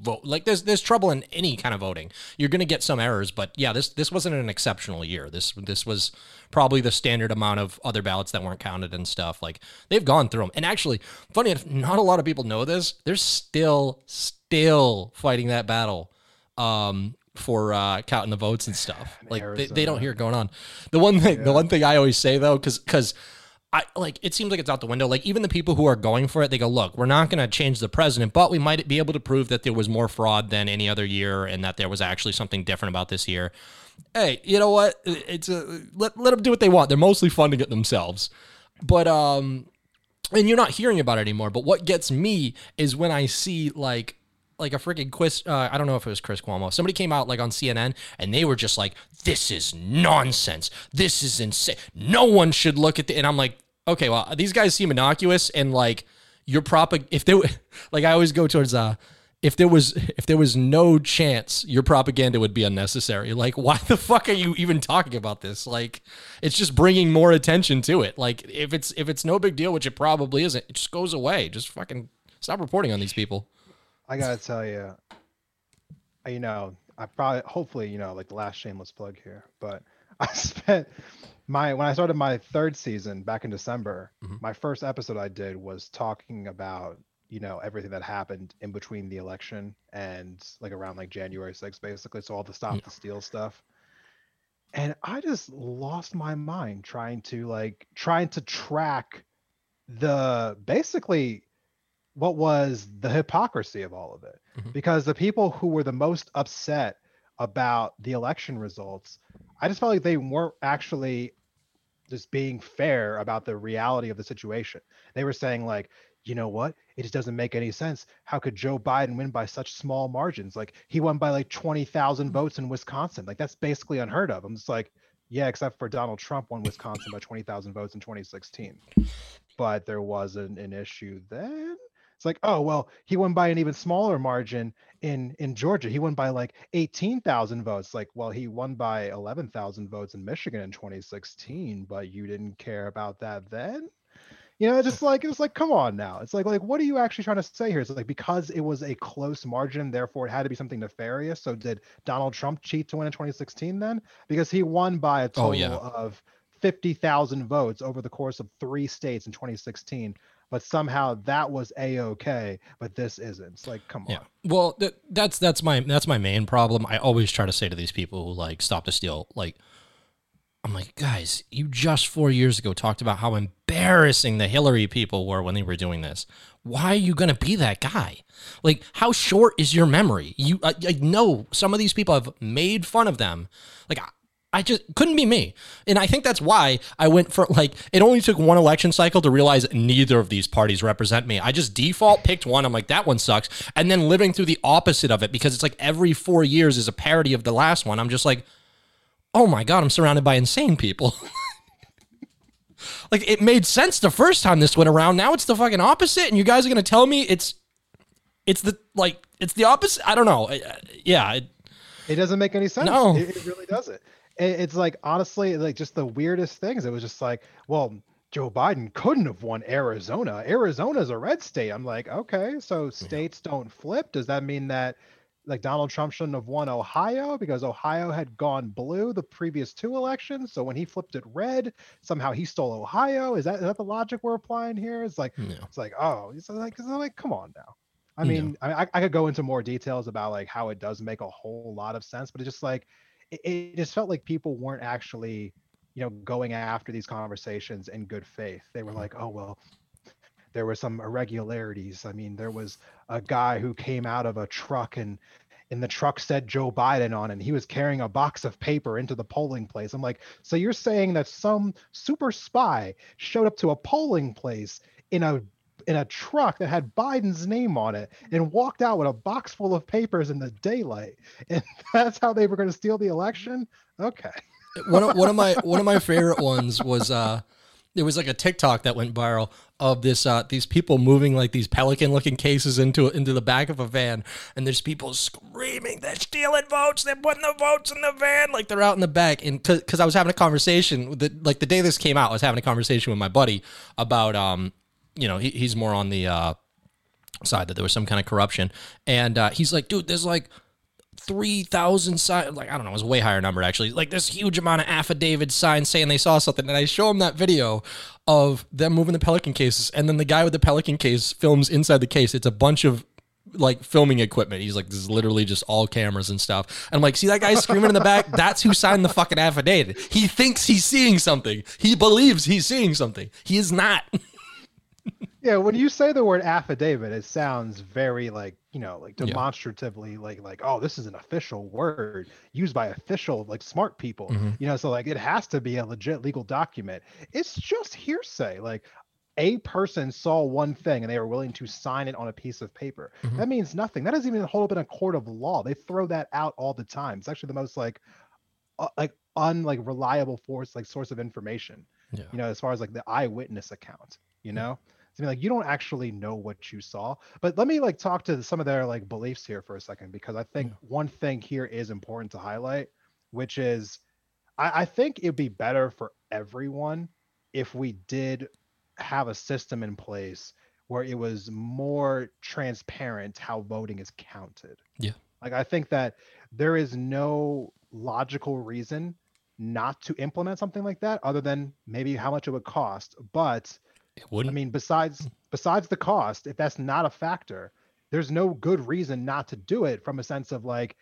vote. Like, there's there's trouble in any kind of voting. You're going to get some errors, but yeah, this this wasn't an exceptional year. This this was probably the standard amount of other ballots that weren't counted and stuff. Like, they've gone through them. And actually, funny enough, not a lot of people know this. They're still still fighting that battle um, for uh, counting the votes and stuff. Like, they, they don't hear it going on. The one thing, yeah. the one thing I always say though, because because. I, like, it seems like it's out the window. Like, even the people who are going for it, they go, look, we're not going to change the president, but we might be able to prove that there was more fraud than any other year and that there was actually something different about this year. Hey, you know what? It's a, let, let them do what they want. They're mostly funding it themselves. But, um, and you're not hearing about it anymore. But what gets me is when I see, like, like a freaking quiz. Uh, I don't know if it was Chris Cuomo. Somebody came out like on C N N and they were just like, this is nonsense. This is insane. No one should look at the, and I'm like, okay, well, these guys seem innocuous, and like your propag- if they were, like I always go towards uh if there was if there was no chance your propaganda would be unnecessary. Like, why the fuck are you even talking about this? Like, it's just bringing more attention to it. Like, if it's if it's no big deal, which it probably isn't, it just goes away. Just fucking stop reporting on these people. I gotta tell you, you know, I probably hopefully you know like the last shameless plug here, but I spent. My when I started my third season back in December, mm-hmm. my first episode I did was talking about you know, everything that happened in between the election and like around like January sixth, basically. So all the stop yeah. the steal stuff. And I just lost my mind trying to like trying to track the basically what was the hypocrisy of all of it, mm-hmm. because the people who were the most upset about the election results, I just felt like they weren't actually just being fair about the reality of the situation. They were saying like, you know what? It just doesn't make any sense. How could Joe Biden win by such small margins? Like he won by like twenty thousand votes in Wisconsin. Like that's basically unheard of. I'm just like, yeah, except for Donald Trump won Wisconsin by twenty thousand votes in twenty sixteen. But there wasn't an issue then. It's like, oh, well, he won by an even smaller margin in, in Georgia. He won by like eighteen thousand votes. Like, well, he won by eleven thousand votes in Michigan in twenty sixteen, but you didn't care about that then? You know, just like, it's like, come on now. It's like, like, what are you actually trying to say here? It's like, because it was a close margin, therefore it had to be something nefarious. So did Donald Trump cheat to win in twenty sixteen then? Because he won by a total oh, yeah. of fifty thousand votes over the course of three states in twenty sixteen. But somehow that was A-okay, but this isn't. It's like, come yeah. on. Well, th- that's that's my that's my main problem. I always try to say to these people who like stop the steal, like, I'm like, guys, you just four years ago talked about how embarrassing the Hillary people were when they were doing this. Why are you going to be that guy? Like, how short is your memory? You I, I know some of these people have made fun of them. Like, I, I just couldn't be me. And I think that's why I went for like, it only took one election cycle to realize neither of these parties represent me. I just default picked one. I'm like, that one sucks. And then living through the opposite of it, because it's like every four years is a parody of the last one. I'm just like, oh my God, I'm surrounded by insane people. Like it made sense the first time this went around. Now it's the fucking opposite. And you guys are going to tell me it's, it's the, like, it's the opposite. I don't know. Yeah. It, it doesn't make any sense. No. It, it really doesn't. It's like, honestly, like just the weirdest things. It was just like, well, Joe Biden couldn't have won Arizona. Arizona's a red state. I'm like, okay, so states don't flip. Does that mean that like Donald Trump shouldn't have won Ohio because Ohio had gone blue the previous two elections? So when he flipped it red, somehow he stole Ohio. Is that, is that the logic we're applying here? It's like, no. It's like, oh, it's like, it's like, come on now. I mean, no. I, I could go into more details about like how it does make a whole lot of sense, but it's just like, it just felt like people weren't actually, you know, going after these conversations in good faith. They were like, oh, well, there were some irregularities. I mean, there was a guy who came out of a truck and and the truck said Joe Biden on, and he was carrying a box of paper into the polling place. I'm like, so you're saying that some super spy showed up to a polling place in a in a truck that had Biden's name on it and walked out with a box full of papers in the daylight, and that's how they were going to steal the election? Okay. one, of, one of my, one of my favorite ones was, uh, there was like a TikTok that went viral of this, uh, these people moving like these pelican looking cases into, into the back of a van. And there's people screaming, they're stealing votes. They're putting the votes in the van. Like they're out in the back. And cause, cause I was having a conversation with the, like the day this came out, I was having a conversation with my buddy about, um, you know, he, he's more on the uh, side that there was some kind of corruption. And uh, he's like, dude, there's like three thousand signs. Like, I don't know, it was a way higher number, actually. Like, there's huge amount of affidavits signed saying they saw something. And I show him that video of them moving the pelican cases. And then the guy with the pelican case films inside the case. It's a bunch of, like, filming equipment. He's like, this is literally just all cameras and stuff. And I'm like, see that guy screaming in the back? That's who signed the fucking affidavit. He thinks he's seeing something. He believes he's seeing something. He is not. Yeah, when you say the word affidavit, it sounds very like, you know, like demonstratively yeah. like like oh, this is an official word used by official like smart people. Mm-hmm. You know, so like it has to be a legit legal document. It's just hearsay. Like a person saw one thing and they were willing to sign it on a piece of paper. Mm-hmm. That means nothing. That doesn't even hold up in a court of law. They throw that out all the time. It's actually the most like uh, like unlike reliable force like source of information. Yeah. You know, as far as like the eyewitness account, you know? Mm-hmm. I mean, like, you don't actually know what you saw. But let me, like, talk to some of their, like, beliefs here for a second, because I think yeah. one thing here is important to highlight, which is I, I think it'd be better for everyone if we did have a system in place where it was more transparent how voting is counted. Yeah. Like, I think that there is no logical reason not to implement something like that other than maybe how much it would cost. But It wouldn't. I mean, besides besides the cost, if that's not a factor, there's no good reason not to do it from a sense of like,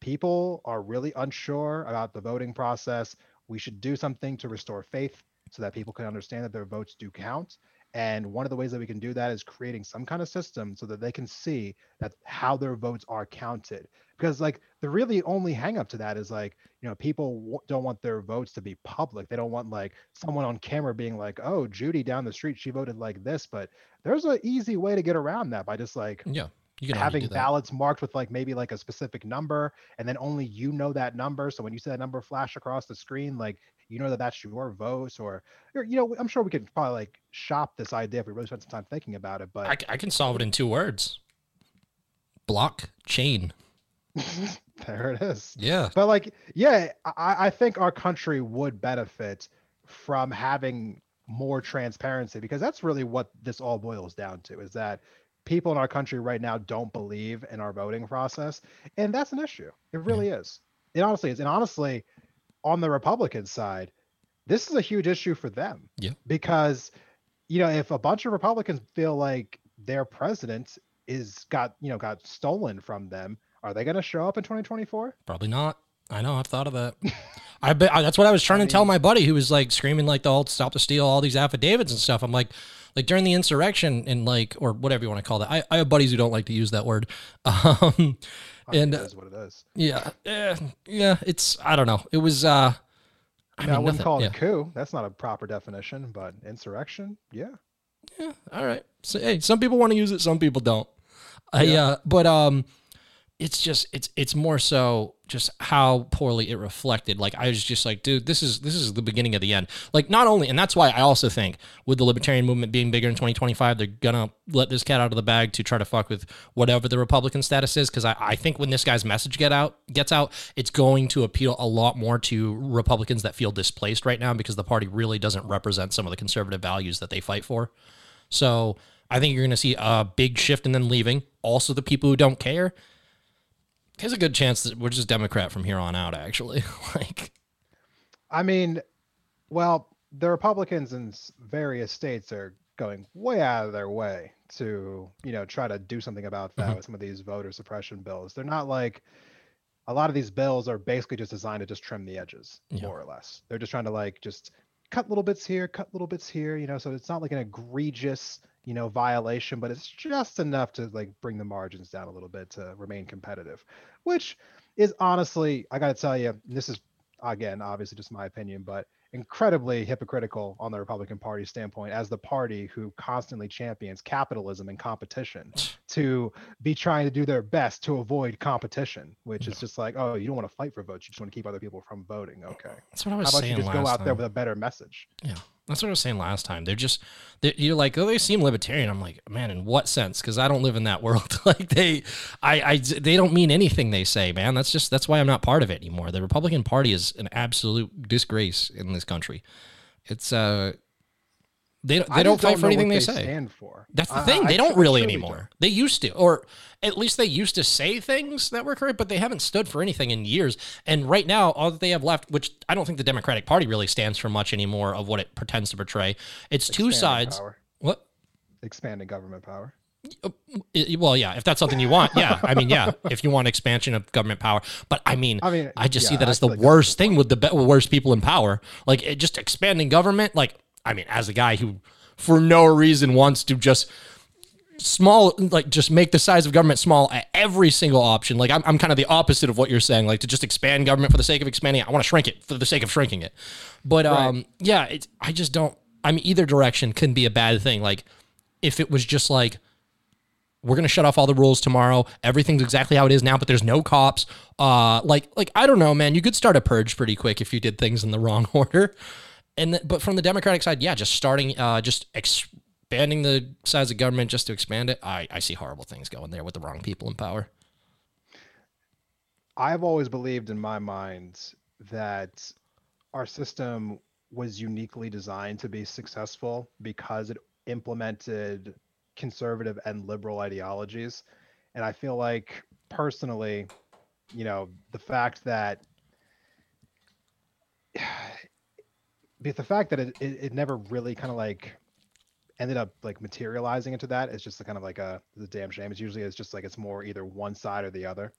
people are really unsure about the voting process. We should do something to restore faith so that people can understand that their votes do count. And one of the ways that we can do that is creating some kind of system so that they can see that how their votes are counted. Because like the really only hang up to that is like, you know, people w- don't want their votes to be public. They don't want like someone on camera being like, oh, Judy down the street, she voted like this. But there's an easy way to get around that by just like, yeah, you can having ballots marked with like maybe like a specific number, and then only you know that number. So when you see that number flash across the screen, like, you know that that's your votes, or, or you know, I'm sure we could probably like shop this idea if we really spent some time thinking about it. But I, I can solve it in two words: blockchain. There it is. Yeah. But like, yeah, I, I think our country would benefit from having more transparency, because that's really what this all boils down to, is that people in our country right now don't believe in our voting process, and that's an issue. It really yeah. is. It honestly is, and honestly. On the Republican side, this is a huge issue for them. Yeah. Because, you know, if a bunch of Republicans feel like their president is got, you know, got stolen from them, are they going to show up in twenty twenty-four? Probably not. I know. I've thought of that. I bet that's what I was trying I to mean, tell my buddy who was like screaming like the old stop the steal, all these affidavits and stuff. I'm like, like during the insurrection and like, or whatever you want to call that. I, I have buddies who don't like to use that word. Um, and that's what it is. Yeah. Yeah. Yeah. It's, I don't know. It was, uh, I, I, mean, I wouldn't nothing. call it yeah. a coup. That's not a proper definition, but insurrection. Yeah. Yeah. All right. So, hey, some people want to use it. Some people don't. Yeah. I, uh, but, um, it's just, it's, it's more so just how poorly it reflected. Like, I was just like, dude, this is, this is the beginning of the end. Like, not only, and that's why I also think with the libertarian movement being bigger in twenty twenty-five, they're going to let this cat out of the bag to try to fuck with whatever the Republican status is. Cause I, I think when this guy's message get out, gets out, it's going to appeal a lot more to Republicans that feel displaced right now, because the party really doesn't represent some of the conservative values that they fight for. So I think you're going to see a big shift in them leaving. Also, the people who don't care. There's a good chance that we're just Democrat from here on out, actually. Like, I mean, well, the Republicans in various states are going way out of their way to, you know, try to do something about that mm-hmm. with some of these voter suppression bills. They're not like, a lot of these bills are basically just designed to just trim the edges, yeah. more or less. They're just trying to like just cut little bits here, cut little bits here, you know, so it's not like an egregious, you know, violation, but it's just enough to like bring the margins down a little bit to remain competitive, which is honestly, I gotta tell you, this is again obviously just my opinion, but incredibly hypocritical on the Republican Party standpoint, as the party who constantly champions capitalism and competition, to be trying to do their best to avoid competition, which is just like, oh, you don't want to fight for votes, you just want to keep other people from voting. Okay, that's what I was How about saying you just go out time. there with a better message? Yeah. That's what I was saying last time. They're just, they're, you're like, oh, they seem libertarian. I'm like, man, in what sense? Because I don't live in that world. Like they, I, I, they don't mean anything they say, man. That's just, that's why I'm not part of it anymore. The Republican Party is an absolute disgrace in this country. It's, uh, they, they don't fight for anything they say. Stand for. That's the thing. They don't really anymore. They used to, or at least they used to say things that were correct, but they haven't stood for anything in years. And right now, all that they have left, which I don't think the Democratic Party really stands for much anymore of what it pretends to portray. It's two sides. What? Expanding government power. Well, yeah, if that's something you want. Yeah. I mean, yeah, if you want expansion of government power. But I mean, I, mean, I just yeah, see that as the like worst thing with the be- worst people in power. Like it, just expanding government, like, I mean, as a guy who, for no reason, wants to just small, like just make the size of government small at every single option. Like I'm, I'm kind of the opposite of what you're saying. Like to just expand government for the sake of expanding it. I want to shrink it for the sake of shrinking it. But right. um, yeah, it's, I just don't. I mean, either direction can be a bad thing. Like if it was just like, we're going to shut off all the rules tomorrow. Everything's exactly how it is now, but there's no cops. Uh, like, like I don't know, man. You could start a purge pretty quick if you did things in the wrong order. And the, but from the Democratic side, yeah, just starting, uh, just expanding the size of government just to expand it. I, I see horrible things going there with the wrong people in power. I've always believed in my mind that our system was uniquely designed to be successful because it implemented conservative and liberal ideologies. And I feel like personally, you know, the fact that... But the fact that it, it, it never really kind of like ended up like materializing into that is just kind of like a, the damn shame. It's usually, it's just like, it's more either one side or the other.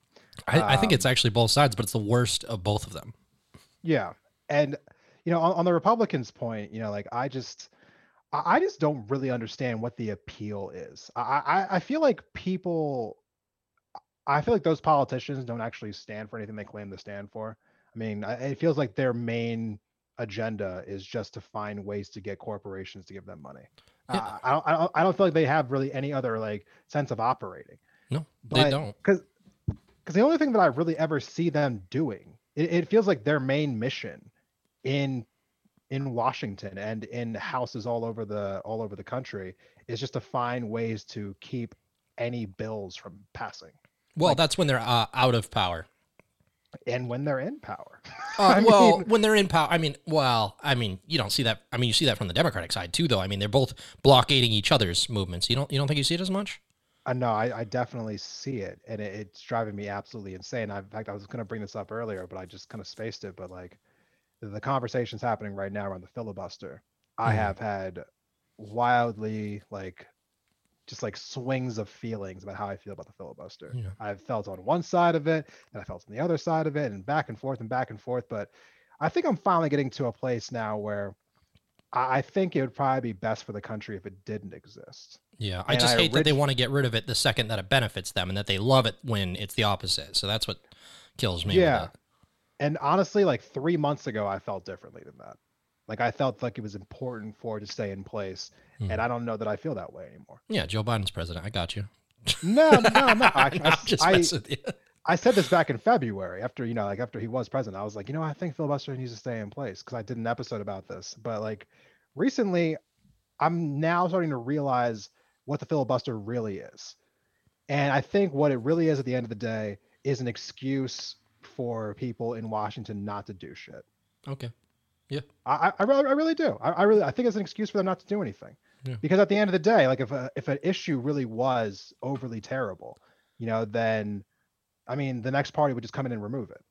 I, um, I think it's actually both sides, but it's the worst of both of them. Yeah. And, you know, on, on the Republicans' point, you know, like I just, I just don't really understand what the appeal is. I, I, I feel like people, I feel like those politicians don't actually stand for anything they claim to stand for. I mean, it feels like their main agenda is just to find ways to get corporations to give them money. Yeah. Uh, I, don't, I don't, I don't feel like they have really any other like sense of operating. No, but, they don't. Because, because the only thing that I really ever see them doing, it, it feels like their main mission in in Washington and in houses all over the all over the country is just to find ways to keep any bills from passing. Well, like, that's when they're uh, out of power. And when they're in power. Uh, well, mean, when they're in power, I mean, well, I mean, you don't see that. I mean, you see that from the Democratic side too, though. I mean, they're both blockading each other's movements. You don't, you don't think you see it as much? Uh, no, I, I definitely see it, and it, it's driving me absolutely insane. I, in fact, I was going to bring this up earlier, but I just kind of spaced it. But like, the conversation's happening right now around the filibuster. Mm-hmm. I have had wildly like. just like swings of feelings about how I feel about the filibuster. Yeah. I've felt on one side of it and I felt on the other side of it and back and forth and back and forth. But I think I'm finally getting to a place now where I think it would probably be best for the country if it didn't exist. Yeah. I and just I hate orig- that they want to get rid of it the second that it benefits them and that they love it when it's the opposite. So that's what kills me. Yeah. With that. And honestly, like three months ago, I felt differently than that. Like, I felt like it was important for it to stay in place, mm. and I don't know that I feel that way anymore. Yeah, Joe Biden's president. I got you. No, no, no. I, no I, just I, you. I said this back in February after, you know, like after he was president. I was like, you know, I think filibuster needs to stay in place because I did an episode about this. But, like, recently, I'm now starting to realize what the filibuster really is. And I think what it really is at the end of the day is an excuse for people in Washington not to do shit. Okay. Yeah, I, I really, I really do. I, I really, I think it's an excuse for them not to do anything, yeah. Because at the end of the day, like if a, if an issue really was overly terrible, you know, then, I mean, the next party would just come in and remove it.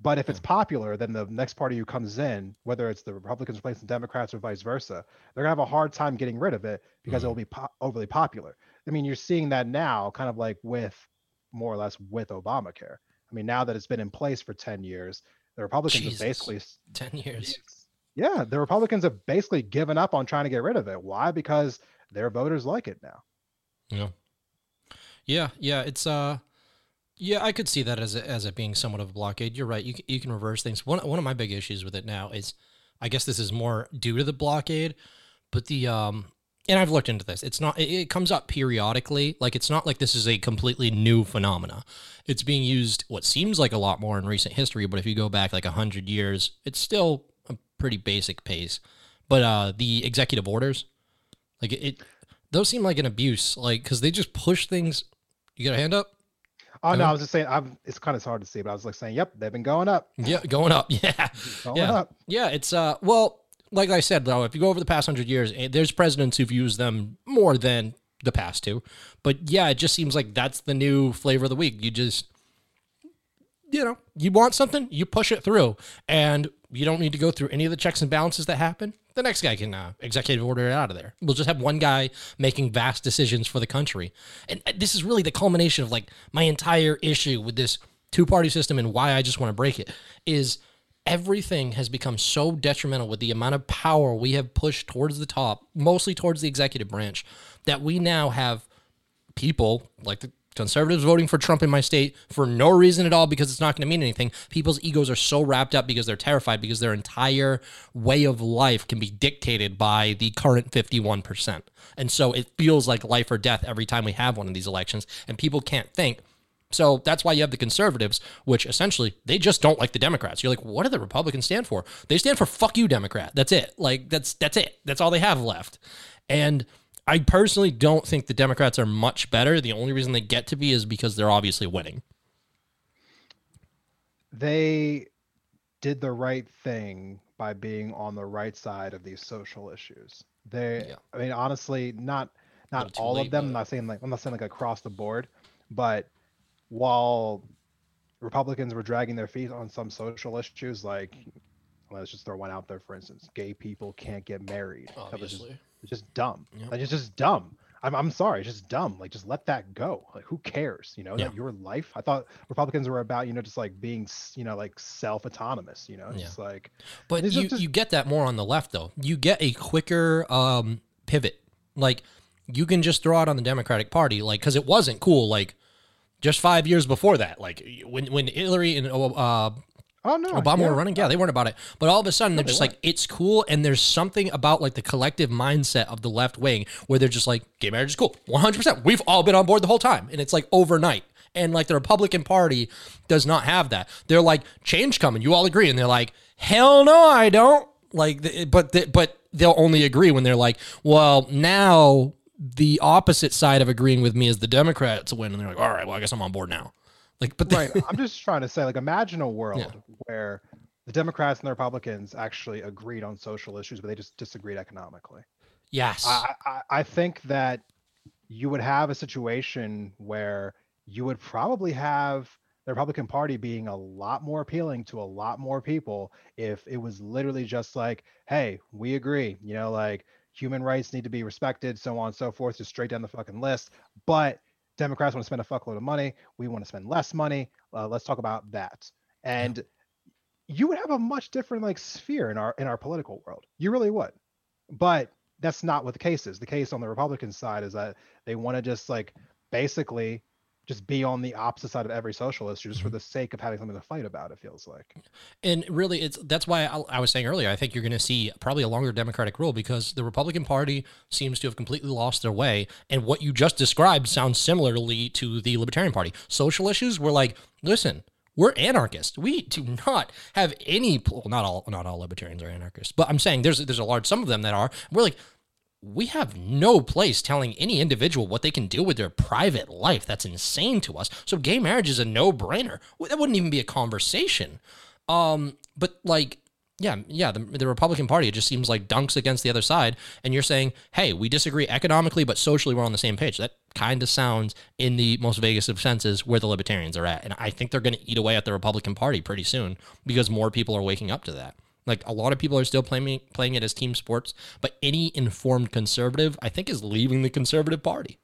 But if yeah. it's popular, then the next party who comes in, whether it's the Republicans replacing Democrats or vice versa, they're gonna have a hard time getting rid of it because mm-hmm. it will be po- overly popular. I mean, you're seeing that now, kind of like with, more or less with Obamacare. I mean, now that it's been in place for ten years, the Republicans Jesus. have basically ten years. Yeah, the Republicans have basically given up on trying to get rid of it. Why? Because their voters like it now. Yeah, yeah, yeah. It's uh, yeah. I could see that as a, as it being somewhat of a blockade. You're right. You you can reverse things. One one of my big issues with it now is, I guess this is more due to the blockade, but the um, and I've looked into this. It's not. It, it comes up periodically. Like it's not like this is a completely new phenomena. It's being used what seems like a lot more in recent history, but if you go back like a hundred years, it's still a pretty basic pace, but uh, the executive orders, like it, it, those seem like an abuse, like because they just push things. You got a hand up? Oh I no, mean, I was just saying. I'm. It's kind of hard to see, but I was like saying, yep, they've been going up. Yeah, going up. Yeah, going yeah, up. yeah. It's uh, well, like I said though, if you go over the past hundred years, there's presidents who've used them more than the past two, but yeah, it just seems like that's the new flavor of the week. You just. You know, you want something, you push it through, and you don't need to go through any of the checks and balances that happen. The next guy can uh, executive order it out of there. We'll just have one guy making vast decisions for the country. And this is really the culmination of, like, my entire issue with this two-party system and why I just want to break it is everything has become so detrimental with the amount of power we have pushed towards the top, mostly towards the executive branch, that we now have people like the Conservatives voting for Trump in my state for no reason at all because it's not going to mean anything. People's egos are so wrapped up because they're terrified because their entire way of life can be dictated by the current fifty-one percent. And so it feels like life or death every time we have one of these elections, and people can't think. So that's why you have the Conservatives, which essentially they just don't like the Democrats. You're like, what do the Republicans stand for? They stand for fuck you, Democrat. That's it. Like, that's that's it. That's all they have left. And I personally don't think the Democrats are much better. The only reason they get to be is because they're obviously winning. They did the right thing by being on the right side of these social issues. They, yeah. I mean, honestly, not not all late, of them. But... I'm not saying like I'm not saying like across the board, but while Republicans were dragging their feet on some social issues like Let's just throw one out there, for instance. Gay people can't get married. Obviously. It's just, it's just dumb. Yep. Like, it's just dumb. I'm I'm sorry. It's just dumb. Like, just let that go. Like, who cares? You know, yeah. That your life. I thought Republicans were about, you know, just like being, you know, like self-autonomous, you know, yeah. just like. But you, just... you get that more on the left, though. You get a quicker um, pivot. Like, you can just throw out on the Democratic Party, like, because it wasn't cool. Like, just five years before that, like when, when Hillary and uh, Oh no, Obama yeah. were running. Yeah, they weren't about it. But all of a sudden, they're no, they just weren't. Like, it's cool. And there's something about like the collective mindset of the left wing where they're just like, gay marriage is cool. one hundred percent. We've all been on board the whole time. And it's like overnight. And like the Republican Party does not have that. They're like, change coming. You all agree. And they're like, hell no, I don't. Like, but they, but they'll only agree when they're like, well, now the opposite side of agreeing with me is the Democrats win. And they're like, all right, well, I guess I'm on board now. Like, but right. I'm just trying to say, like, imagine a world yeah. where the Democrats and the Republicans actually agreed on social issues, but they just disagreed economically. Yes. I, I, I think that you would have a situation where you would probably have the Republican Party being a lot more appealing to a lot more people if it was literally just like, hey, we agree, you know, like human rights need to be respected, so on and so forth, just straight down the fucking list. But Democrats want to spend a fuckload of money. We want to spend less money. Uh, let's talk about that. And yeah. you would have a much different like sphere in our in our political world. You really would. But that's not what the case is. The case on the Republican side is that they want to just like basically just be on the opposite side of every social issue just for the sake of having something to fight about, it feels like. And really, it's that's why I, I was saying earlier, I think you're going to see probably a longer Democratic rule because the Republican Party seems to have completely lost their way. And what you just described sounds similarly to the Libertarian Party. Social issues were like, listen, we're anarchists. We do not have any, well, not all, not all libertarians are anarchists, but I'm saying there's there's a large, some of them that are, we're like, we have no place telling any individual what they can do with their private life. That's insane to us. So gay marriage is a no-brainer. That wouldn't even be a conversation. Um, but like, yeah, yeah, the, the Republican Party, it just seems like dunks against the other side. And you're saying, hey, we disagree economically, but socially we're on the same page. That kind of sounds in the most vaguest of senses where the libertarians are at. And I think they're going to eat away at the Republican Party pretty soon because more people are waking up to that. Like, a lot of people are still playing playing it as team sports, but any informed conservative, I think, is leaving the conservative party.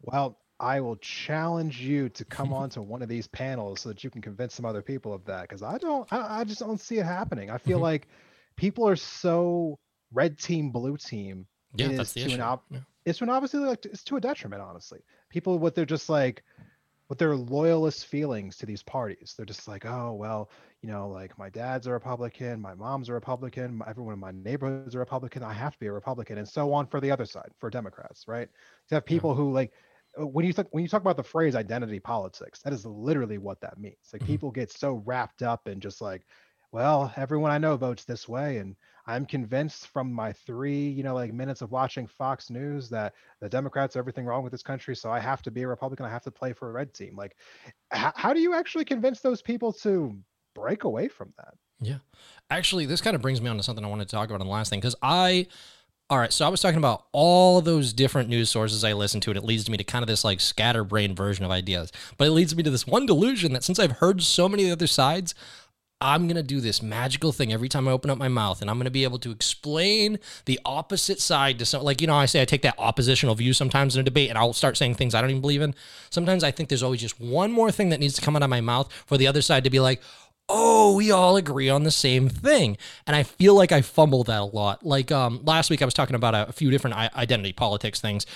Well, I will challenge you to come on to one of these panels so that you can convince some other people of that, because I don't, I, I just don't see it happening. I feel mm-hmm. like people are so red team, blue team. Yeah, that's the issue. Ob- yeah. It's when obviously like it's to a detriment, honestly. People, what they're just like. With their loyalist feelings to these parties. They're just like, oh, well, you know, like my dad's a Republican, my mom's a Republican, everyone in my neighborhood is a Republican, I have to be a Republican, and so on for the other side, for Democrats, right? To have people yeah. who like, when you, th- when you talk about the phrase identity politics, that is literally what that means. Like mm-hmm. people get so wrapped up in just like, well, everyone I know votes this way, and I'm convinced from my three, you know, like minutes of watching Fox News that the Democrats are everything wrong with this country. So I have to be a Republican. I have to play for a red team. Like, h- how do you actually convince those people to break away from that? Yeah, actually, this kind of brings me on to something I wanted to talk about on the last thing, because I, all right, so I was talking about all of those different news sources I listened to, and it leads me to kind of this like scatterbrain version of ideas. But it leads me to this one delusion that since I've heard so many of the other sides, I'm going to do this magical thing every time I open up my mouth, and I'm going to be able to explain the opposite side to some, like, you know, I say I take that oppositional view sometimes in a debate, and I'll start saying things I don't even believe in. Sometimes I think there's always just one more thing that needs to come out of my mouth for the other side to be like, oh, we all agree on the same thing. And I feel like I fumble that a lot. Like um, last week I was talking about a, a few different identity politics things.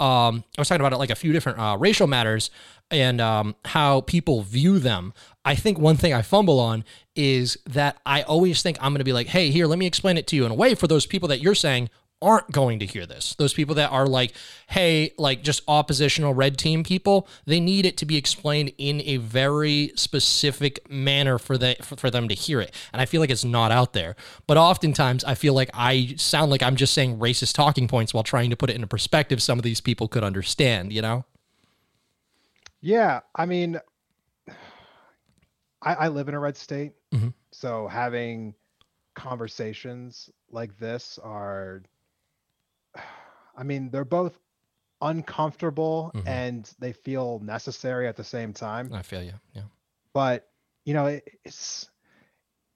Um, I was talking about it like a few different uh, racial matters and um, how people view them. I think one thing I fumble on is that I always think I'm going to be like, hey, here, let me explain it to you in a way for those people that you're saying aren't going to hear this. Those people that are like, hey, like just oppositional red team people, they need it to be explained in a very specific manner for, the, for, for them to hear it. And I feel like it's not out there. But oftentimes I feel like I sound like I'm just saying racist talking points while trying to put it in a perspective some of these people could understand, you know? Yeah, I mean, I, I live in a red state, mm-hmm. so having conversations like this are, I mean, they're both uncomfortable mm-hmm. and they feel necessary at the same time. I feel you, yeah. But, you know, it, it's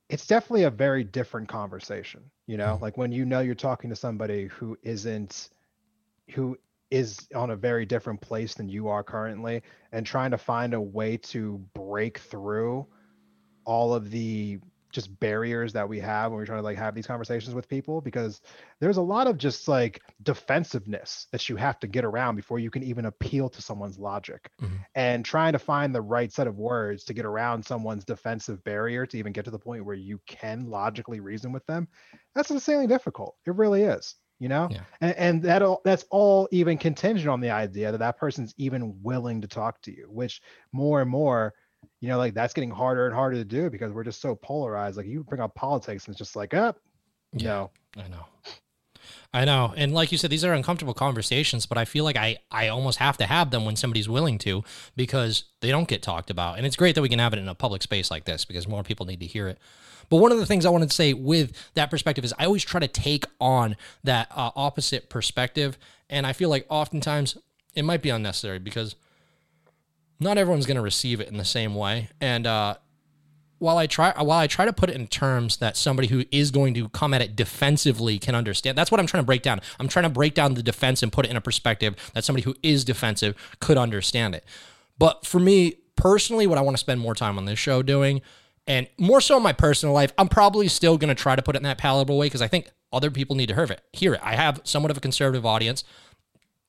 it's definitely a very different conversation, you know, mm-hmm. like when, you know, you're talking to somebody who isn't, who is on a very different place than you are currently, and trying to find a way to break through all of the just barriers that we have when we're trying to like have these conversations with people, because there's a lot of just like defensiveness that you have to get around before you can even appeal to someone's logic, mm-hmm. and trying to find the right set of words to get around someone's defensive barrier to even get to the point where you can logically reason with them. That's insanely difficult. It really is, you know, yeah. and, and that all, that's all even contingent on the idea that that person's even willing to talk to you, which more and more, you know, like that's getting harder and harder to do because we're just so polarized. Like you bring up politics and it's just like, up. Oh, yeah, no, I know. I know. And like you said, these are uncomfortable conversations, but I feel like I, I almost have to have them when somebody's willing to, because they don't get talked about. And it's great that we can have it in a public space like this because more people need to hear it. But one of the things I wanted to say with that perspective is I always try to take on that uh, opposite perspective. And I feel like oftentimes it might be unnecessary because not everyone's going to receive it in the same way. And uh, while I try while I try to put it in terms that somebody who is going to come at it defensively can understand, that's what I'm trying to break down. I'm trying to break down the defense and put it in a perspective that somebody who is defensive could understand it. But for me personally, what I want to spend more time on this show doing, and more so in my personal life, I'm probably still going to try to put it in that palatable way because I think other people need to hear it. Hear it. I have somewhat of a conservative audience.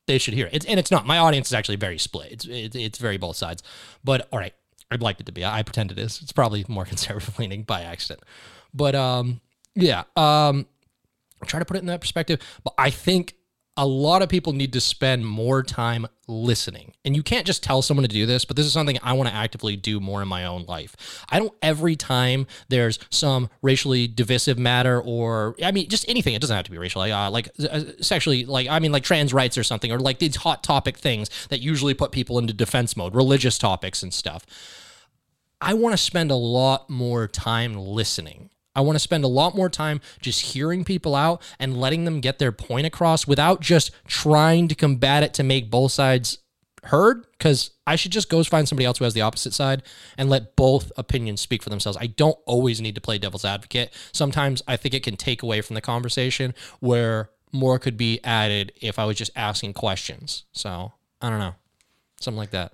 They should hear it. It's, and it's not. My audience is actually very split. It's it, it's very both sides. But all right, I'd like it to be. I, I pretend it is. It's probably more conservative leaning by accident. But um, yeah, um, I try to put it in that perspective. But I think a lot of people need to spend more time listening. And you can't just tell someone to do this, but this is something I want to actively do more in my own life. I don't every time there's some racially divisive matter or, I mean, just anything. It doesn't have to be racial, uh, like uh, sexually, like, I mean, like trans rights or something, or like these hot topic things that usually put people into defense mode, religious topics and stuff. I want to spend a lot more time listening. I want to spend a lot more time just hearing people out and letting them get their point across without just trying to combat it to make both sides heard, because I should just go find somebody else who has the opposite side and let both opinions speak for themselves. I don't always need to play devil's advocate. Sometimes I think it can take away from the conversation where more could be added if I was just asking questions. So I don't know, something like that.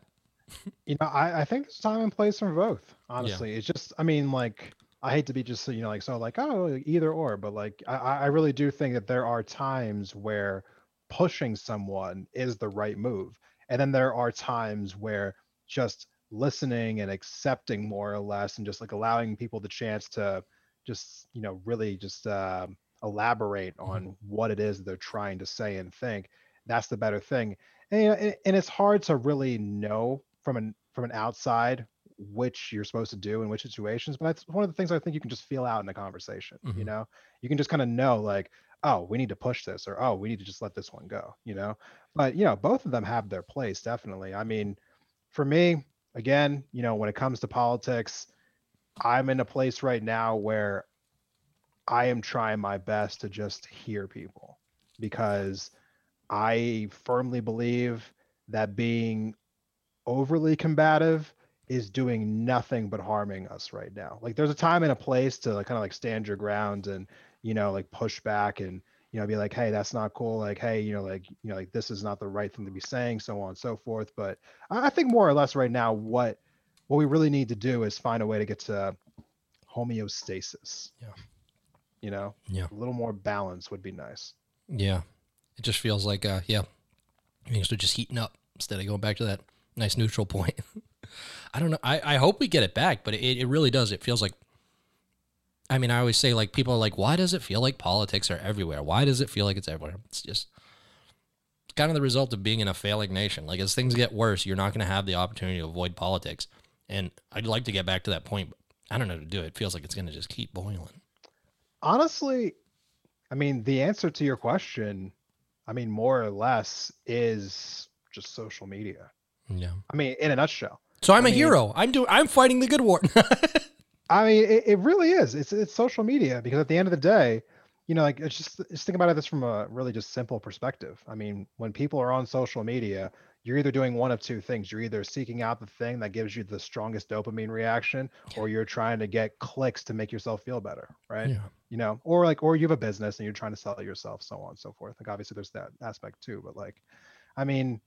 You know, I, I think it's time and place for both, honestly. Yeah. It's just, I mean, like... I hate to be just, you know, like, so like, oh, either or, but like, I, I really do think that there are times where pushing someone is the right move. And then there are times where just listening and accepting more or less, and just like allowing people the chance to just, you know, really just uh, elaborate on mm-hmm. what it is they're trying to say and think, that's the better thing. And, you know, and, and it's hard to really know from an, from an outside which you're supposed to do in which situations, but that's one of the things I think you can just feel out in a conversation. Mm-hmm. You know, you can just kind of know like, oh, we need to push this, or, oh, we need to just let this one go, you know, but you know, both of them have their place. Definitely. I mean, for me, again, you know, when it comes to politics, I'm in a place right now where I am trying my best to just hear people, because I firmly believe that being overly combative is doing nothing but harming us right now. Like there's a time and a place to like, kind of like stand your ground and, you know, like push back and, you know, be like, hey, that's not cool. Like, hey, you know, like, you know, like this is not the right thing to be saying, so on and so forth. But I think more or less right now, what, what we really need to do is find a way to get to homeostasis. Yeah. You know, yeah. A little more balance would be nice. Yeah. It just feels like, uh, yeah. Things are just heating up instead of going back to that nice neutral point. I don't know. I, I hope we get it back, but it, it really does. It feels like, I mean, I always say like, people are like, why does it feel like politics are everywhere? Why does it feel like it's everywhere? It's just it's kind of the result of being in a failing nation. Like as things get worse, you're not going to have the opportunity to avoid politics. And I'd like to get back to that point, but I don't know how to do it. It feels like it's going to just keep boiling. Honestly, I mean, the answer to your question, I mean, more or less is just social media. Yeah. I mean, in a nutshell. So I'm I mean, a hero. I'm doing. I'm fighting the good war. I mean, it, it really is. It's it's social media, because at the end of the day, you know, like it's just, just think about it this from a really just simple perspective. I mean, when people are on social media, you're either doing one of two things. You're either seeking out the thing that gives you the strongest dopamine reaction, or you're trying to get clicks to make yourself feel better, right? Yeah. You know, or like, or you have a business and you're trying to sell it yourself, so on and so forth. Like, obviously there's that aspect too, but like, I mean,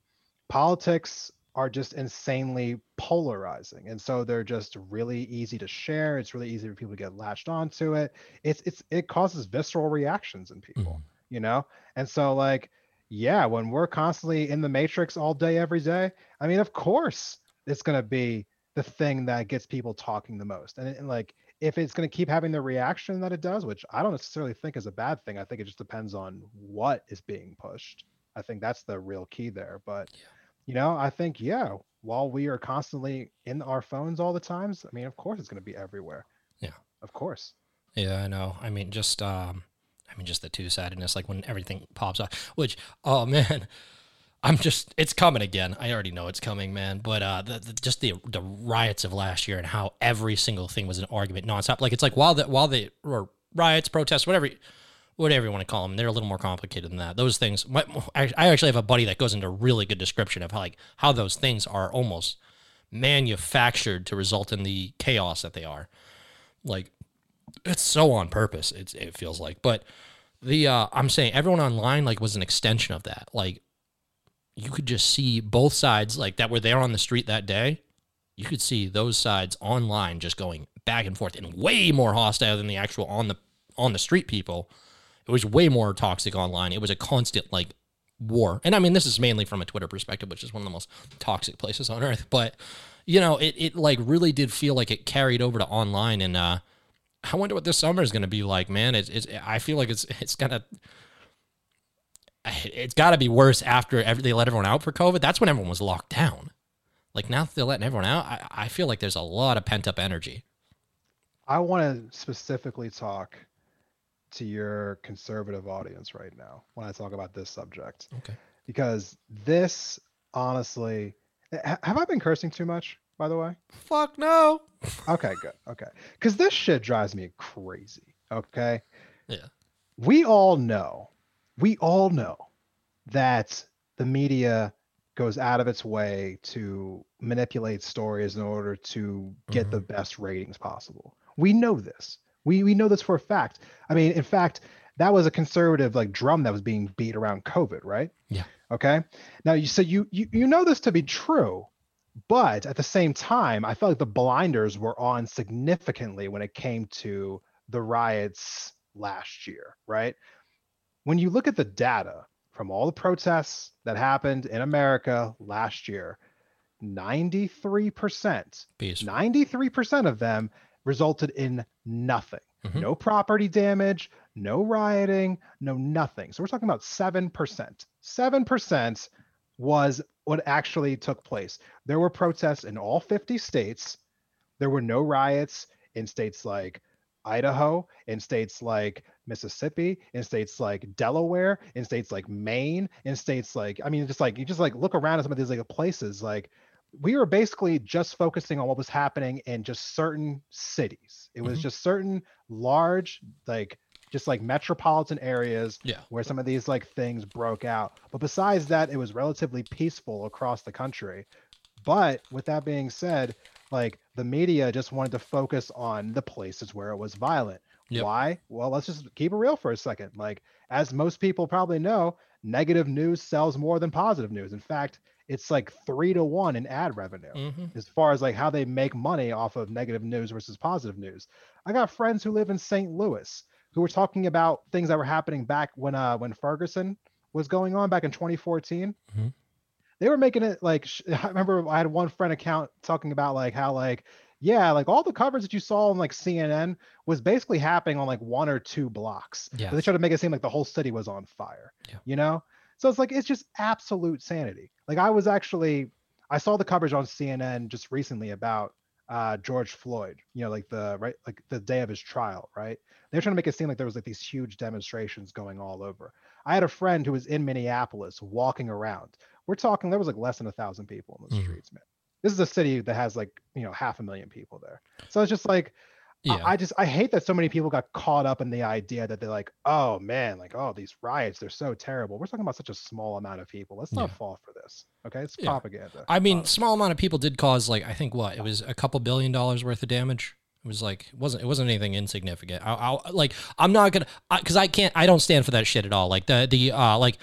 politics are just insanely polarizing. And so they're just really easy to share. It's really easy for people to get latched onto it. It's, it's, it causes visceral reactions in people, mm-hmm. you know? And so like, yeah, when we're constantly in the matrix all day, every day, I mean, of course it's going to be the thing that gets people talking the most. And, and like, if it's going to keep having the reaction that it does, which I don't necessarily think is a bad thing. I think it just depends on what is being pushed. I think that's the real key there. But, yeah. you know, I think, yeah, while we are constantly in our phones all the times, I mean, of course it's going to be everywhere. Yeah. Of course. Yeah, I know. I mean, just, um, I mean, just the two-sidedness, like when everything pops up, which, oh man, I'm just, it's coming again. I already know it's coming, man. But uh, the, the, just the the riots of last year and how every single thing was an argument nonstop. Like it's like while the, while they were riots, protests, whatever, whatever you want to call them, they're a little more complicated than that. Those things, my, I, I actually have a buddy that goes into a really good description of how, like, how those things are almost manufactured to result in the chaos that they are. Like, it's so on purpose, it's, it feels like. But the uh, I'm saying everyone online, like, was an extension of that. Like, you could just see both sides, like, that were there on the street that day. You could see those sides online just going back and forth and way more hostile than the actual on the on the street people. It was way more toxic online. It was a constant, like, war. And, I mean, this is mainly from a Twitter perspective, which is one of the most toxic places on earth. But, you know, it, it like, really did feel like it carried over to online. And, uh, I wonder what this summer is going to be like, man. It's, it's, I feel like it's, it's gonna, it's gotta be worse after every, they let everyone out for COVID. That's when everyone was locked down. Like, now that they're letting everyone out, I, I feel like there's a lot of pent up energy. I want to specifically talk to your conservative audience right now when I talk about this subject, okay? Because this, honestly, have I been cursing too much? By the way, fuck no. Okay, good. Okay, because this shit drives me crazy. Okay. Yeah. We all know, we all know that the media goes out of its way to manipulate stories in order to get mm-hmm. the best ratings possible. We know this. We we know this for a fact. I mean, in fact, that was a conservative like drum that was being beat around COVID, right? Yeah. Okay. Now you so you you you know this to be true. But at the same time, I felt like the blinders were on significantly when it came to the riots last year, right? When you look at the data from all the protests that happened in America last year, ninety-three percent, Peace. ninety-three percent of them resulted in nothing. Mm-hmm. No property damage, no rioting, no nothing. So we're talking about seven percent. seven percent was what actually took place. There were protests in all fifty states. There were no riots in states like Idaho, in states like Mississippi, in states like Delaware, in states like Maine, in states like, I mean, just like, you just like look around at some of these like places, like we were basically just focusing on what was happening in just certain cities. It was mm-hmm. just certain large, like just like metropolitan areas yeah. where some of these like things broke out. But besides that, it was relatively peaceful across the country. But with that being said, like the media just wanted to focus on the places where it was violent. Yep. Why? Well, let's just keep it real for a second. Like, as most people probably know, negative news sells more than positive news. In fact, it's like three to one in ad revenue mm-hmm. as far as like how they make money off of negative news versus positive news. I got friends who live in Saint Louis who were talking about things that were happening back when uh when Ferguson was going on back in twenty fourteen. Mm-hmm. They were making it like, sh- I remember I had one friend account talking about like how like, yeah, like all the coverage that you saw on like C N N was basically happening on like one or two blocks. Yeah. They tried to make it seem like the whole city was on fire, yeah. you know? So it's like, it's just absolute sanity. Like I was actually, I saw the coverage on C N N just recently about Uh, George Floyd, you know, like the right, like the day of his trial, right? They're trying to make it seem like there was like these huge demonstrations going all over. I had a friend who was in Minneapolis walking around. We're talking, there was like less than a thousand people in the mm-hmm. streets, man. This is a city that has like, you know, half a million people there. So it's just like, Yeah. I just, I hate that so many people got caught up in the idea that they're like, oh man, like, oh, these riots, they're so terrible. We're talking about such a small amount of people. Let's not yeah. fall for this. Okay. It's yeah. propaganda. I mean, um, small amount of people did cause like, I think what, it was a couple billion dollars worth of damage. It was like, it wasn't, it wasn't anything insignificant. I, I like, I'm not going to, cause I can't, I don't stand for that shit at all. Like the, the, uh, like,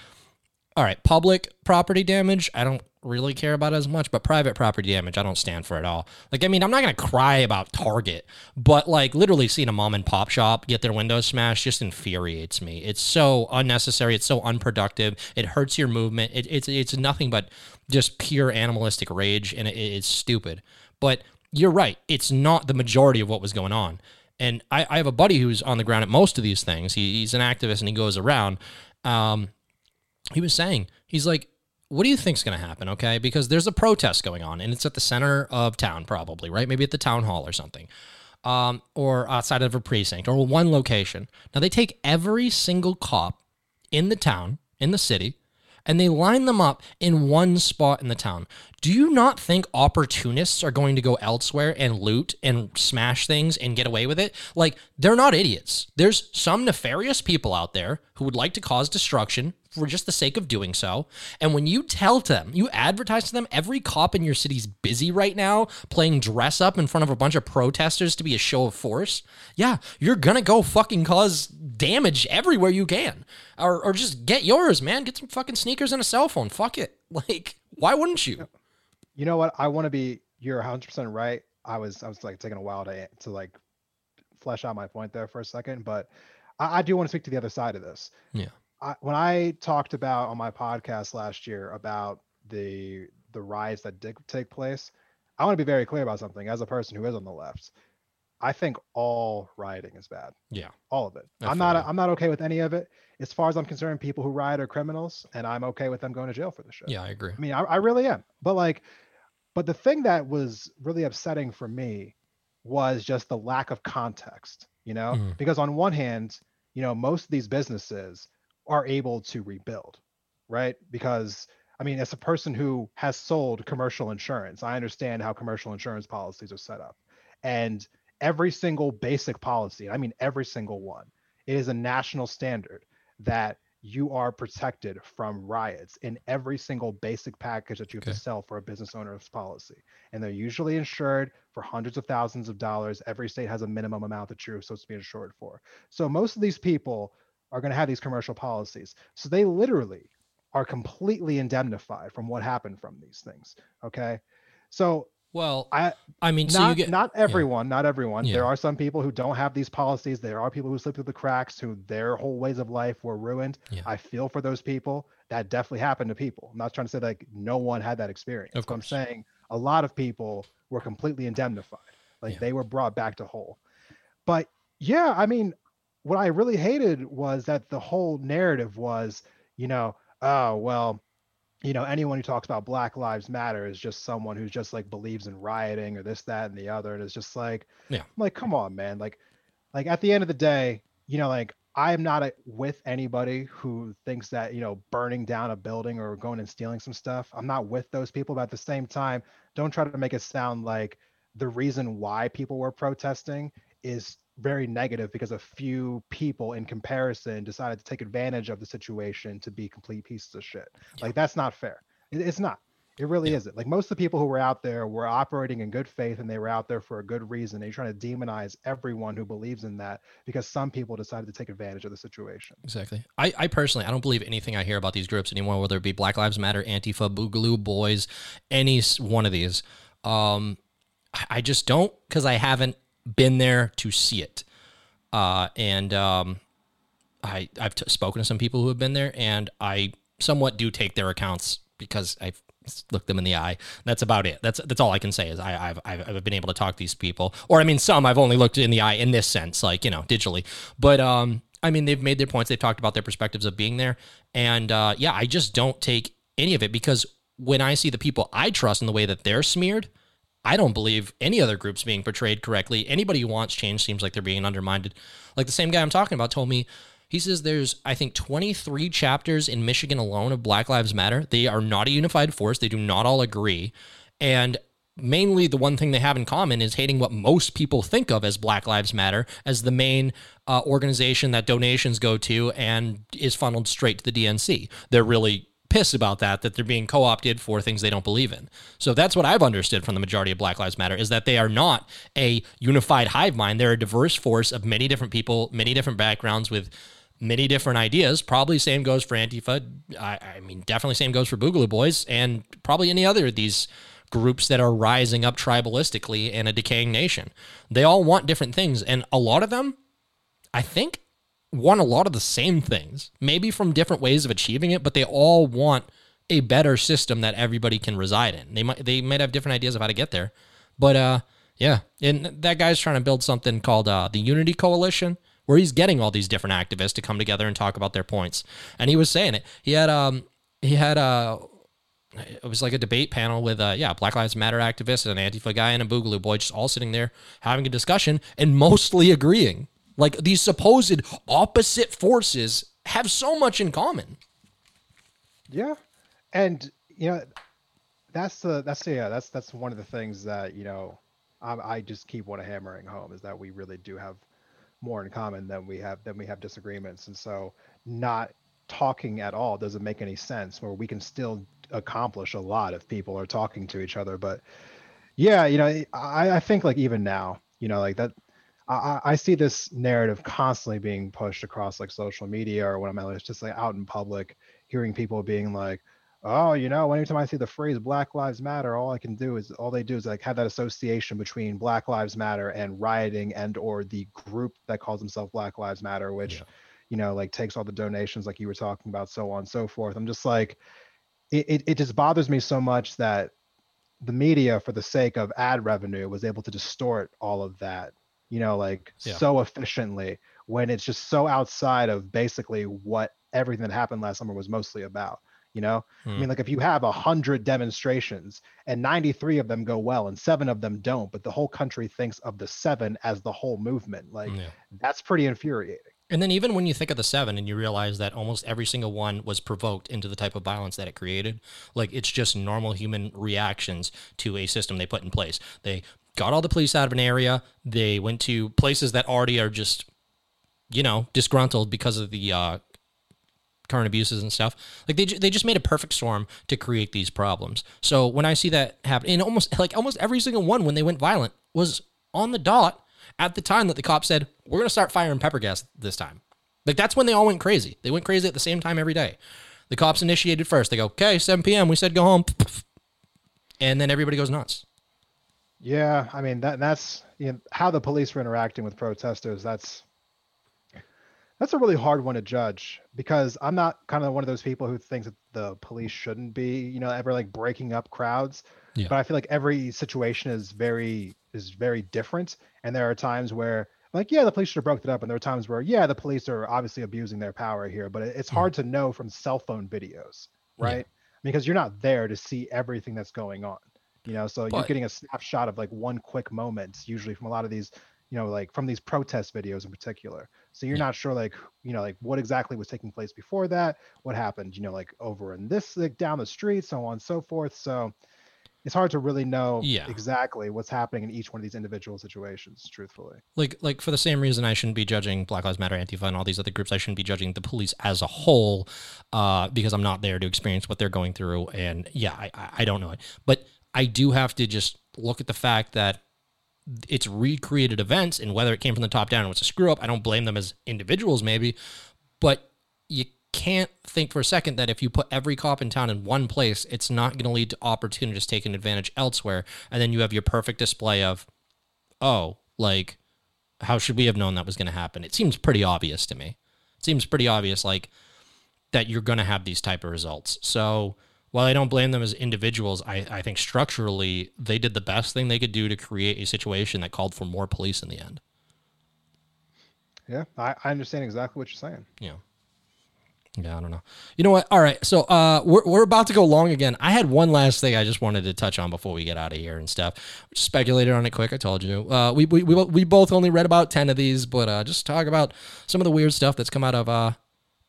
all right, public property damage, I don't really care about as much, but private property damage, I don't stand for at all. Like, I mean, I'm not going to cry about Target, but like literally seeing a mom and pop shop get their windows smashed just infuriates me. It's so unnecessary. It's so unproductive. It hurts your movement. It, it's it's nothing but just pure animalistic rage, and it, it's stupid. But you're right. It's not the majority of what was going on. And I, I have a buddy who's on the ground at most of these things. He, he's an activist, and he goes around. Um, He was saying, he's like, what do you think's going to happen, okay? Because there's a protest going on, and it's at the center of town probably, right? Maybe at the town hall or something, um, or outside of a precinct, or one location. Now, they take every single cop in the town, in the city, and they line them up in one spot in the town. Do you not think opportunists are going to go elsewhere and loot and smash things and get away with it? Like, they're not idiots. There's some nefarious people out there who would like to cause destruction for just the sake of doing so. And when you tell them, you advertise to them, every cop in your city's busy right now playing dress up in front of a bunch of protesters to be a show of force. Yeah, you're going to go fucking cause damage everywhere you can. Or or just get yours, man. Get some fucking sneakers and a cell phone. Fuck it. Like, why wouldn't you? You know what? I want to be, you're one hundred percent right. I was, I was like taking a while to, to like flesh out my point there for a second, but I, I do want to speak to the other side of this. Yeah. I, when I talked about on my podcast last year about the the riots that did take place, I want to be very clear about something. As a person who is on the left, I think all rioting is bad. Yeah, all of it. Definitely. I'm not. I'm not okay with any of it. As far as I'm concerned, people who riot are criminals, and I'm okay with them going to jail for this shit. Yeah, I agree. I mean, I, I really am. But like, but the thing that was really upsetting for me was just the lack of context. You know, mm. because on one hand, you know, most of these businesses are able to rebuild, right? Because, I mean, as a person who has sold commercial insurance, I understand how commercial insurance policies are set up. And every single basic policy, I mean, every single one, it is a national standard that you are protected from riots in every single basic package that you have okay. to sell for a business owner's policy. And they're usually insured for hundreds of thousands of dollars. Every state has a minimum amount that you're supposed to be insured for. So most of these people are going to have these commercial policies. So they literally are completely indemnified from what happened from these things. Okay. So, well, I, I mean, not, so you get, not everyone, yeah. not everyone. Yeah. There are some people who don't have these policies. There are people who slip through the cracks, who their whole ways of life were ruined. Yeah. I feel for those people. That definitely happened to people. I'm not trying to say like no one had that experience. Of course. I'm saying a lot of people were completely indemnified. Like yeah. they were brought back to whole, but yeah, I mean, what I really hated was that the whole narrative was, you know, oh, well, you know, anyone who talks about Black Lives Matter is just someone who's just like believes in rioting or this, that, and the other. And it's just like, yeah, I'm like, come on, man. Like, like at the end of the day, you know, like I am not a, with anybody who thinks that, you know, burning down a building or going and stealing some stuff. I'm not with those people. But at the same time, don't try to make it sound like the reason why people were protesting is very negative because a few people in comparison decided to take advantage of the situation to be complete pieces of shit. Yeah. Like that's not fair. It, it's not, it really yeah. isn't. Like most of the people who were out there were operating in good faith and they were out there for a good reason. And you're trying to demonize everyone who believes in that because some people decided to take advantage of the situation. Exactly. I, I personally, I don't believe anything I hear about these groups anymore, whether it be Black Lives Matter, Antifa, Boogaloo Boys, any one of these. Um, I just don't, cause I haven't been there to see it. Uh, and um, I, I've t- spoken to some people who have been there, and I somewhat do take their accounts because I've looked them in the eye. That's about it. That's that's all I can say is I, I've, I've been able to talk to these people. Or, I mean, some I've only looked in the eye in this sense, like, you know, digitally. But, um, I mean, they've made their points. They've talked about their perspectives of being there. And, uh, yeah, I just don't take any of it because when I see the people I trust in the way that they're smeared, I don't believe any other groups being portrayed correctly. Anybody who wants change seems like they're being undermined. Like the same guy I'm talking about told me, he says there's, I think, twenty-three chapters in Michigan alone of Black Lives Matter. They are not a unified force. They do not all agree. And mainly the one thing they have in common is hating what most people think of as Black Lives Matter as the main uh, organization that donations go to and is funneled straight to the D N C. They're really pissed about that, that they're being co-opted for things they don't believe in. So that's what I've understood from the majority of Black Lives Matter is that they are not a unified hive mind. They're a diverse force of many different people, many different backgrounds with many different ideas. Probably same goes for Antifa. I, I mean, definitely same goes for Boogaloo Boys and probably any other of these groups that are rising up tribalistically in a decaying nation. They all want different things. And a lot of them, I think, want a lot of the same things, maybe from different ways of achieving it, but they all want a better system that everybody can reside in. They might, they might have different ideas of how to get there, but uh, yeah. And that guy's trying to build something called uh, the Unity Coalition, where he's getting all these different activists to come together and talk about their points. And he was saying it. He had um, he had uh, it was like a debate panel with uh, yeah, Black Lives Matter activists and an Antifa guy and a Boogaloo Boy, just all sitting there having a discussion and mostly agreeing. Like, these supposed opposite forces have so much in common. Yeah. And, you know, that's the, that's the, yeah, that's, that's one of the things that, you know, I, I just keep on hammering home is that we really do have more in common than we have, than we have disagreements. And so not talking at all doesn't make any sense, where we can still accomplish a lot if people are talking to each other. But yeah, you know, I, I think like even now, you know, like that, I, I see this narrative constantly being pushed across like social media or when I'm at, just like out in public, hearing people being like, oh, you know, anytime I see the phrase Black Lives Matter, all I can do is all they do is like have that association between Black Lives Matter and rioting and or the group that calls themselves Black Lives Matter, which, yeah. you know, like takes all the donations like you were talking about, so on and so forth. I'm just like, it, it, it just bothers me so much that the media, for the sake of ad revenue, was able to distort all of that. You know, like yeah. so efficiently when it's just so outside of basically what everything that happened last summer was mostly about, you know, mm. I mean, like if you have a hundred demonstrations and ninety-three of them go well and seven of them don't, but the whole country thinks of the seven as the whole movement, like yeah. that's pretty infuriating. And then even when you think of the seven and you realize that almost every single one was provoked into the type of violence that it created, like it's just normal human reactions to a system they put in place. They got all the police out of an area. They went to places that already are just, you know, disgruntled because of the uh, current abuses and stuff. Like they they just made a perfect storm to create these problems. So when I see that happen, and almost like almost every single one when they went violent was on the dot at the time that the cop said, we're going to start firing pepper gas this time. Like that's when they all went crazy. They went crazy at the same time every day. The cops initiated first. They go, okay, seven p.m. we said go home. And then everybody goes nuts. Yeah, I mean that that's you know, how the police were interacting with protesters. That's that's a really hard one to judge because I'm not kind of one of those people who thinks that the police shouldn't be, you know, ever like breaking up crowds. Yeah. But I feel like every situation is very is very different, and there are times where like yeah, the police should have broken it up, and there are times where yeah, the police are obviously abusing their power here. But it's hard mm-hmm. to know from cell phone videos, right? Yeah. Because you're not there to see everything that's going on. You know, so but, you're getting a snapshot of like one quick moment, usually from a lot of these, you know, like from these protest videos in particular. So you're yeah. not sure, like, you know, like what exactly was taking place before that, what happened, you know, like over in this, like down the street, so on and so forth. So it's hard to really know yeah. exactly what's happening in each one of these individual situations, truthfully. Like, like for the same reason I shouldn't be judging Black Lives Matter, Antifa, and all these other groups, I shouldn't be judging the police as a whole uh, because I'm not there to experience what they're going through. And yeah, I, I don't know it. But I do have to just look at the fact that it's recreated events, and whether it came from the top down and was a screw up, I don't blame them as individuals maybe, but you can't think for a second that if you put every cop in town in one place, it's not going to lead to opportunities taken advantage elsewhere. And then you have your perfect display of, oh, like how should we have known that was going to happen? It seems pretty obvious to me. It seems pretty obvious, like that you're going to have these type of results. So while I don't blame them as individuals, I, I think structurally they did the best thing they could do to create a situation that called for more police in the end. Yeah, I, I understand exactly what you're saying. Yeah. Yeah, I don't know. You know what? All right, so uh, we're we're about to go long again. I had one last thing I just wanted to touch on before we get out of here and stuff. Just speculated on it quick. I told you. Uh, we we we we both only read about ten of these, but uh, just talk about some of the weird stuff that's come out of uh,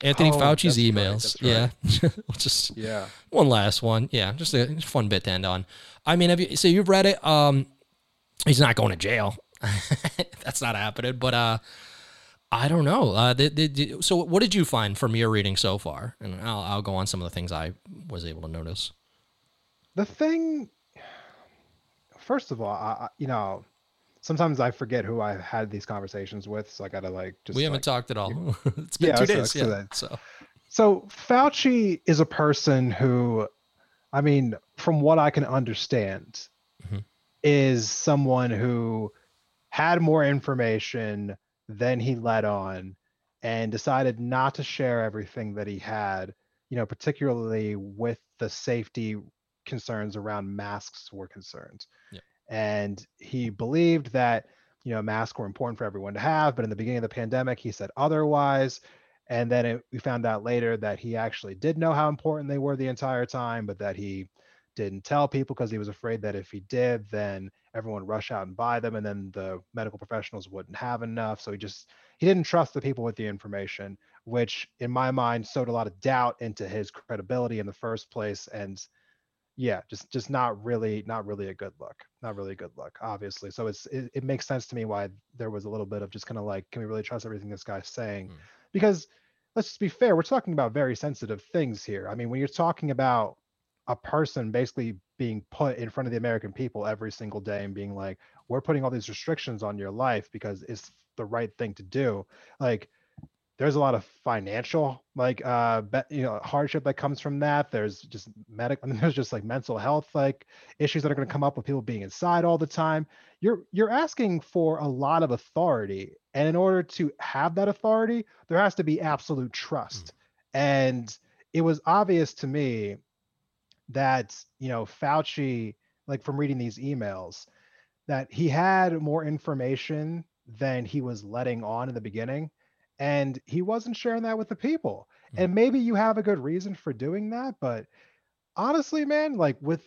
Anthony oh, Fauci's emails. Right, yeah. Right. we'll just yeah. One last one. Yeah. Just a fun bit to end on. I mean, have you, so you've read it. Um, he's not going to jail. That's not happening, but, uh, I don't know. Uh, they, they, so what did you find from your reading so far? And I'll, I'll go on some of the things I was able to notice. The thing, first of all, I, you know, sometimes I forget who I've had these conversations with, so I gotta like just. We haven't like, talked at all. It's been yeah, two days. So, yeah. so, so Fauci is a person who, I mean, from what I can understand, mm-hmm. is someone who had more information than he let on, and decided not to share everything that he had. You know, particularly with the safety concerns around masks were concerned. Yeah. And he believed that, you know, masks were important for everyone to have. But in the beginning of the pandemic, he said otherwise. And then it, we found out later that he actually did know how important they were the entire time, but that he didn't tell people because he was afraid that if he did, then everyone would rush out and buy them. And then the medical professionals wouldn't have enough. So he just, he didn't trust the people with the information, which in my mind sowed a lot of doubt into his credibility in the first place. And Yeah, just just not really, not really a good look, not really a good look, obviously. So it's it, it makes sense to me why there was a little bit of just kind of like, can we really trust everything this guy's saying? Mm. Because let's just be fair, we're talking about very sensitive things here. I mean, when you're talking about a person basically being put in front of the American people every single day and being like, we're putting all these restrictions on your life because it's the right thing to do, like. There's a lot of financial, like, uh, you know, hardship that comes from that. There's just medic. I mean, there's just like mental health, like issues that are going to come up with people being inside all the time. You're you're asking for a lot of authority, and in order to have that authority, there has to be absolute trust. Mm-hmm. And it was obvious to me that, you know, Fauci, like from reading these emails, that he had more information than he was letting on in the beginning. And he wasn't sharing that with the people. Mm. And maybe you have a good reason for doing that, but honestly, man, like with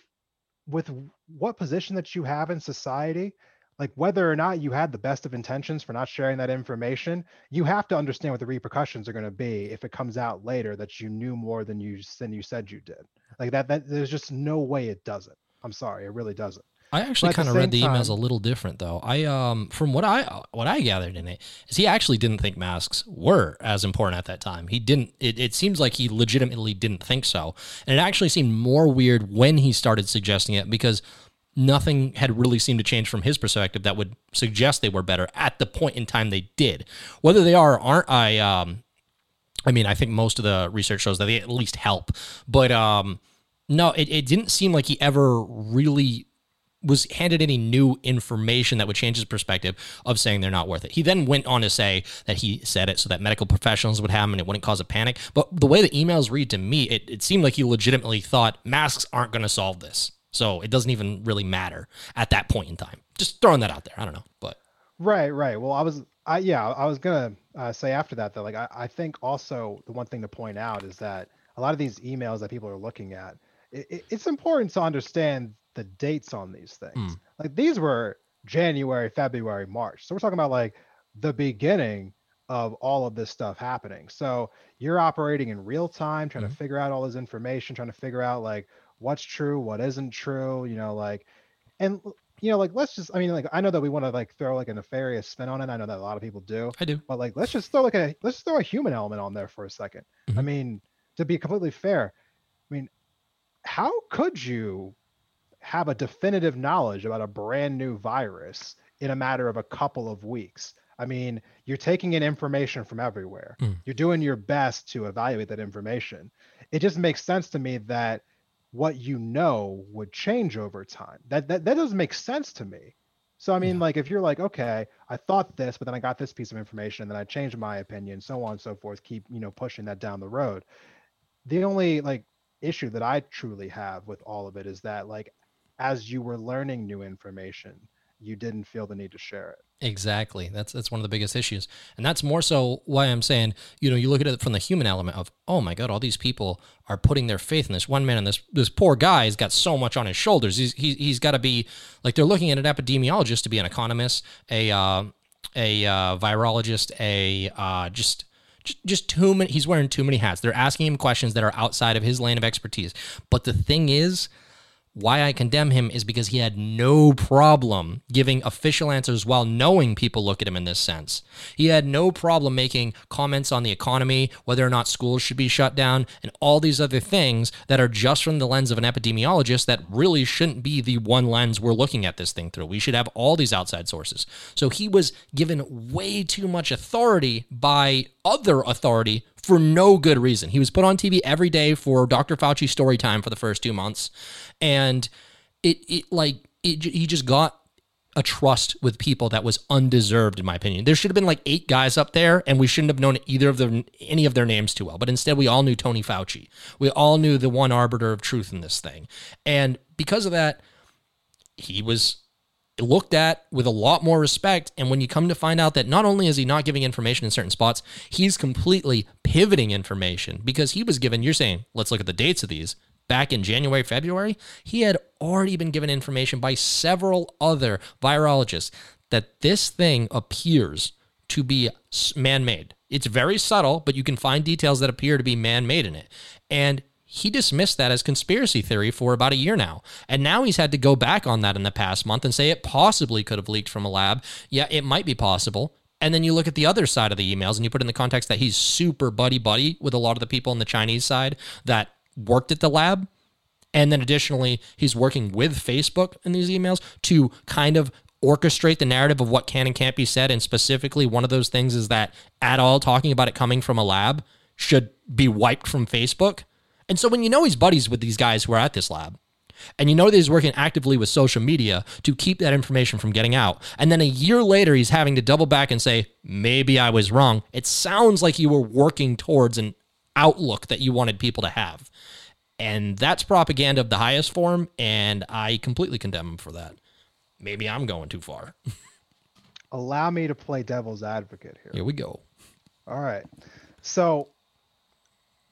with what position that you have in society, like whether or not you had the best of intentions for not sharing that information, you have to understand what the repercussions are going to be if it comes out later that you knew more than you than you said you did. Like that, that there's just no way it doesn't. I'm sorry, it really doesn't. I actually kind of read the emails time. a little different though. I, um, from what I, what I gathered in it is he actually didn't think masks were as important at that time. He didn't, it, it seems like he legitimately didn't think so. And it actually seemed more weird when he started suggesting it because nothing had really seemed to change from his perspective that would suggest they were better at the point in time they did. Whether they are or aren't, I, um, I mean, I think most of the research shows that they at least help, but, um, no, it, it didn't seem like he ever really was handed any new information that would change his perspective of saying they're not worth it. He then went on to say that he said it so that medical professionals would have them and it wouldn't cause a panic. But the way the emails read to me, it, it seemed like he legitimately thought masks aren't going to solve this. So it doesn't even really matter at that point in time. Just throwing that out there. I don't know, but. Right, right. Well, I was, I yeah, I was going to uh, say after that, though, like, I, I think also the one thing to point out is that a lot of these emails that people are looking at, it, it's important to understand the dates on these things. Mm. Like these were January, February, March. So we're talking about like the beginning of all of this stuff happening. So you're operating in real time, trying mm-hmm. to figure out all this information, trying to figure out like what's true, what isn't true, you know, like, and you know, like, let's just, I mean, like, I know that we want to like throw like a nefarious spin on it. I know that a lot of people do. I do. But like, let's just throw like a, let's just throw a human element on there for a second. Mm-hmm. I mean, to be completely fair, I mean, how could you have a definitive knowledge about a brand new virus in a matter of a couple of weeks? I mean, you're taking in information from everywhere. Mm. You're doing your best to evaluate that information. It just makes sense to me that what you know would change over time. That that, that doesn't make sense to me. So, I mean, yeah. like, if you're like, okay, I thought this, but then I got this piece of information and then I changed my opinion, so on and so forth, keep, you know, pushing that down the road. The only, like, issue that I truly have with all of it is that, like, as you were learning new information, you didn't feel the need to share it. Exactly. That's that's one of the biggest issues. And that's more so why I'm saying, you know, you look at it from the human element of, oh my God, all these people are putting their faith in this one man, and this this poor guy has got so much on his shoulders. He's he, he's got to be, like, they're looking at an epidemiologist to be an economist, a, uh, a uh, virologist, a uh, just Just, just too many. He's wearing too many hats. They're asking him questions that are outside of his lane of expertise. But the thing is, why I condemn him is because he had no problem giving official answers while knowing people look at him in this sense. He had no problem making comments on the economy, whether or not schools should be shut down, and all these other things that are just from the lens of an epidemiologist that really shouldn't be the one lens we're looking at this thing through. We should have all these outside sources. So he was given way too much authority by other authority for no good reason. He was put on T V every day for Doctor Fauci story time for the first two months. And it, it like, it, he just got a trust with people that was undeserved, in my opinion. There should have been like eight guys up there, and we shouldn't have known either of them, any of their names too well. But instead, we all knew Tony Fauci. We all knew the one arbiter of truth in this thing. And because of that, he was looked at with a lot more respect. And when you come to find out that not only is he not giving information in certain spots, he's completely pivoting information, because he was given, you're saying, let's look at the dates of these. Back in January, February, he had already been given information by several other virologists that this thing appears to be man-made. It's very subtle, but you can find details that appear to be man-made in it. And he dismissed that as conspiracy theory for about a year now. And now he's had to go back on that in the past month and say it possibly could have leaked from a lab. Yeah, it might be possible. And then you look at the other side of the emails and you put in the context that he's super buddy-buddy with a lot of the people on the Chinese side that worked at the lab. And then additionally, he's working with Facebook in these emails to kind of orchestrate the narrative of what can and can't be said. And specifically, one of those things is that at all talking about it coming from a lab should be wiped from Facebook. And so when you know he's buddies with these guys who are at this lab, and you know that he's working actively with social media to keep that information from getting out, and then a year later he's having to double back and say, maybe I was wrong, it sounds like you were working towards an outlook that you wanted people to have. And that's propaganda of the highest form, and I completely condemn him for that. Maybe I'm going too far. Allow me to play devil's advocate here. Here we go. All right. So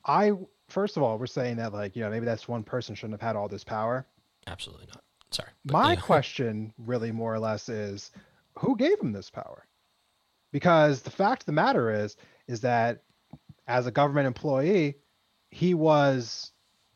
I... First of all, we're saying that, like, you know, maybe that's one person shouldn't have had all this power. Absolutely not. Sorry. But, My you know. question really more or less is, who gave him this power? Because the fact of the matter is, is that as a government employee, he was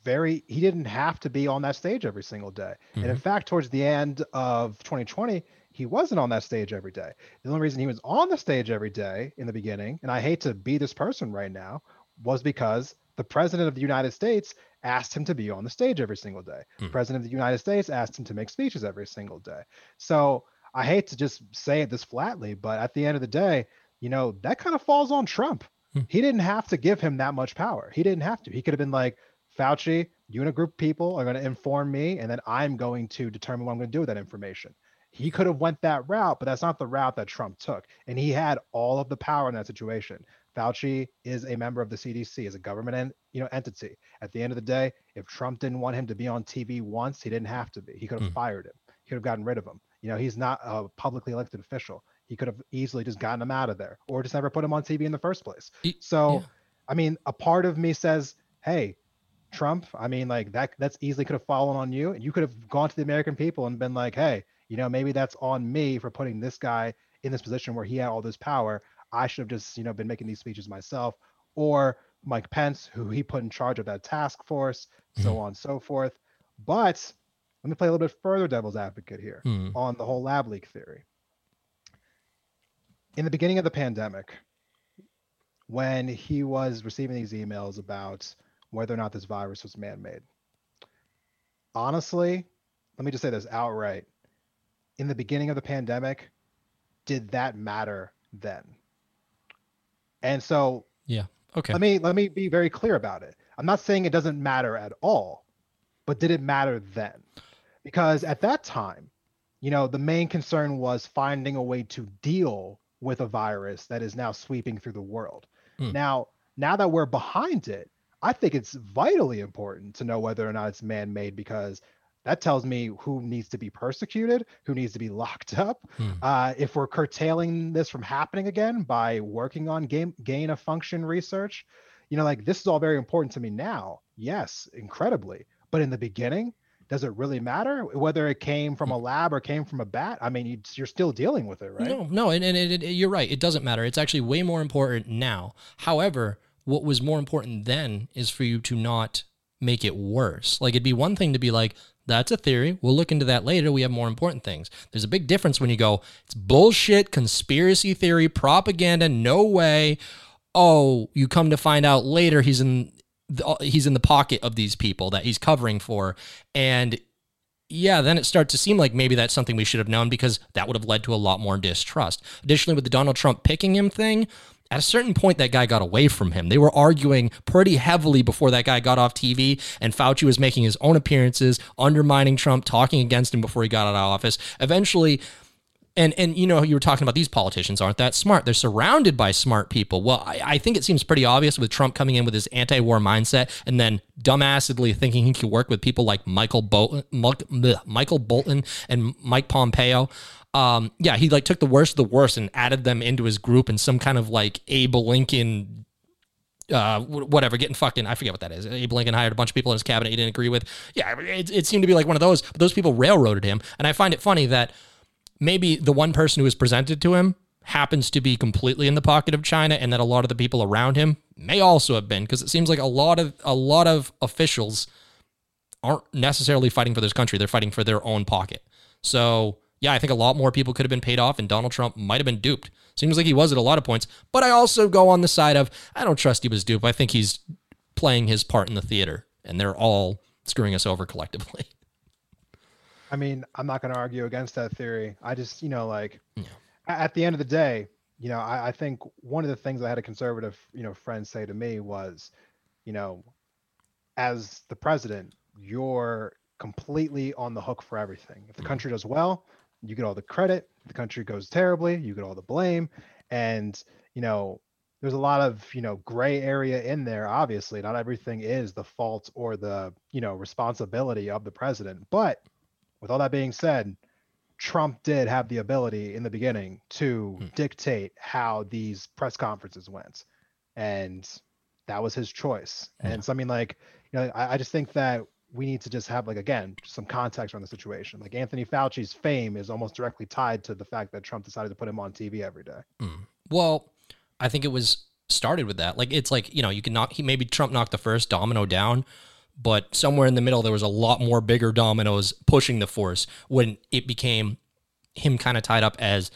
very, he didn't have to be on that stage every single day. Mm-hmm. And in fact, towards the end of twenty twenty, he wasn't on that stage every day. The only reason he was on the stage every day in the beginning, and I hate to be this person right now, was because the president of the United States asked him to be on the stage every single day. Mm. The president of the United States asked him to make speeches every single day. So I hate to just say it this flatly, but at the end of the day, you know, that kind of falls on Trump. Mm. He didn't have to give him that much power. He didn't have to. He could have been like, Fauci, you and a group of people are going to inform me, and then I'm going to determine what I'm going to do with that information. He could have went that route, but that's not the route that Trump took. And he had all of the power in that situation. Fauci is a member of the C D C, is a government en- you know, entity. At the end of the day, if Trump didn't want him to be on T V once, he didn't have to be. He could have mm. fired him. He could have gotten rid of him. You know, he's not a publicly elected official. He could have easily just gotten him out of there, or just never put him on T V in the first place. It, so, yeah. I mean, a part of me says, hey, Trump, I mean, like, that that's easily could have fallen on you, and you could have gone to the American people and been like, hey, you know, maybe that's on me for putting this guy in this position where he had all this power. I should have just, you know, been making these speeches myself, or Mike Pence, who he put in charge of that task force, mm-hmm. so on and so forth. But let me play a little bit further devil's advocate here mm-hmm. on the whole lab leak theory. In the beginning of the pandemic, when he was receiving these emails about whether or not this virus was man-made, honestly, let me just say this outright. In the beginning of the pandemic, did that matter then? And so, yeah, okay. Let me let me be very clear about it. I'm not saying it doesn't matter at all, but did it matter then? Because at that time, you know, the main concern was finding a way to deal with a virus that is now sweeping through the world. Mm. Now, now that we're behind it, I think it's vitally important to know whether or not it's man-made, because that tells me who needs to be persecuted, who needs to be locked up. Mm. Uh, if we're curtailing this from happening again by working on game, gain of function research, you know, like, this is all very important to me now. Yes, incredibly. But in the beginning, does it really matter whether it came from a lab or came from a bat? I mean, you're still dealing with it, right? No, no, and, and it, it, you're right. It doesn't matter. It's actually way more important now. However, what was more important then is for you to not make it worse. Like, it'd be one thing to be like, that's a theory. We'll look into that later. We have more important things. There's a big difference when you go, it's bullshit, conspiracy theory, propaganda, no way. Oh, you come to find out later he's in... he's in the pocket of these people that he's covering for. And yeah, then it starts to seem like maybe that's something we should have known, because that would have led to a lot more distrust. Additionally, with the Donald Trump picking him thing, at a certain point, that guy got away from him. They were arguing pretty heavily before that guy got off T V, and Fauci was making his own appearances, undermining Trump, talking against him before he got out of office. Eventually... And, and you know, you were talking about these politicians aren't that smart. They're surrounded by smart people. Well, I, I think it seems pretty obvious with Trump coming in with his anti-war mindset and then dumbassedly thinking he could work with people like Michael Bolton, Michael Bolton and Mike Pompeo. Um, yeah, he like took the worst of the worst and added them into his group in some kind of like Abe Lincoln, uh, whatever, getting fucking, I forget what that is. Abe Lincoln hired a bunch of people in his cabinet he didn't agree with. Yeah, it, it seemed to be like one of those, but those people railroaded him. And I find it funny that maybe the one person who is presented to him happens to be completely in the pocket of China, and that a lot of the people around him may also have been, because it seems like a lot of a lot of officials aren't necessarily fighting for this country. They're fighting for their own pocket. So, yeah, I think a lot more people could have been paid off, and Donald Trump might have been duped. Seems like he was at a lot of points, but I also go on the side of, I don't trust he was duped. I think he's playing his part in the theater, and they're all screwing us over collectively. I mean, I'm not going to argue against that theory. I just, you know, like yeah. at the end of the day, you know, I, I think one of the things I had a conservative, you know, friend say to me was, you know, as the president, you're completely on the hook for everything. If the country does well, you get all the credit. If the country goes terribly, you get all the blame. And, you know, there's a lot of, you know, gray area in there. Obviously, not everything is the fault or the, you know, responsibility of the president, but with all that being said, Trump did have the ability in the beginning to hmm. dictate how these press conferences went. And that was his choice. Yeah. And so, I mean, like, you know, I, I just think that we need to just have, like, again, some context around the situation. Like, Anthony Fauci's fame is almost directly tied to the fact that Trump decided to put him on T V every day. Hmm. Well, I think it was started with that. Like, it's like, you know, you can knock, he, maybe Trump knocked the first domino down, but somewhere in the middle, there was a lot more bigger dominoes pushing the force when it became him kind of tied up as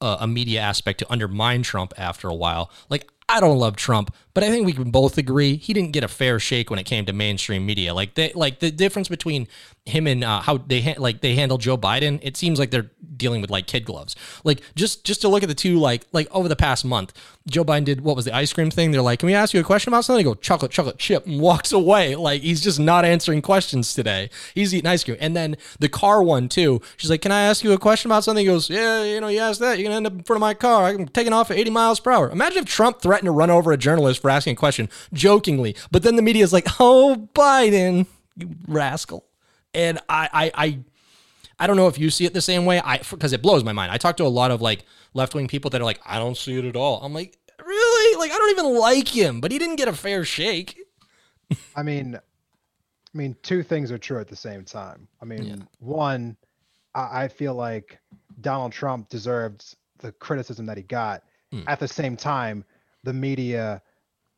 a, a media aspect to undermine Trump after a while. Like, I don't love Trump, but I think we can both agree he didn't get a fair shake when it came to mainstream media. Like, they, like the difference between him and uh, how they ha- like they handle Joe Biden, it seems like they're dealing with like kid gloves. Like, just just to look at the two, like like over the past month, Joe Biden did what was the ice cream thing? They're like, can we ask you a question about something? They go chocolate, chocolate chip, and walks away. Like, he's just not answering questions today. He's eating ice cream. And then the car one too. She's like, can I ask you a question about something? He goes, yeah, you know, you ask that, you're gonna end up in front of my car. I'm taking off at eighty miles per hour. Imagine if Trump threatened to run over a journalist for asking a question jokingly, but then the media is like, oh, Biden, you rascal. And I, I, I, I don't know if you see it the same way. I, because it blows my mind. I talk to a lot of like left-wing people that are like, I don't see it at all. I'm like, really? Like, I don't even like him, but he didn't get a fair shake. I mean, I mean, two things are true at the same time. I mean, yeah. one, I, I feel like Donald Trump deserved the criticism that he got. Mm. At the same time, the media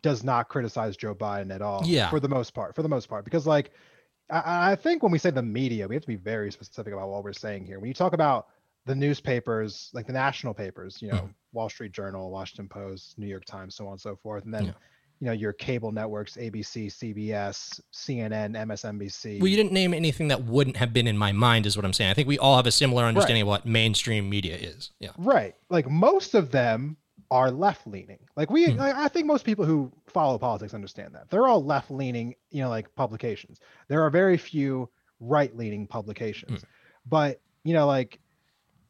does not criticize Joe Biden at all, yeah. for the most part, for the most part. Because, like, I, I think when we say the media, we have to be very specific about what we're saying here. When you talk about the newspapers, like the national papers, you know, mm. Wall Street Journal, Washington Post, New York Times, so on and so forth. And then, yeah. you know, your cable networks, A B C, C B S, C N N, M S N B C. Well, you didn't name anything that wouldn't have been in my mind is what I'm saying. I think we all have a similar understanding right. of what mainstream media is. Yeah. Right. Like, most of them are left-leaning. Like, we mm. I, I think most people who follow politics understand that they're all left-leaning, you know, like, publications. There are very few right-leaning publications. mm. But, you know, like,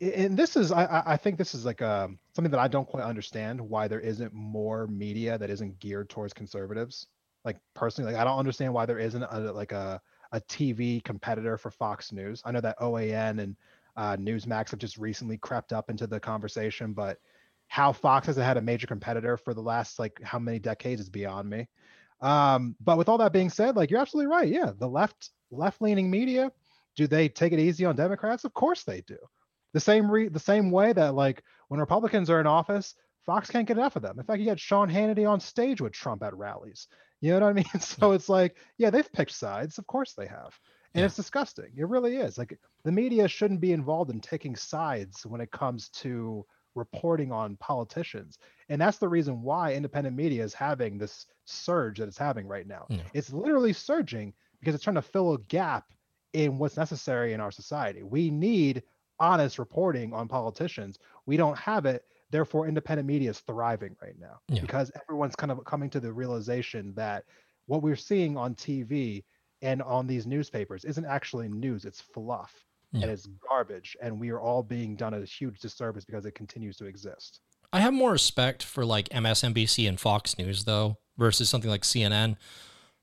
and this is I I think this is like a something that I don't quite understand, why there isn't more media that isn't geared towards conservatives. Like, personally, like, I don't understand why there isn't a, like a a T V competitor for Fox News. I know that O A N and uh Newsmax have just recently crept up into the conversation, but how Fox hasn't had a major competitor for the last, like, how many decades is beyond me. Um, but with all that being said, like, you're absolutely right. Yeah. The left, left-leaning media, do they take it easy on Democrats? Of course they do. The same re- the same way that, like, when Republicans are in office, Fox can't get enough of them. In fact, you got Sean Hannity on stage with Trump at rallies. You know what I mean? So it's like, yeah, they've picked sides. Of course they have. And yeah. It's disgusting. It really is. Like, the media shouldn't be involved in taking sides when it comes to reporting on politicians. And that's the reason why independent media is having this surge that it's having right now. Yeah. It's literally surging because it's trying to fill a gap in what's necessary in our society. We need honest reporting on politicians. We don't have it. Therefore, independent media is thriving right now yeah. because everyone's kind of coming to the realization that what we're seeing on T V and on these newspapers isn't actually news. It's fluff yeah. and it's garbage. And we are all being done a huge disservice because it continues to exist. I have more respect for like M S N B C and Fox News, though, versus something like C N N,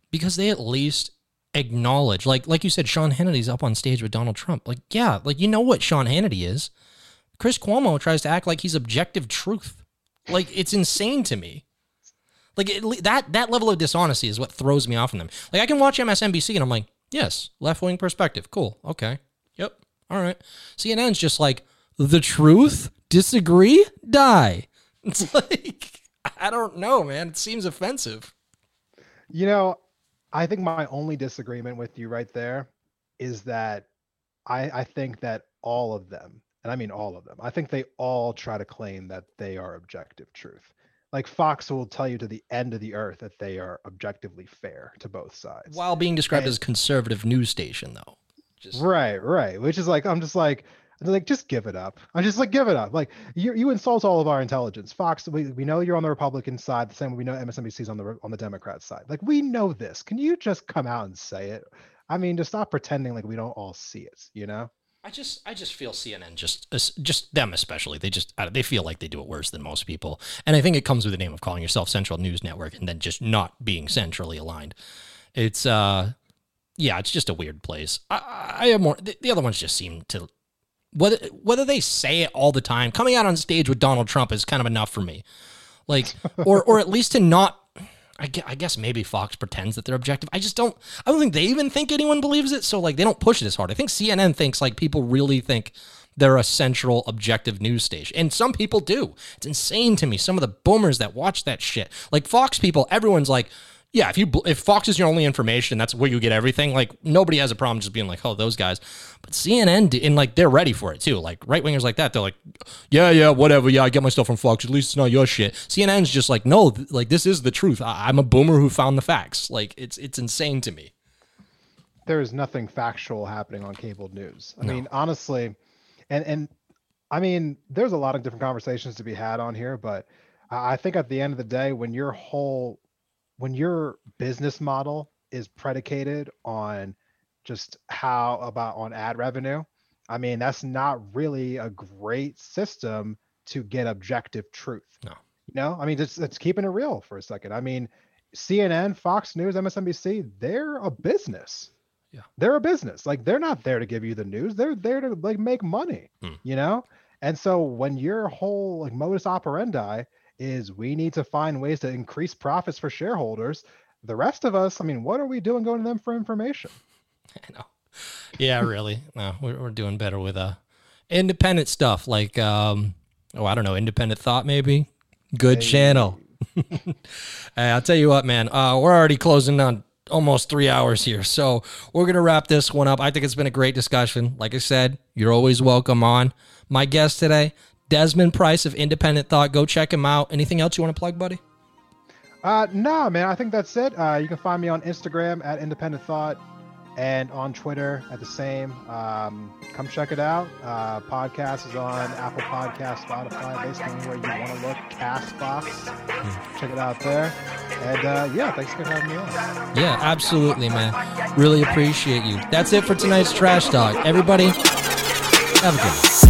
because they at least acknowledge, like like you said, Sean Hannity's up on stage with Donald Trump. Like, yeah, like, you know what Sean Hannity is. Chris Cuomo tries to act like he's objective truth. Like, it's insane to me. Like, it, that that level of dishonesty is what throws me off in them. Like, I can watch M S N B C and I'm like, yes, left-wing perspective. Cool. Okay. Yep. All right. C N N's just like, the truth? Disagree? Die. It's like, I don't know, man. It seems offensive. You know, I think my only disagreement with you right there is that I, I think that all of them, and I mean all of them, I think they all try to claim that they are objective truth. Like, Fox will tell you to the end of the earth that they are objectively fair to both sides. While being described and, as a conservative news station, though. Just... Right, right. Which is like, I'm just like, like just give it up. I'm just like, give it up. Like, you you insult all of our intelligence. Fox, we, we know you're on the Republican side, the same way we know M S N B C's on the, on the Democrat side. Like, we know this. Can you just come out and say it? I mean, just stop pretending like we don't all see it, you know? I just, I just feel C N N, just, just them especially. They just, they feel like they do it worse than most people, and I think it comes with the name of calling yourself Central News Network and then just not being centrally aligned. It's, uh, yeah, it's just a weird place. I, I have more. The, the other ones just seem to, whether whether they say it all the time, coming out on stage with Donald Trump is kind of enough for me, like, or or at least to not. I guess, I guess maybe Fox pretends that they're objective. I just don't, I don't think they even think anyone believes it. So like, they don't push it as hard. I think C N N thinks like people really think they're a central objective news station. And some people do. It's insane to me. Some of the boomers that watch that shit, like Fox people, everyone's like, yeah, if you, if Fox is your only information, that's where you get everything. Like, nobody has a problem just being like, oh, those guys. But C N N, and like, they're ready for it too. Like, right wingers like that, they're like, yeah, yeah, whatever. Yeah, I get my stuff from Fox. At least it's not your shit. C N N's just like, no, th- like, this is the truth. I- I'm a boomer who found the facts. Like, it's it's insane to me. There is nothing factual happening on cable news. I no. mean, honestly, and and I mean, there's a lot of different conversations to be had on here, but I think at the end of the day, when your whole when your business model is predicated on just how about on ad revenue, I mean, that's not really a great system to get objective truth. No, you know, I mean, it's, it's keeping it real for a second. I mean, C N N, Fox News, M S N B C, they're a business. Yeah, they're a business. Like, they're not there to give you the news. They're there to like make money, mm. you know? And so when your whole like modus operandi is we need to find ways to increase profits for shareholders. The rest of us, I mean, what are we doing going to them for information? I know. Yeah, really. No, we're, we're doing better with uh, independent stuff like, um, oh, I don't know, Independent Thought maybe? Good hey. Channel. Hey, I'll tell you what, man, uh, we're already closing on almost three hours here. So we're going to wrap this one up. I think it's been a great discussion. Like I said, you're always welcome on. My guest today, Desmond Price of Independent Thought. Go check him out. Anything else you want to plug, buddy? Uh, no, man. I think that's it. Uh, you can find me on Instagram at Independent Thought and on Twitter at the same. Um, come check it out. Uh, podcast is on Apple Podcasts, Spotify, basically anywhere you want to look. Castbox. Mm. Check it out there. And uh, yeah, thanks for having me on. Yeah, absolutely, man. Really appreciate you. That's it for tonight's Trash Talk. Everybody, have a good one.